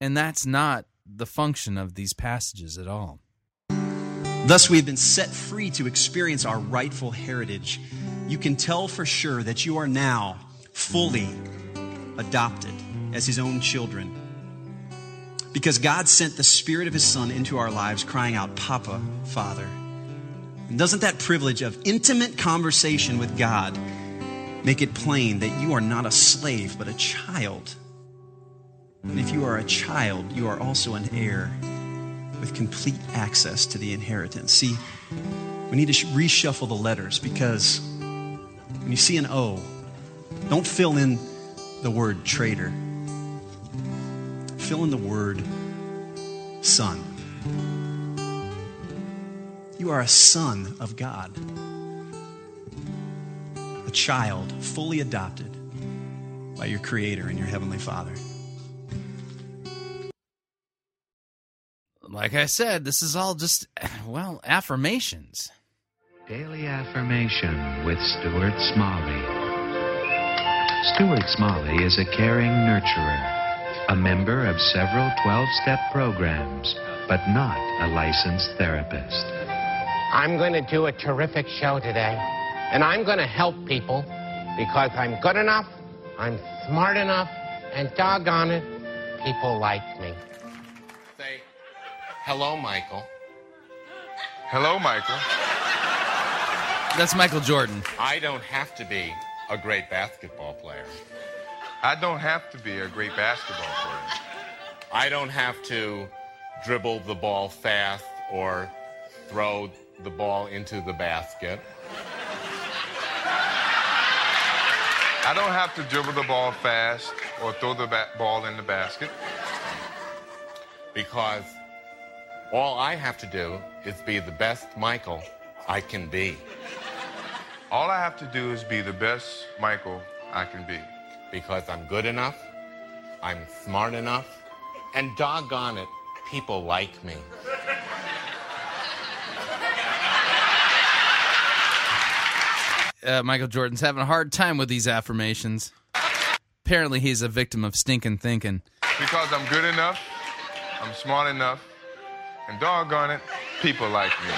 And that's not the function of these passages at all. Thus, we have been set free to experience our rightful heritage. You can tell for sure that you are now fully adopted as his own children, because God sent the Spirit of his Son into our lives, crying out, "Papa, Father." And doesn't that privilege of intimate conversation with God make it plain that you are not a slave, but a child? And if you are a child, you are also an heir with complete access to the inheritance. See, we need to reshuffle the letters, because when you see an O, don't fill in the word traitor. Fill in the word son. You are a son of God, a child fully adopted by your Creator and your Heavenly Father. Like I said, this is all just, well, affirmations. Daily Affirmation with Stuart Smalley. Stuart Smalley is a caring nurturer, a member of several twelve-step programs, but not a licensed therapist. I'm going to do a terrific show today, and I'm going to help people because I'm good enough, I'm smart enough, and doggone it, people like me. Say, hello, Michael. Hello, Michael. That's Michael Jordan. I don't have to be a great basketball player. I don't have to be a great basketball player. I don't have to dribble the ball fast or throw the ball into the basket. I don't have to dribble the ball fast or throw the ba- ball in the basket. Because all I have to do is be the best Michael I can be. All I have to do is be the best Michael I can be. Because I'm good enough, I'm smart enough, and doggone it, people like me. Uh, Michael Jordan's having a hard time with these affirmations. Apparently he's a victim of stinking thinking. Because I'm good enough, I'm smart enough, and doggone it, people like me.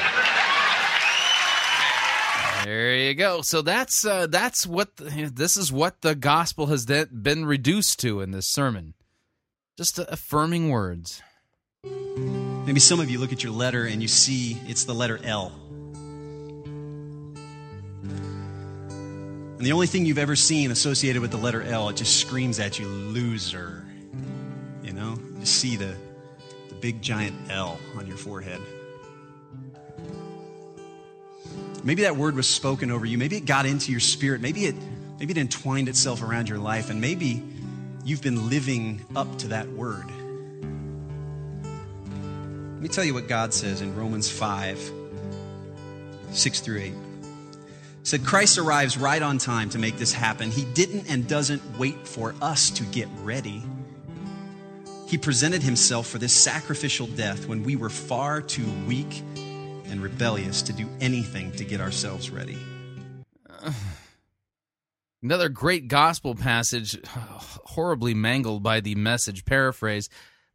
There you go. So that's uh, that's what the, this is what the gospel has de- been reduced to in this sermon. Just uh, affirming words. Maybe some of you look at your letter and you see it's the letter L. And the only thing you've ever seen associated with the letter L, it just screams at you, loser. You know? You see the, the big giant L on your forehead. Maybe that word was spoken over you. Maybe it got into your spirit. Maybe it, maybe it entwined itself around your life. And maybe you've been living up to that word. Let me tell you what God says in Romans five, six through eight. Said, Christ arrives right on time to make this happen. He didn't and doesn't wait for us to get ready. He presented himself for this sacrificial death when we were far too weak and rebellious to do anything to get ourselves ready. Uh, another great gospel passage, horribly mangled by the message paraphrase.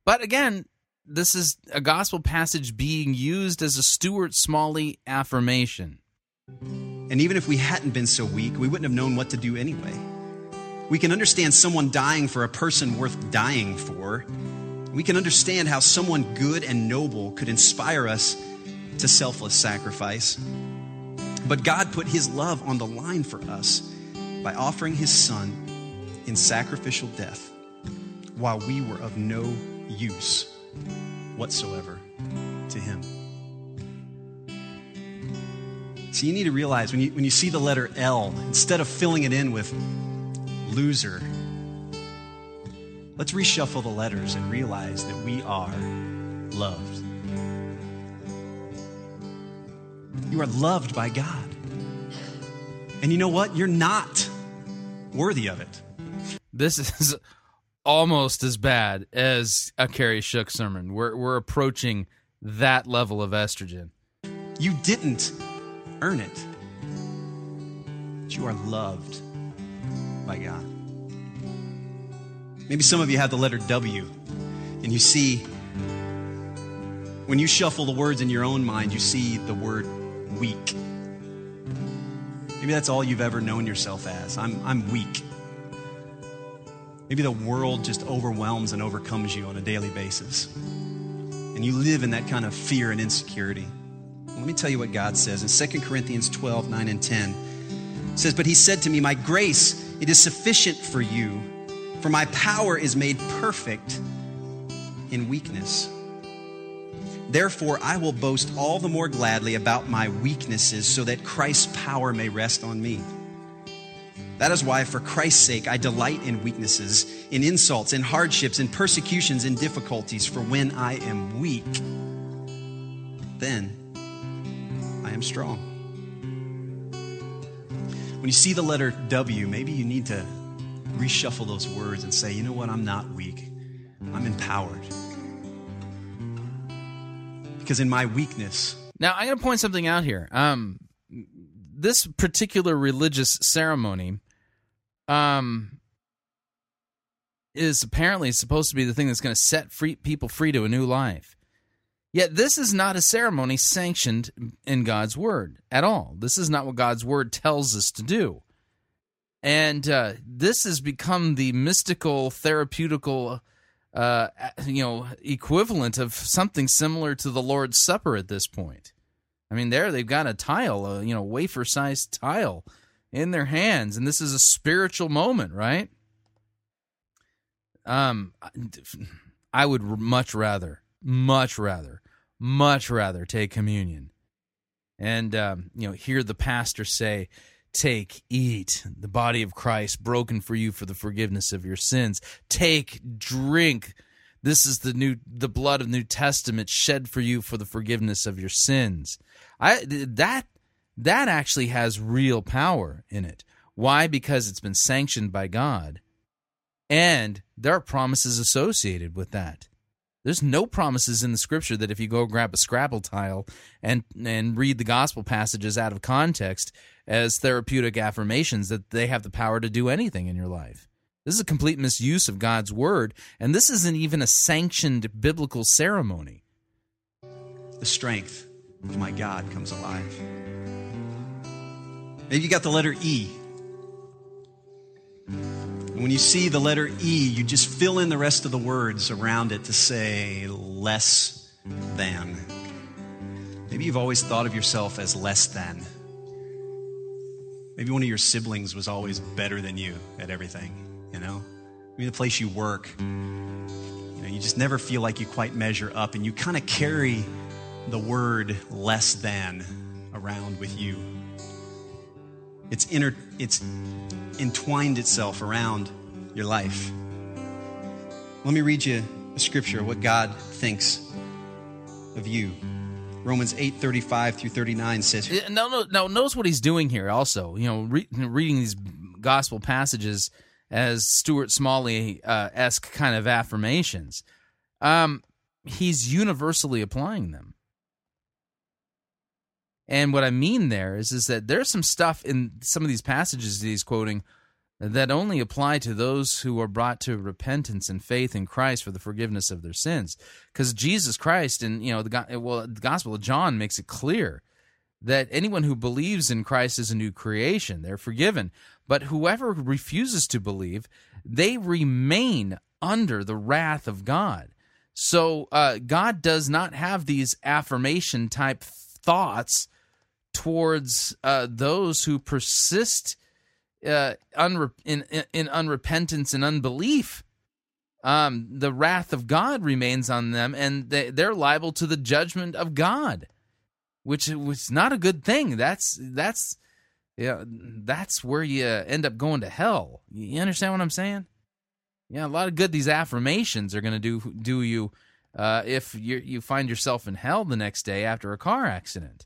But again, this is a gospel passage being used as a Stuart Smalley affirmation. And even if we hadn't been so weak, we wouldn't have known what to do anyway. We can understand someone dying for a person worth dying for. We can understand how someone good and noble could inspire us to selfless sacrifice. But God put his love on the line for us by offering his son in sacrificial death while we were of no use whatsoever to him. So you need to realize when you when you see the letter L, instead of filling it in with loser, let's reshuffle the letters and realize that we are loved. You are loved by God. And you know what? You're not worthy of it. This is almost as bad as a Carrie Shook sermon. We're we're approaching that level of estrogen. You didn't earn it. But you are loved by God. Maybe some of you have the letter W, and you see, when you shuffle the words in your own mind, you see the word weak. Maybe that's all you've ever known yourself as. I'm, I'm weak. Maybe the world just overwhelms and overcomes you on a daily basis. And you live in that kind of fear and insecurity. Let me tell you what God says in Second Corinthians twelve, nine and ten. It says, "But he said to me, my grace, it is sufficient for you, for my power is made perfect in weakness. Therefore, I will boast all the more gladly about my weaknesses so that Christ's power may rest on me. That is why, for Christ's sake, I delight in weaknesses, in insults, in hardships, in persecutions, in difficulties. For when I am weak, then I am strong." When you see the letter W, maybe you need to reshuffle those words and say, you know what, I'm not weak. I'm empowered. Because in my weakness... Now, I'm going to point something out here. Um, this particular religious ceremony... Um, is apparently supposed to be the thing that's going to set free people free to a new life. Yet this is not a ceremony sanctioned in God's Word at all. This is not what God's Word tells us to do. And uh, this has become the mystical, therapeutical, uh, you know, equivalent of something similar to the Lord's Supper at this point. I mean, there they've got a tile, a, you know, wafer-sized tile in their hands, and this is a spiritual moment, right? Um, I would much rather, much rather, much rather take communion and, um, you know, hear the pastor say, "Take, eat, the body of Christ broken for you for the forgiveness of your sins. Take, drink, this is the new, the blood of the New Testament shed for you for the forgiveness of your sins." I, that, that actually has real power in it. Why? Because it's been sanctioned by God. And there are promises associated with that. There's no promises in the Scripture that if you go grab a Scrabble tile and and read the gospel passages out of context as therapeutic affirmations that they have the power to do anything in your life. This is a complete misuse of God's Word, and this isn't even a sanctioned biblical ceremony. The strength of my God comes alive. Maybe you got the letter E. And when you see the letter E, you just fill in the rest of the words around it to say less than. Maybe you've always thought of yourself as less than. Maybe one of your siblings was always better than you at everything, you know? Maybe the place you work, you know, you just never feel like you quite measure up, and you kind of carry the word less than around with you. It's inner, it's entwined itself around your life. Let me read you a scripture, what God thinks of you. Romans eight, thirty-five through thirty-nine says... No, no, no, notice what he's doing here also. You know, re- reading these gospel passages as Stuart Smalley-esque kind of affirmations. Um, he's universally applying them. And what I mean there is, is that there's some stuff in some of these passages that he's quoting that only apply to those who are brought to repentance and faith in Christ for the forgiveness of their sins. Because Jesus Christ, and you know, the well, the Gospel of John makes it clear that anyone who believes in Christ is a new creation; they're forgiven. But whoever refuses to believe, they remain under the wrath of God. So uh, God does not have these affirmation type thoughts towards uh, those who persist uh, unre- in, in, in unrepentance and unbelief. Um, the wrath of God remains on them, and they, they're liable to the judgment of God, which was not a good thing. That's that's yeah, you know, that's where you end up going to hell. You understand what I'm saying? Yeah, a lot of good these affirmations are going to do do you uh, if you you find yourself in hell the next day after a car accident.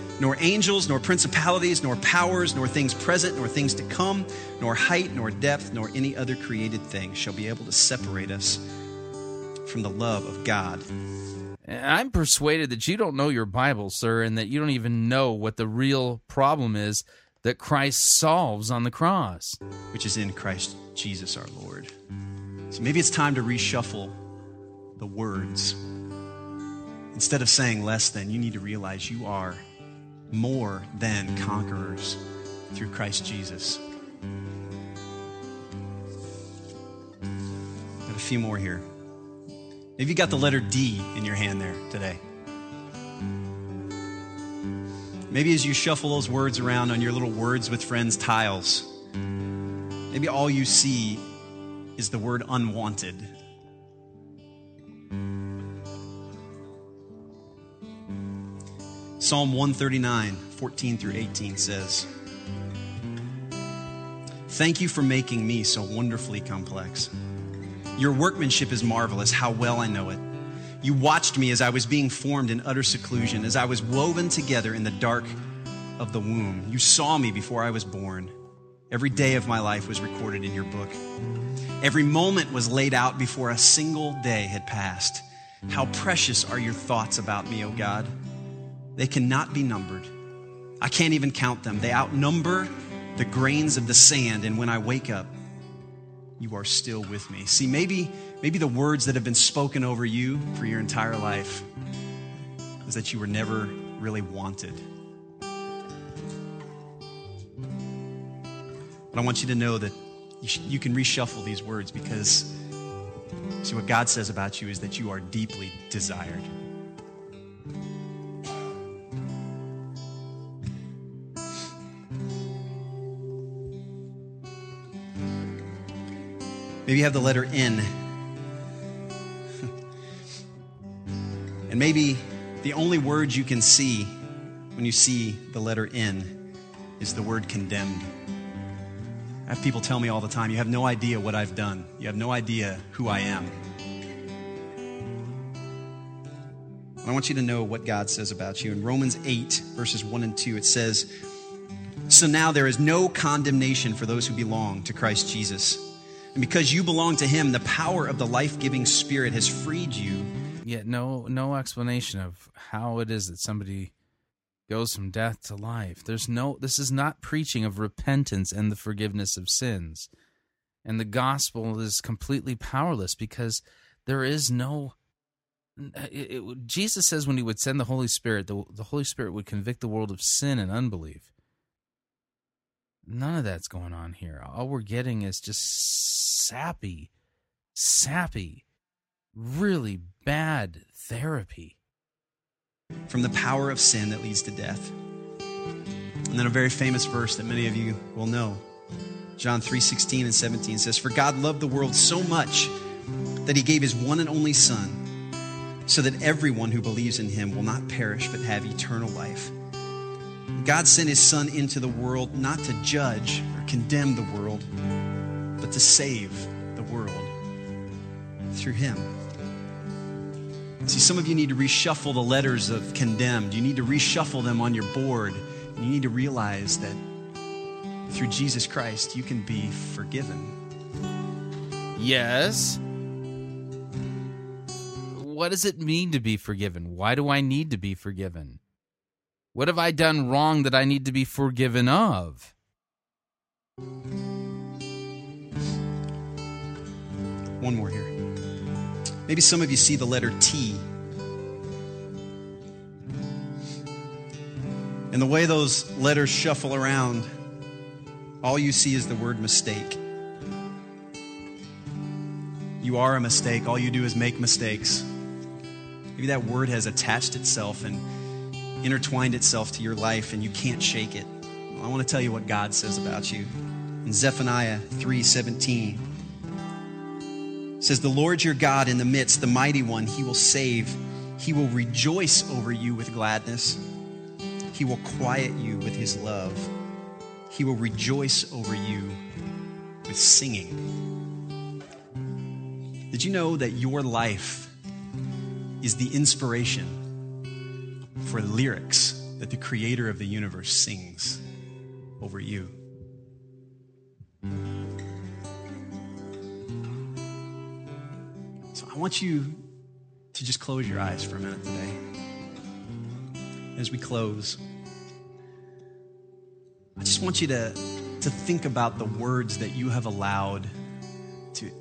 nor angels, nor principalities, nor powers, nor things present, nor things to come, nor height, nor depth, nor any other created thing shall be able to separate us from the love of God. I'm persuaded that you don't know your Bible, sir, and that you don't even know what the real problem is that Christ solves on the cross. Which is in Christ Jesus our Lord. So maybe it's time to reshuffle the words. Instead of saying less than, you need to realize you are more than conquerors through Christ Jesus. Got a few more here. Maybe you got the letter D in your hand there today. Maybe as you shuffle those words around on your little Words with Friends tiles, maybe all you see is the word unwanted. Psalm one thirty-nine, fourteen through eighteen says, "Thank you for making me so wonderfully complex. Your workmanship is marvelous, how well I know it. You watched me as I was being formed in utter seclusion, as I was woven together in the dark of the womb. You saw me before I was born. Every day of my life was recorded in your book. Every moment was laid out before a single day had passed. How precious are your thoughts about me, O God. They cannot be numbered. I can't even count them. They outnumber the grains of the sand, and when I wake up, you are still with me." See, maybe maybe the words that have been spoken over you for your entire life is that you were never really wanted. But I want you to know that you, sh- you can reshuffle these words, because see, what God says about you is that you are deeply desired. Maybe you have the letter N. And maybe the only word you can see when you see the letter N is the word condemned. I have people tell me all the time, you have no idea what I've done. You have no idea who I am. And I want you to know what God says about you. In Romans eight, verses one and two, it says, "So now there is no condemnation for those who belong to Christ Jesus. And because you belong to him, the power of the life-giving Spirit has freed you." Yet no no explanation of how it is that somebody goes from death to life. There's no this is not preaching of repentance and the forgiveness of sins. And the gospel is completely powerless, because there is no it, it, Jesus says when he would send the Holy Spirit, the, the Holy Spirit would convict the world of sin and unbelief. None of that's going on here. All we're getting is just sappy, sappy, really bad therapy. From the power of sin that leads to death. And then a very famous verse that many of you will know. John three sixteen and seventeen says, "For God loved the world so much that he gave his one and only Son, so that everyone who believes in him will not perish but have eternal life. God sent his Son into the world not to judge or condemn the world, but to save the world through him." See, some of you need to reshuffle the letters of condemned. You need to reshuffle them on your board. You need to realize that through Jesus Christ, you can be forgiven. Yes. What does it mean to be forgiven? Why do I need to be forgiven? What have I done wrong that I need to be forgiven of? One more here. Maybe some of you see the letter T. And the way those letters shuffle around, all you see is the word mistake. You are a mistake. All you do is make mistakes. Maybe that word has attached itself and intertwined itself to your life, and you can't shake it. Well, I want to tell you what God says about you. In Zephaniah three seventeen, it says, "The Lord your God in the midst, the mighty one, he will save. He will rejoice over you with gladness. He will quiet you with his love. He will rejoice over you with singing." Did you know that your life is the inspiration for lyrics that the creator of the universe sings over you? So I want you to just close your eyes for a minute today. As we close, I just want you to, to think about the words that you have allowed to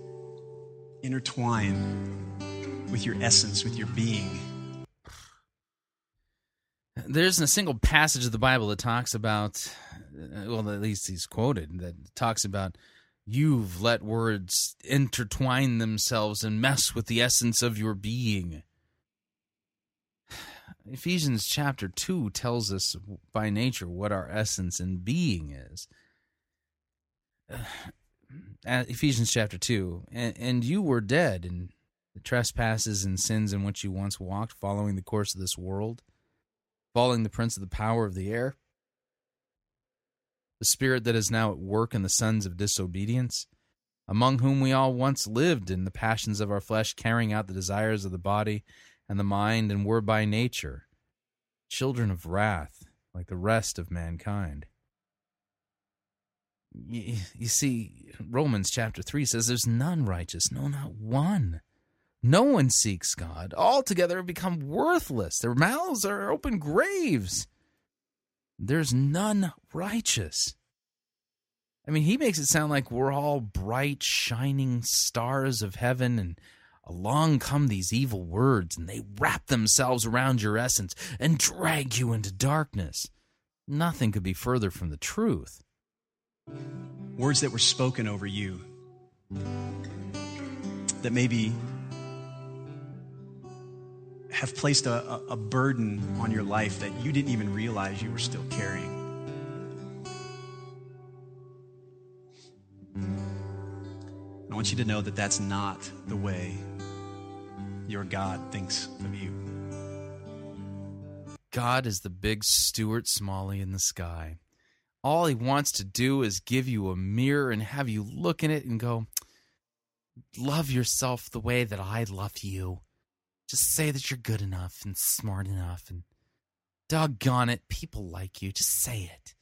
intertwine with your essence, with your being. There isn't a single passage of the Bible that talks about, well, at least he's quoted, that talks about you've let words intertwine themselves and mess with the essence of your being. Ephesians chapter two tells us by nature what our essence and being is. Uh, Ephesians chapter two, and, and you were dead in the trespasses and sins in which you once walked, following the course of this world, following the prince of the power of the air, the spirit that is now at work in the sons of disobedience, among whom we all once lived in the passions of our flesh, carrying out the desires of the body and the mind, and were by nature children of wrath, like the rest of mankind. You, you see, Romans chapter three says, there's none righteous, no, not one. No one seeks God. Altogether have become worthless. Their mouths are open graves. There's none righteous. I mean, he makes it sound like we're all bright, shining stars of heaven, and along come these evil words, and they wrap themselves around your essence and drag you into darkness. Nothing could be further from the truth. Words that were spoken over you that maybe have placed a, a burden on your life that you didn't even realize you were still carrying. I want you to know that that's not the way your God thinks of you. God is the big Stuart Smalley in the sky. All he wants to do is give you a mirror and have you look in it and go, love yourself the way that I love you. Just say that you're good enough and smart enough, and doggone it, people like you. Just say it.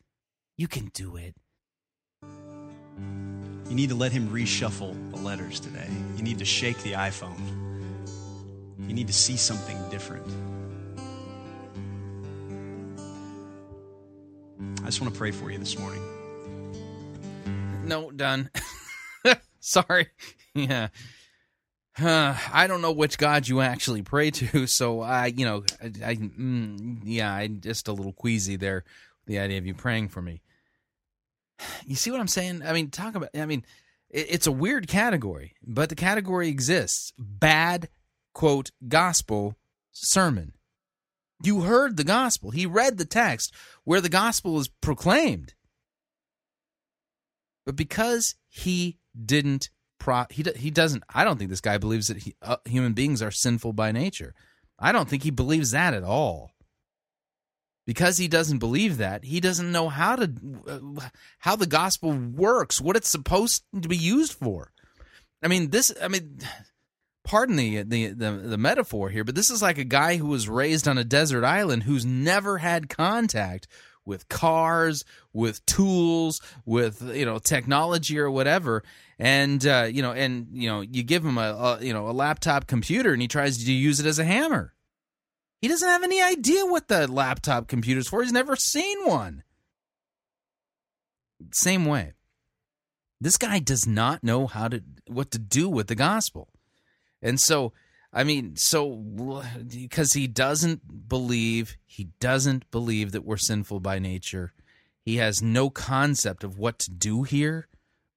You can do it. You need to let him reshuffle the letters today. You need to shake the iPhone. You need to see something different. I just want to pray for you this morning. No, done. Sorry. Yeah. Uh, I don't know which God you actually pray to, so I, you know, I, I mm, yeah, I'm just a little queasy there with the idea of you praying for me. You see what I'm saying? I mean, talk about, I mean, it, it's a weird category, but the category exists. Bad, quote, gospel sermon. You heard the gospel. He read the text where the gospel is proclaimed. But because he didn't Pro, he he doesn't. I don't think this guy believes that he, uh, human beings are sinful by nature. I don't think he believes that at all. Because he doesn't believe that, he doesn't know how to uh, how the gospel works, what it's supposed to be used for. I mean, this. I mean, pardon the the the, the metaphor here, but this is like a guy who was raised on a desert island who's never had contact with cars, with tools, with, you know, technology or whatever, and uh, you know, and you know, you give him a, a you know a laptop computer, and he tries to use it as a hammer. He doesn't have any idea what the laptop computer's for. He's never seen one. Same way, this guy does not know how to what to do with the gospel, and so. I mean, so, because he doesn't believe, he doesn't believe that we're sinful by nature. He has no concept of what to do here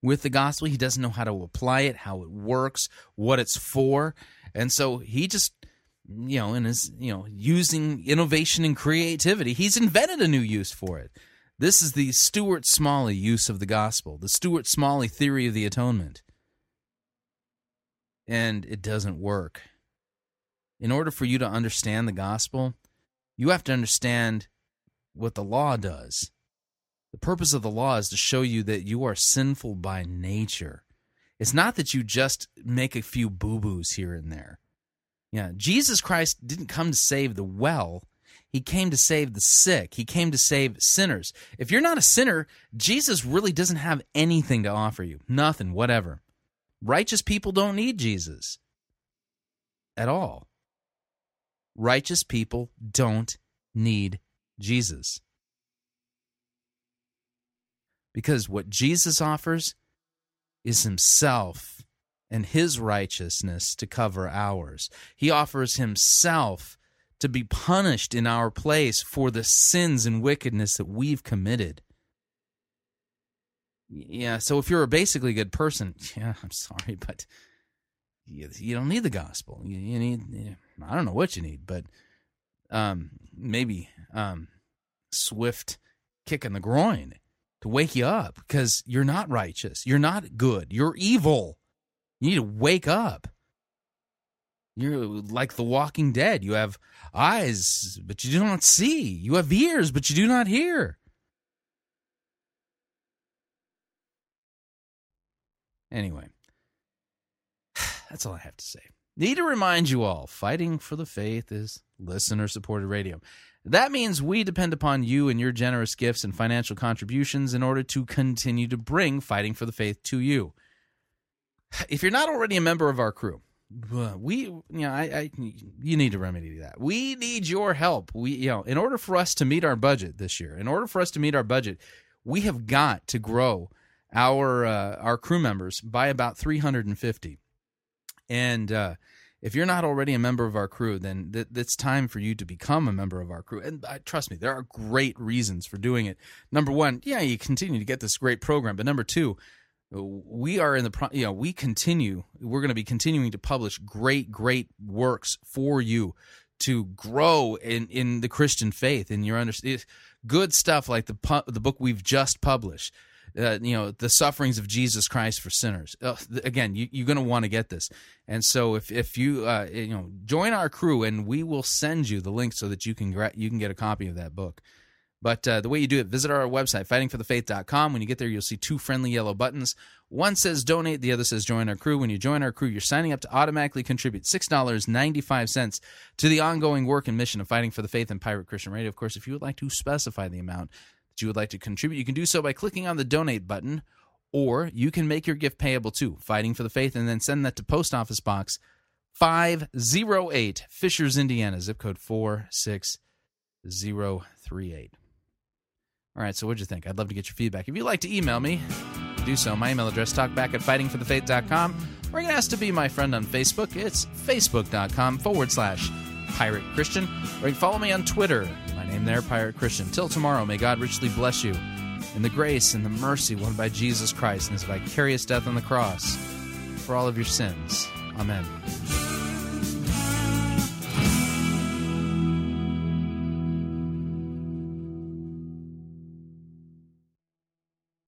with the gospel. He doesn't know how to apply it, how it works, what it's for. And so he just, you know, in his, you know, using innovation and creativity, he's invented a new use for it. This is the Stuart Smalley use of the gospel, the Stuart Smalley theory of the atonement. And it doesn't work. In order for you to understand the gospel, you have to understand what the law does. The purpose of the law is to show you that you are sinful by nature. It's not that you just make a few boo-boos here and there. Yeah, Jesus Christ didn't come to save the well. He came to save the sick. He came to save sinners. If you're not a sinner, Jesus really doesn't have anything to offer you. Nothing, whatever. Righteous people don't need Jesus at all. Righteous people don't need Jesus. Because what Jesus offers is himself and his righteousness to cover ours. He offers himself to be punished in our place for the sins and wickedness that we've committed. Yeah, so if you're a basically good person, yeah, I'm sorry, but you, you don't need the gospel. You, you need, you, I don't know what you need, but um, maybe um, swift kick in the groin to wake you up, because you're not righteous. You're not good. You're evil. You need to wake up. You're like the walking dead. You have eyes, but you do not see. You have ears, but you do not hear. Anyway, that's all I have to say. Need to remind you all, Fighting for the Faith is listener-supported radio. That means we depend upon you and your generous gifts and financial contributions in order to continue to bring Fighting for the Faith to you. If you're not already a member of our crew, we, you know, I, I, you need to remedy that. We need your help. We, you know, in order for us to meet our budget this year, in order for us to meet our budget, we have got to grow our uh, our crew members by about three hundred fifty. And uh, if you're not already a member of our crew, then th- it's time for you to become a member of our crew. And uh, trust me, there are great reasons for doing it. Number one, yeah, you continue to get this great program, but number two, we are in the pro- you know, we continue we're going to be continuing to publish great great works for you to grow in, in the Christian faith and your understanding. Good stuff like the pu- the book we've just published, uh, you know, the sufferings of Jesus Christ for sinners. Uh, again, you, you're going to want to get this, and so if if you uh, you know, join our crew, and we will send you the link so that you can gra- you can get a copy of that book. But uh, the way you do it, visit our website, fighting for the faith dot com. When you get there, you'll see two friendly yellow buttons. One says donate, the other says join our crew. When you join our crew, you're signing up to automatically contribute six dollars and ninety-five cents to the ongoing work and mission of Fighting for the Faith and Pirate Christian Radio. Of course, if you would like to specify the amount that you would like to contribute, you can do so by clicking on the donate button, or you can make your gift payable to Fighting for the Faith and then send that to Post Office Box five oh eight, Fishers, Indiana, zip code four six zero three eight. All right, so what'd you think? I'd love to get your feedback. If you'd like to email me, do so. My email address, talkback at fighting for the faith dot com. Or you can ask to be my friend on Facebook. It's facebook.com forward slash Pirate Christian. Or you can follow me on Twitter. My name there, Pirate Christian. Till tomorrow, may God richly bless you in the grace and the mercy won by Jesus Christ and his vicarious death on the cross for all of your sins. Amen.